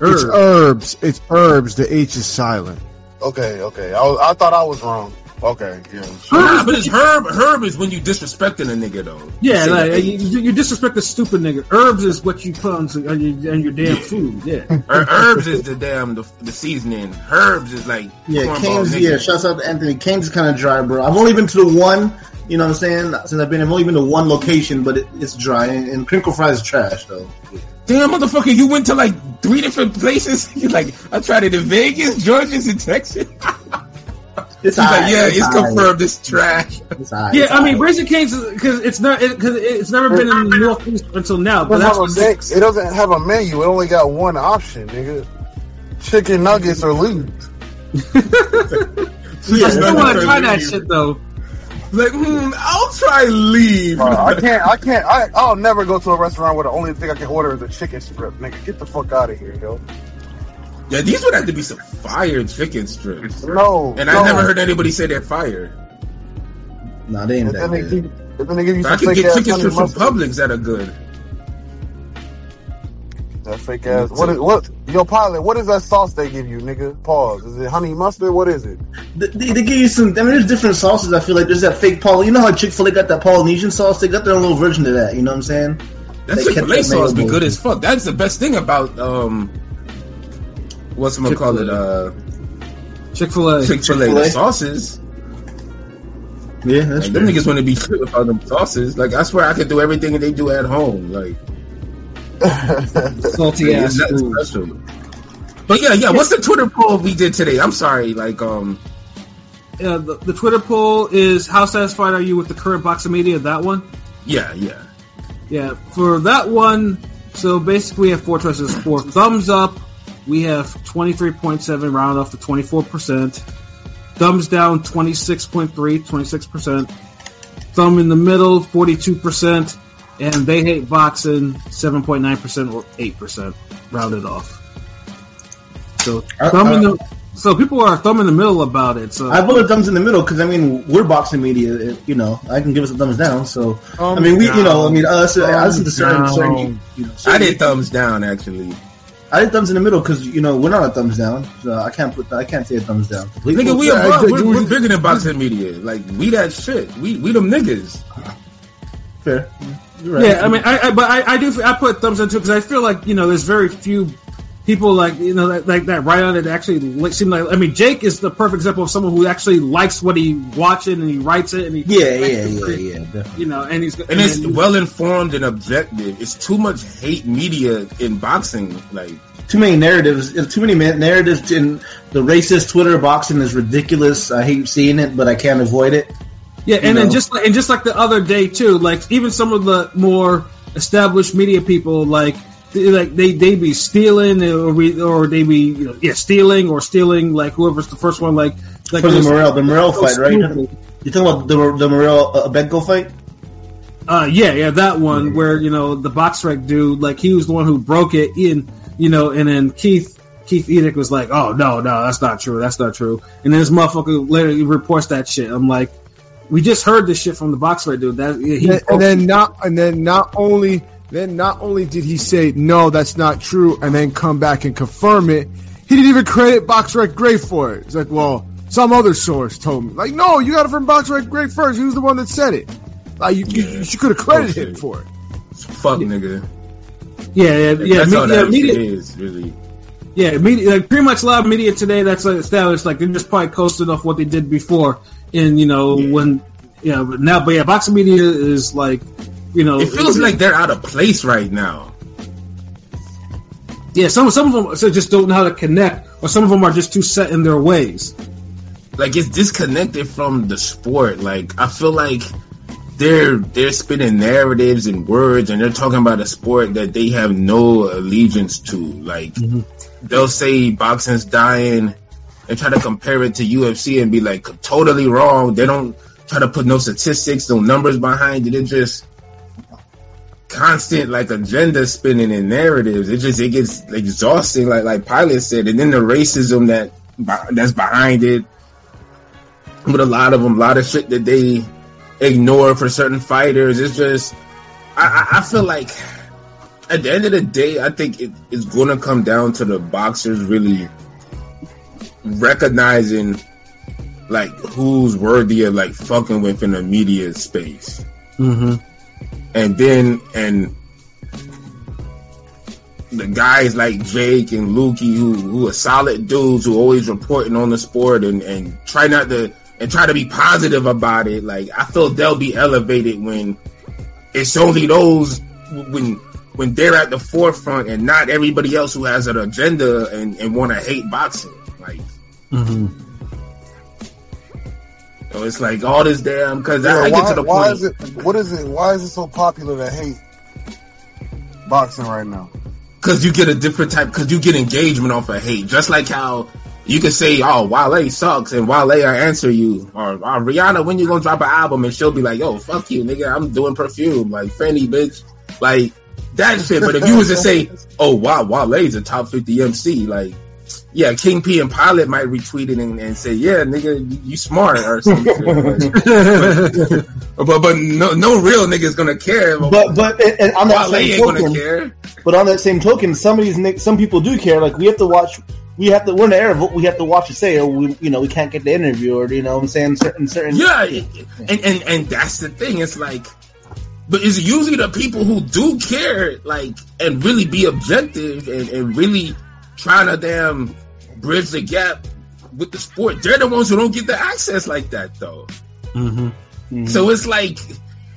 Herbs. It's herbs. It's herbs. The H is silent. Okay. I thought I was wrong. Okay, yeah. Nah, but it's herb. Herb is when you disrespecting a nigga, though. Yeah, like, you disrespect a stupid nigga. Herbs is what you put on your damn food. Yeah, herbs is the damn the seasoning. Herbs is like Cane's. Yeah, shouts out to Anthony. Cane's is kind of dry, bro. I've only been to the one. You know what I'm saying? Since I've only been to one location, but it's dry. And crinkle fries is trash, though. Yeah. Damn, motherfucker! You went to like 3 different places. You're like, I tried it in Vegas, Georgia's, and Texas. It's like, yeah, it's confirmed. It's trash. I mean, Raising Cane's because it's never been in the Northeast until now. But it doesn't have a menu. It only got one option, nigga: chicken nuggets or lose. I still want to try that shit though. Like, I'll try leave. I can't. I'll never go to a restaurant where the only thing I can order is a chicken strip, nigga. Get the fuck out of here, yo. Yeah, these would have to be some fire chicken strips. No. And I never heard anybody say they're fire. Nah, they ain't that good. I can get chicken strips from Publix that are good. That fake ass. Yo, Pilot, what is that sauce they give you, nigga? Pause. Is it honey mustard? What is it? They give you some, I mean, there's different sauces, I feel like. There's that fake Polynesian. You know how Chick-fil-A got that Polynesian sauce? They got their own little version of that, you know what I'm saying? That Chick-fil-A sauce be good as fuck. That's the best thing about, what's someone call it? Chick-fil-A. Chick-fil-A sauces. Yeah, that's true. Them niggas want to be shit without them sauces. Like, I swear I could do everything they do at home. Like, salty ass special. But yeah. What's the Twitter poll we did today? I'm sorry. Like, yeah, the Twitter poll is how satisfied are you with the current boxing media? That one. Yeah. For that one, so basically we have 4 choices: 4 thumbs up. We have 23.7, round off to 24%. Thumbs down, 26.3, 26%. Thumb in the middle, 42%. And they hate boxing, 7.9% or 8%, rounded off. So people are thumb in the middle about it. So I voted thumbs in the middle because, I mean, we're boxing media. You know, I can give us a thumbs down. So, I mean, us. I listen to certain I did thumbs down, actually. I did thumbs in the middle because, you know, we're not a thumbs down. So I can't say a thumbs down. Nigga, we're bigger than boxing media. Like, we that shit. We them niggas. Fair. You're right. Yeah, I mean, I put thumbs into it because I feel like, you know, there's very few people like, you know, that right on it actually seem like, I mean, Jake is the perfect example of someone who actually likes what he watches and he writes it and he. Yeah, definitely. You know, and he's. And it's well informed and objective. It's too much hate media in boxing. Like, too many narratives. Too many narratives in the racist Twitter boxing is ridiculous. I hate seeing it, but I can't avoid it. Yeah, then just like the other day too, like even some of the more established media people, like they be stealing or they be stealing like whoever's the first one, like for the Morrell fight, right? You talking about the Morrell Benko fight? Yeah, that one where the BoxRec dude, like he was the one who broke it in, and then Keith Edick was like, oh no, that's not true, and then this motherfucker literally reports that shit. I'm like. We just heard this shit from the boxer dude. Then not only did he say no, that's not true, and then come back and confirm it, he didn't even credit BoxRec Gray for it. It's like, well, some other source told me. Like, no, you got it from BoxRec Gray first. He was the one that said it. Like, you could have credited him for it. Fuck, nigga. Media is really. Yeah, media, like pretty much a lot of media today that's like established, like they're just probably coasting off what they did before, and boxing media is like, it feels like they're out of place right now. Yeah, some of them just don't know how to connect, or some of them are just too set in their ways. Like it's disconnected from the sport. Like I feel like they're spinning narratives and words, and they're talking about a sport that they have no allegiance to. Like they'll say boxing's dying and try to compare it to UFC and be like totally wrong. They don't try to put no statistics, no numbers behind it. It's just constant like agenda spinning and narratives. It gets exhausting, like Pilot said, and then the racism that's behind it. With a lot of shit that they ignore for certain fighters. It's just, I feel like at the end of the day, I think it's going to come down to the boxers really recognizing like who's worthy of like fucking with in the media space. And the guys like Jake and Lukey who are solid dudes who always reporting on the sport and try not to and try to be positive about it. Like I feel they'll be elevated when it's only those when they're at the forefront and not everybody else who has an agenda and want to hate boxing. Like, so it's like all this damn because I get to the point. Why is it so popular to hate boxing right now? Because you get a different type. Because you get engagement off of hate. Just like how you can say, "Oh, Wale sucks," and Wale will answer you, or Rihanna, when you gonna drop an album? And she'll be like, "Yo, fuck you, nigga. I'm doing Perfume, like Fanny, bitch, like that shit." But if you was to say, "Oh, wow, Wale's a top 50 MC," like, yeah, King P and Pilot might retweet it and say, "Yeah, nigga, you smart," or something. but no real nigga's gonna care. But on that same token, some people do care. Like we're in the era of what we have to watch to say, or we can't get the interview, or you know what I'm saying, certain. Yeah, and that's the thing. It's like, but it's usually the people who do care, like, and really be objective and really trying to damn bridge the gap with the sport. They're the ones who don't get the access like that, though. So it's like,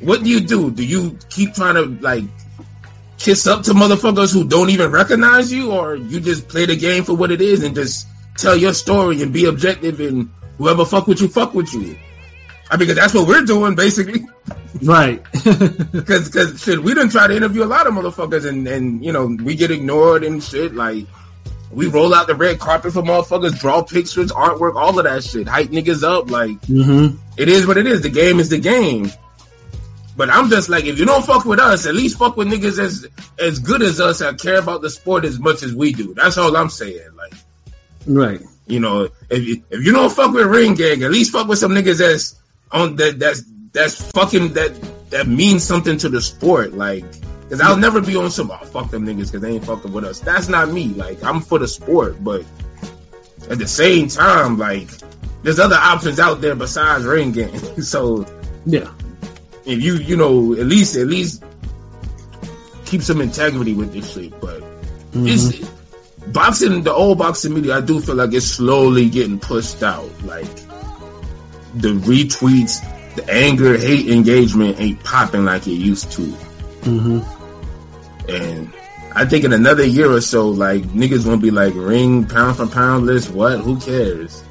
what do you do? Do you keep trying to like kiss up to motherfuckers who don't even recognize you, or you just play the game for what it is and just tell your story and be objective and whoever fuck with you? I mean, because that's what we're doing basically, right? Because shit, we done try to interview a lot of motherfuckers and we get ignored and shit like. We roll out the red carpet for motherfuckers, draw pictures, artwork, all of that shit. Hype niggas up, like, It is what it is. The game is the game. But I'm just like, if you don't fuck with us, at least fuck with niggas as good as us that care about the sport as much as we do. That's all I'm saying. Like, right? If you don't fuck with Ring Gang, at least fuck with some niggas that's on that's fucking that means something to the sport, like. Cause I'll never be on some fuck them niggas cause they ain't fucking with us. That's not me. Like I'm for the sport, but at the same time, like there's other options out there besides Ring Gang. So yeah, if you at least keep some integrity with this shit. But it's boxing, the old boxing media. I do feel like it's slowly getting pushed out. Like the retweets, the anger, hate engagement ain't popping like it used to. And I think in another year or so, like niggas gonna be like Ring pound for pound list. What? Who cares?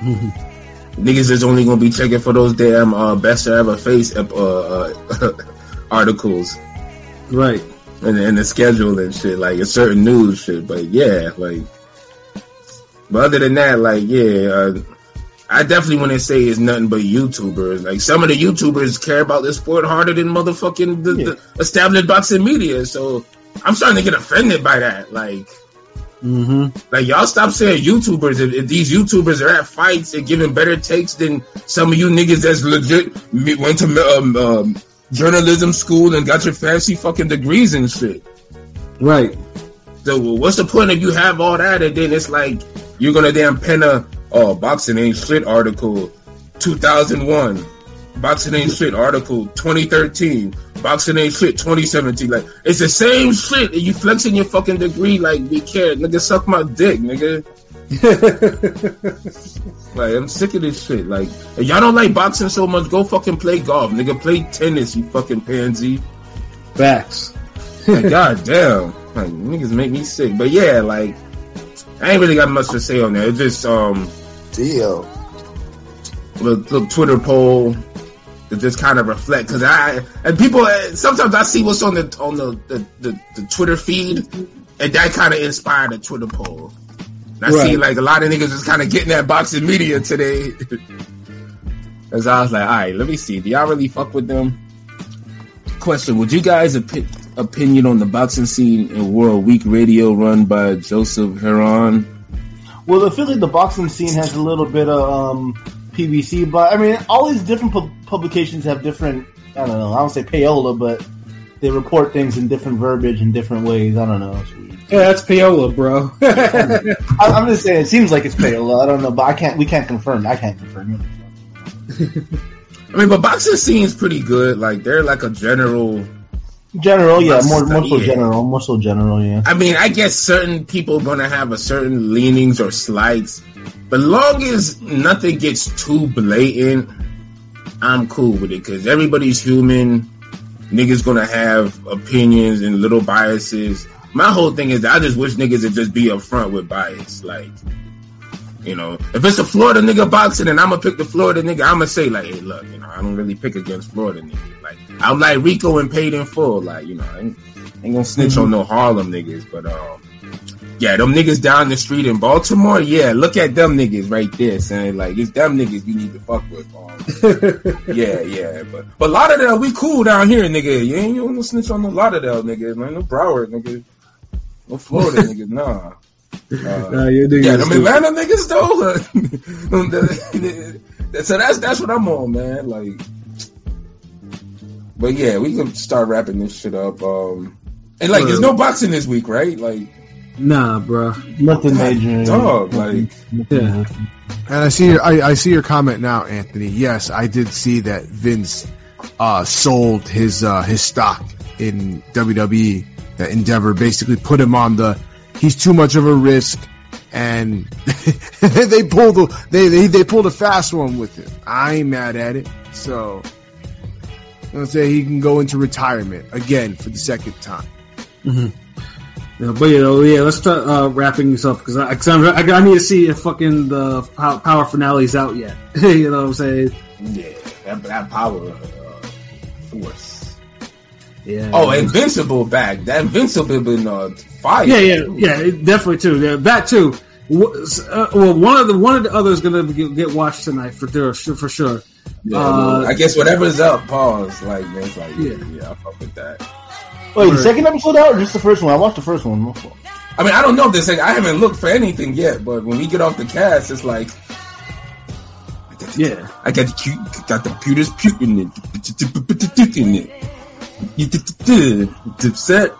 Niggas is only gonna be checking for those damn best I ever face articles, right? And the schedule and shit, like a certain news shit. But yeah, like, but other than that, like yeah. I definitely wouldn't say it's nothing but YouTubers. Like some of the YouTubers care about this sport harder than motherfucking the established boxing media. So I'm starting to get offended by that. Like, like y'all stop saying YouTubers. If these YouTubers are at fights and giving better takes than some of you niggas that's legit went to journalism school and got your fancy fucking degrees and shit. Right. So what's the point if you have all that and then it's like you're gonna damn pen a boxing ain't shit article 2001, boxing ain't shit article 2013, Boxing ain't shit 2017. Like, it's the same shit. And you flexing your fucking degree like we care. Nigga, suck my dick, nigga. Like, I'm sick of this shit. Like, if y'all don't like boxing so much, go fucking play golf, nigga. Play tennis, you fucking pansy. Facts. Like, god damn. Like, niggas make me sick. But yeah, like, I ain't really got much to say on that. It's just deal. Look, Twitter poll to just kind of reflect, because people sometimes I see what's on the Twitter feed, and that kind of inspired a Twitter poll. And I see, like, a lot of niggas just kind of getting that boxing media today. And so I was like, alright, let me see. Do y'all really fuck with them? Question, would you guys' opinion on the boxing scene in World Week Radio run by Joseph Heron? Well, I feel like the boxing scene has a little bit of PBC, but I mean, all these different publications have different, I don't know, I don't say payola, but they report things in different verbiage in different ways. I don't know. Yeah, that's payola, bro. I'm just saying, it seems like it's payola. I don't know, but I can't confirm it. I mean, but boxing scene's pretty good. Like, they're like a general, yeah, more so general, yeah. I mean, I guess certain people gonna have a certain leanings or slights, but long as nothing gets too blatant, I'm cool with it, because everybody's human. Niggas gonna have opinions and little biases. My whole thing is that I just wish niggas would just be upfront with bias. Like, you know, if it's a Florida nigga boxing and I'm gonna pick the Florida nigga, I'm gonna say, like, hey, look, you know, I don't really pick against Florida niggas. Like, I'm like Rico and paid in full. Like, you know, I ain't gonna snitch on no Harlem niggas. But, yeah, them niggas down the street in Baltimore, yeah, look at them niggas right there, saying, like, it's them niggas you need to fuck with. Yeah. But Lauderdale, we cool down here, nigga. You ain't gonna snitch on no Lauderdale niggas, man. No Broward niggas. No Florida niggas, nah. Them Atlanta niggas though. So that's what I'm on, man. Like, but yeah, we can start wrapping this shit up. And like, there's no boxing this week, right? Like, nah, bro, nothing major, dog. Like, yeah. And I see your comment now, Anthony. Yes, I did see that Vince sold his stock in WWE. That Endeavor basically put him on the. He's too much of a risk, and they pulled a fast one with him. I ain't mad at it. So I'll say he can go into retirement again for the second time. Mm-hmm. Yeah, but you know, yeah, let's start wrapping this up, because I need to see if fucking the power finale's out yet. You know what I'm saying? Yeah, that power force. Yeah. Oh, Invincible back. That Invincible been fire. Yeah, definitely too. Yeah, that too. Well, one of the other is gonna get watched tonight for sure. Yeah, I guess whatever's up. Pause. Like, it's like, yeah, I fuck with that. Wait, the second episode out or just the first one? I watched the first one. I mean, I don't know if this thing. I haven't looked for anything yet, but when we get off the cast, it's like. Yeah, I got the pewters puking in it. You Dipset.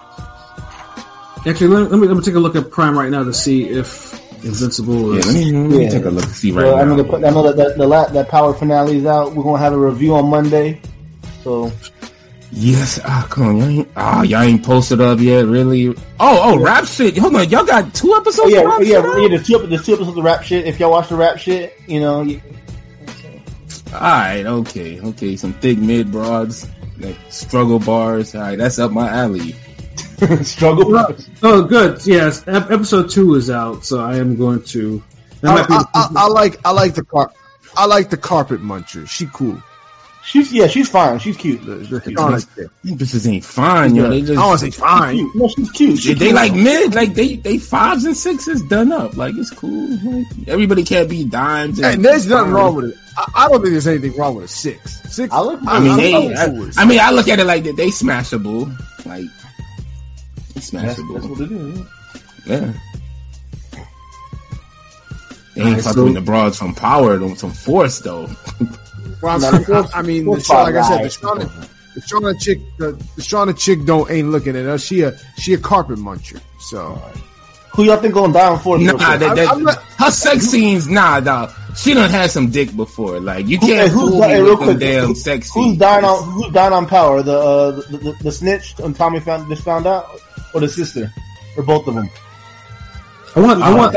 Actually, let me take a look at Prime right now to see if Invincible is. Let me take a look to see right now. I know that power finale is out. We're gonna have a review on Monday. So. Yes, come on, y'all ain't posted up yet, really. Oh, yeah. Rap shit. Hold on, y'all got 2 episodes. Oh, yeah, of rap shit. Yeah. There's two episodes of rap shit. If y'all watch the rap shit, you know. Alright, okay. Some thick mid broads, like struggle bars. Alright, that's up my alley. Struggle bars. Oh, good. Yes, episode 2 is out, so I am going to. I like the carpet muncher. She cool. She's fine. She's cute. These bitches ain't fine, yo. They just, I want to say fine. She's no, she's cute. They like mid, like they 5s and 6s done up. Like, it's cool. Like, everybody can't be dimes. And there's nothing wrong with it. I don't think there's anything wrong with a 6. I mean, I look at it like that. They smashable. Like, it's smashable. That's what it is. Yeah. They ain't fucking with the broads from power, from force though. Well, the Shauna chick ain't looking at us. She a carpet muncher. So Who y'all think going down for? Her sex scenes, nah. She done had some dick before. Like, you can't fool me with them damn sex scenes. Who's down on power? The snitch and Tommy found out, or the sister, or both of them? I want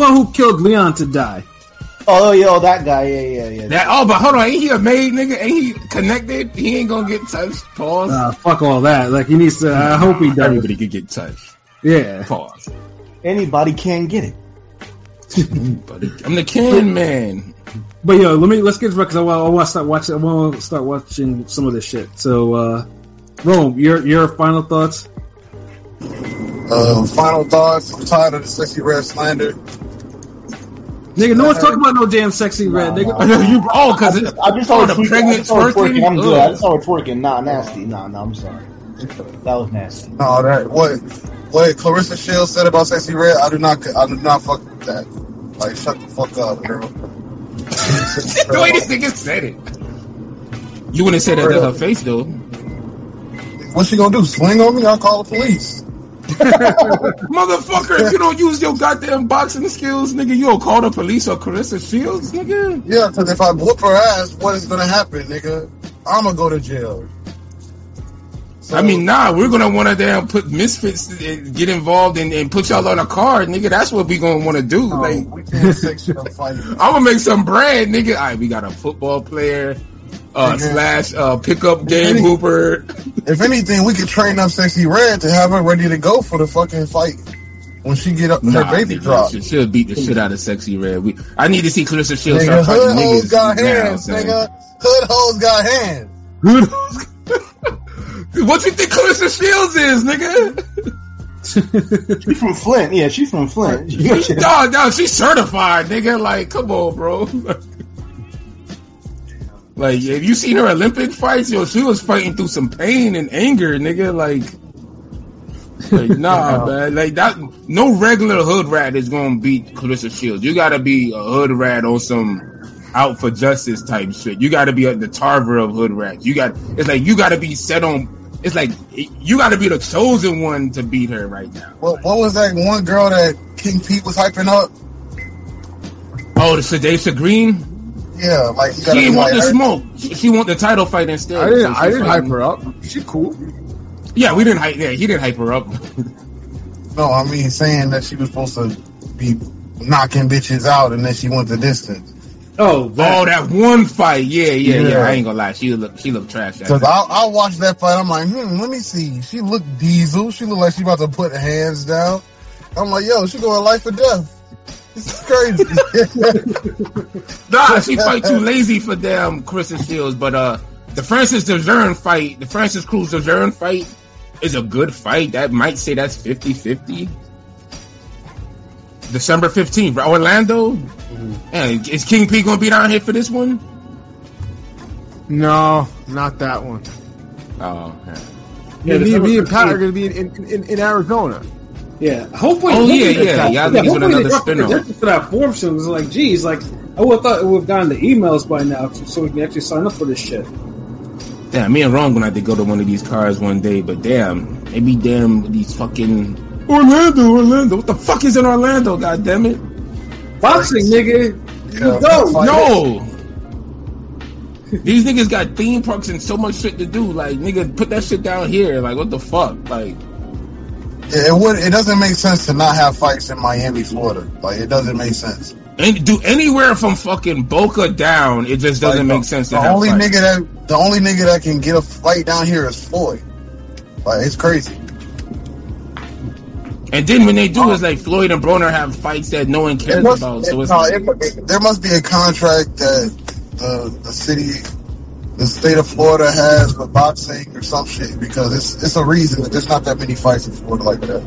who killed Leon to die. Oh yeah, that guy, yeah. But hold on, ain't he a maid, nigga? Ain't he connected? He ain't gonna get touched. Pause. Fuck all that. Like, he needs to. I hope he does. Everybody could get touched. Yeah. Pause. Anybody can get it. I'm the can man. But yo, let's get back because I want to start watching some of this shit. So, Rome, your final thoughts. Final thoughts. I'm tired of the sexy red slander. Nigga, no one's talking about no damn sexy red, nigga. I just saw her twerking. I'm good. I just saw her twerking. Nah, nasty. Nah, I'm sorry. That was nasty. No, that what Clarissa Shields said about sexy red. I do not fuck with that. Like, shut the fuck up, girl. The way this nigga said it. You wouldn't say that to her face, though. What's she gonna do? Swing on me? I'll call the police. Motherfucker, if you don't use your goddamn boxing skills, nigga, you don't call the police or Clarissa Shields, nigga. Yeah, because if I whoop her ass, what is gonna happen, nigga? I'm gonna go to jail. So, I mean, we're gonna wanna damn put misfits, get involved and put y'all on a card, nigga. That's what we gonna wanna do. No, like, we can't fighting. I'm gonna make some brand, nigga. Alright, we got a football player. / pickup game hooper. If anything, we could train up Sexy Red to have her ready to go for the fucking fight when she get up her baby drop. She'll beat the shit out of Sexy Red. I need to see Clarissa Shields start fighting niggas. Hood hoes got hands. What you think Clarissa Shields is, nigga? She's from Flint. Yeah, she's from Flint. No, she's certified, nigga. Like, come on, bro. Like, have you seen her Olympic fights? Yo, she was fighting through some pain and anger, nigga. Like nah, man. Like, that, no regular hood rat is gonna beat Clarissa Shields. You gotta be a hood rat on some out for justice type shit. You gotta be the Tarver of hood rats. You gotta be the chosen one to beat her right now. Well, what was that one girl that King Pete was hyping up? Oh, the Shadesha Green? Yeah, like, she didn't want the smoke. She want the title fight instead. I didn't hype her up. She cool. Yeah, we didn't hype. Yeah, he didn't hype her up. No, I mean, saying that she was supposed to be knocking bitches out, and then she went the distance. That one fight. Yeah. I ain't gonna lie, she looked trash. Because I watched that fight. I'm like, let me see. She looked diesel. She looked like she about to put hands down. I'm like, yo, she going life or death. It's crazy. She fight too lazy for damn Kristen Shields. But the Francis Cruz DeJean fight is a good fight. That might say that's 50-50. December 15th, Orlando. Mm-hmm. And is King P gonna be down here for this one? No, not that one. Oh, okay. Me and Pat are gonna be in Arizona. Yeah, hopefully. Oh yeah. Y'all think it's another spin-off for that form show. Was like, geez, like I would have thought we would have gotten the emails by now, so we can actually sign up for this shit. Damn, me and Ron gonna have to go to one of these cars one day, but damn, maybe damn these fucking Orlando. What the fuck is in Orlando? God damn it, boxing, nigga. Yeah, no. These niggas got theme parks and so much shit to do. Like, nigga, put that shit down here. Like, what the fuck, like. It doesn't make sense to not have fights in Miami, Florida. Like, it doesn't make sense. And do anywhere from fucking Boca down, it just doesn't make sense to have fights. The only nigga that can get a fight down here is Floyd. Like, it's crazy. And then when they do, it's like Floyd and Broner have fights that no one cares about. So there must be a contract that the state of Florida has with boxing or some shit, because it's a reason that there's not that many fights in Florida like that.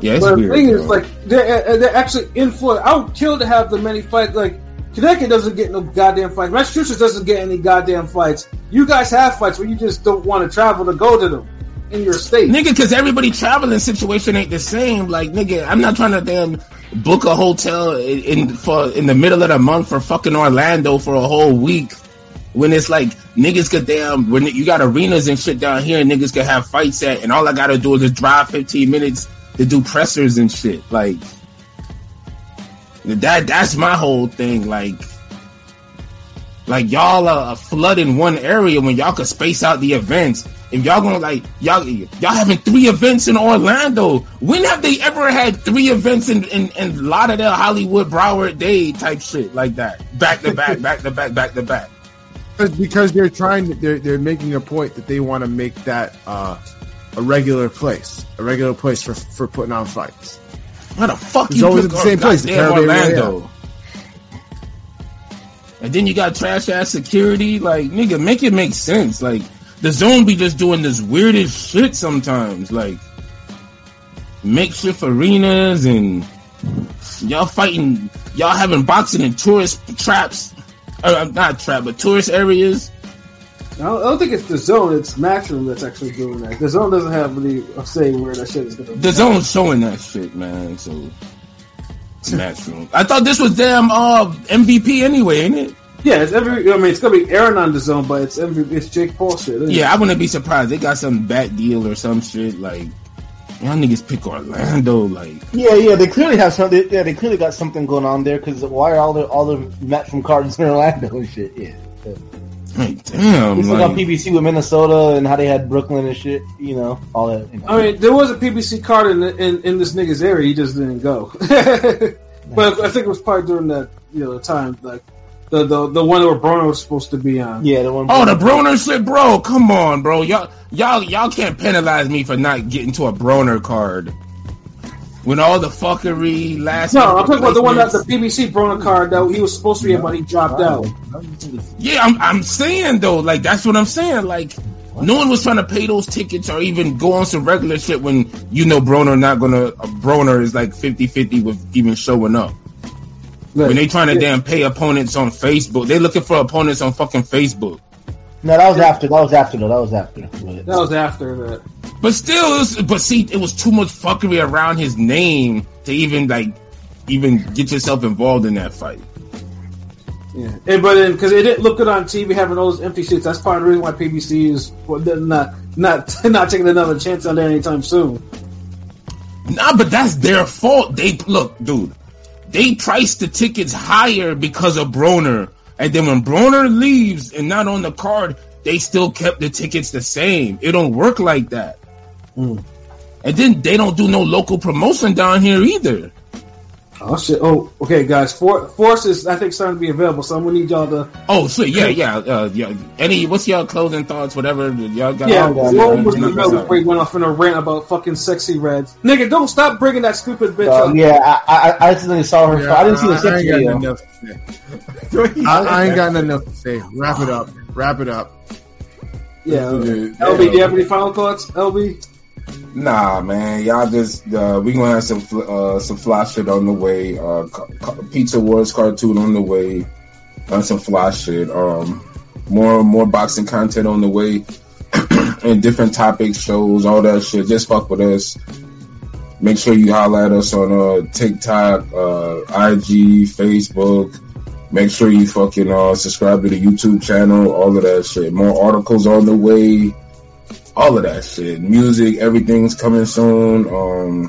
Yeah, it's weird. The thing is, like, they're actually in Florida. I would kill to have the many fights. Like, Connecticut doesn't get no goddamn fights. Massachusetts doesn't get any goddamn fights. You guys have fights, but you just don't want to travel to go to them in your state, nigga, because everybody traveling situation ain't the same. Like, nigga, I'm not trying to damn book a hotel in the middle of the month for fucking Orlando for a whole week. When it's like, niggas could damn, when you got arenas and shit down here, niggas could have fights at, and all I gotta do is just drive 15 minutes to do pressers and shit. Like, that's my whole thing. Like y'all are flooding one area when y'all could space out the events. If y'all gonna y'all having 3 events in Orlando. When have they ever had 3 events in Lauderdale, Hollywood, Broward, Dade type shit like that? Back to back, back to back, back to back. Because they're trying to, they're making a point that they want to make that a regular place for putting on fights. Why the fuck you always in the same place, Orlando? And then you got trash ass security. Like, nigga, make it make sense. Like, the zone be just doing this weirdest shit sometimes. Like, makeshift arenas and y'all fighting, y'all having boxing in tourist traps. Not trap, but tourist areas. I don't think it's the zone. It's Matchroom that's actually doing that. The zone doesn't have any say where that shit is going to be. The zone's showing that shit, man. So Matchroom. I thought this was damn MVP anyway, ain't it? Yeah, it's every. I mean, it's gonna be Aaron on the zone, but it's MVP. It's Jake Paul shit. Yeah, I wouldn't be surprised. They got some bat deal or some shit like. Y'all niggas pick Orlando, like. Yeah, they clearly have something. Yeah, they clearly got something going on there. Because why are all the Matchroom cards in Orlando and shit? Yeah. Like, damn. This like, on PBC with Minnesota and how they had Brooklyn and shit. You know, all that. You know. I mean, there was a PBC card in this nigga's area. He just didn't go. But I think it was probably during that time like the one where Broner was supposed to be on. Yeah, the one. Oh, the Broner shit, bro. Come on, bro. Y'all can't penalize me for not getting to a Broner card. When all the fuckery last. No, I'm talking about the one that's the PBC Broner card that he was supposed to be in, but he dropped out. Yeah, I'm saying though, like that's what I'm saying. Like no one was trying to pay those tickets or even go on some regular shit when Broner not gonna. Broner is like 50-50 with even showing up. Right. When they trying to damn pay opponents on Facebook, they looking for opponents on fucking Facebook. No, that was after. That was after that. But still, it was too much fuckery around his name to even get yourself involved in that fight. Yeah, but because it didn't look good on TV having those empty seats. That's part of the reason why PBC is not taking another chance on there anytime soon. Nah, but that's their fault. They priced the tickets higher because of Broner. And then when Broner leaves and not on the card, they still kept the tickets the same. It don't work like that. Mm. And then they don't do no local promotion down here either. Oh shit! Oh, okay, guys. Force is I think starting to be available, so I'm gonna need y'all to. Oh shit! Yeah. Any? What's y'all closing thoughts? Whatever y'all got. Yeah, we went off on a rant about fucking sexy reds. Nigga, don't stop bringing that stupid bitch up. Yeah, I accidentally saw her. Yeah, I didn't see the sexy video. I ain't got nothing else to say. Wrap it up. Yeah. LB, do you have any final thoughts, LB? Nah, man, y'all just we gonna have some fly shit on the way. Pizza Wars cartoon on the way. Some fly shit. More boxing content on the way, and different topics, shows, all that shit. Just fuck with us. Make sure you holler at us on TikTok, IG, Facebook. Make sure you fucking subscribe to the YouTube channel. All of that shit. More articles on the way. All of that shit. Music, everything's coming soon.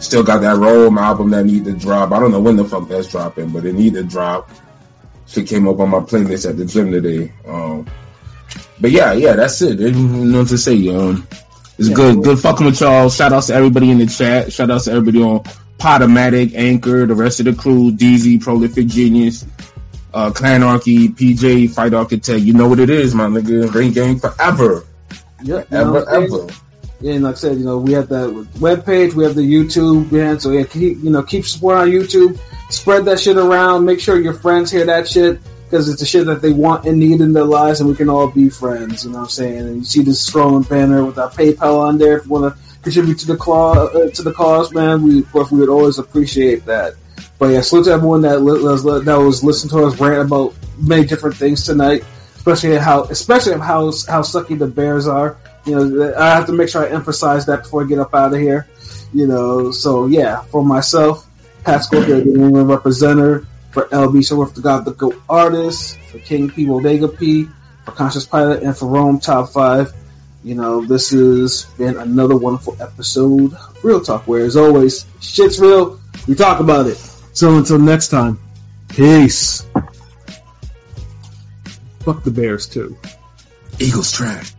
Still got that Roll, my album that need to drop. I don't know when the fuck that's dropping, but it need to drop. Shit came up on my playlist at the gym today. But yeah, that's it. There's nothing to say. It's good fucking with y'all. Shout outs to everybody in the chat. Shout outs to everybody on Podomatic, Anchor, the rest of the crew, DZ, Prolific Genius, Clanarchy, PJ, Fight Architect. You know what it is, my nigga. Ring Gang forever. Yep, ever. Yeah, and like I said, we have the web page, we have the YouTube, man. So yeah, keep supporting on YouTube. Spread that shit around. Make sure your friends hear that shit because it's the shit that they want and need in their lives, and we can all be friends. You know what I'm saying? And you see this scrolling banner with our PayPal on there. If you want to contribute to the cause, man, we would always appreciate that. But yeah, salute to everyone that was listening to us rant about many different things tonight. Especially how sucky the Bears are. I have to make sure I emphasize that before I get up out of here. So yeah, for myself, Pascal Field, the New England representative, for LB Shutterworth, the God the Goat artist, for King People, Vega P, for Conscious Pilot, and for Rome Top 5. You know, this has been another wonderful episode of Real Talk, where, as always, shit's real, we talk about it. So until next time, peace. Fuck the Bears, too. Eagles trash.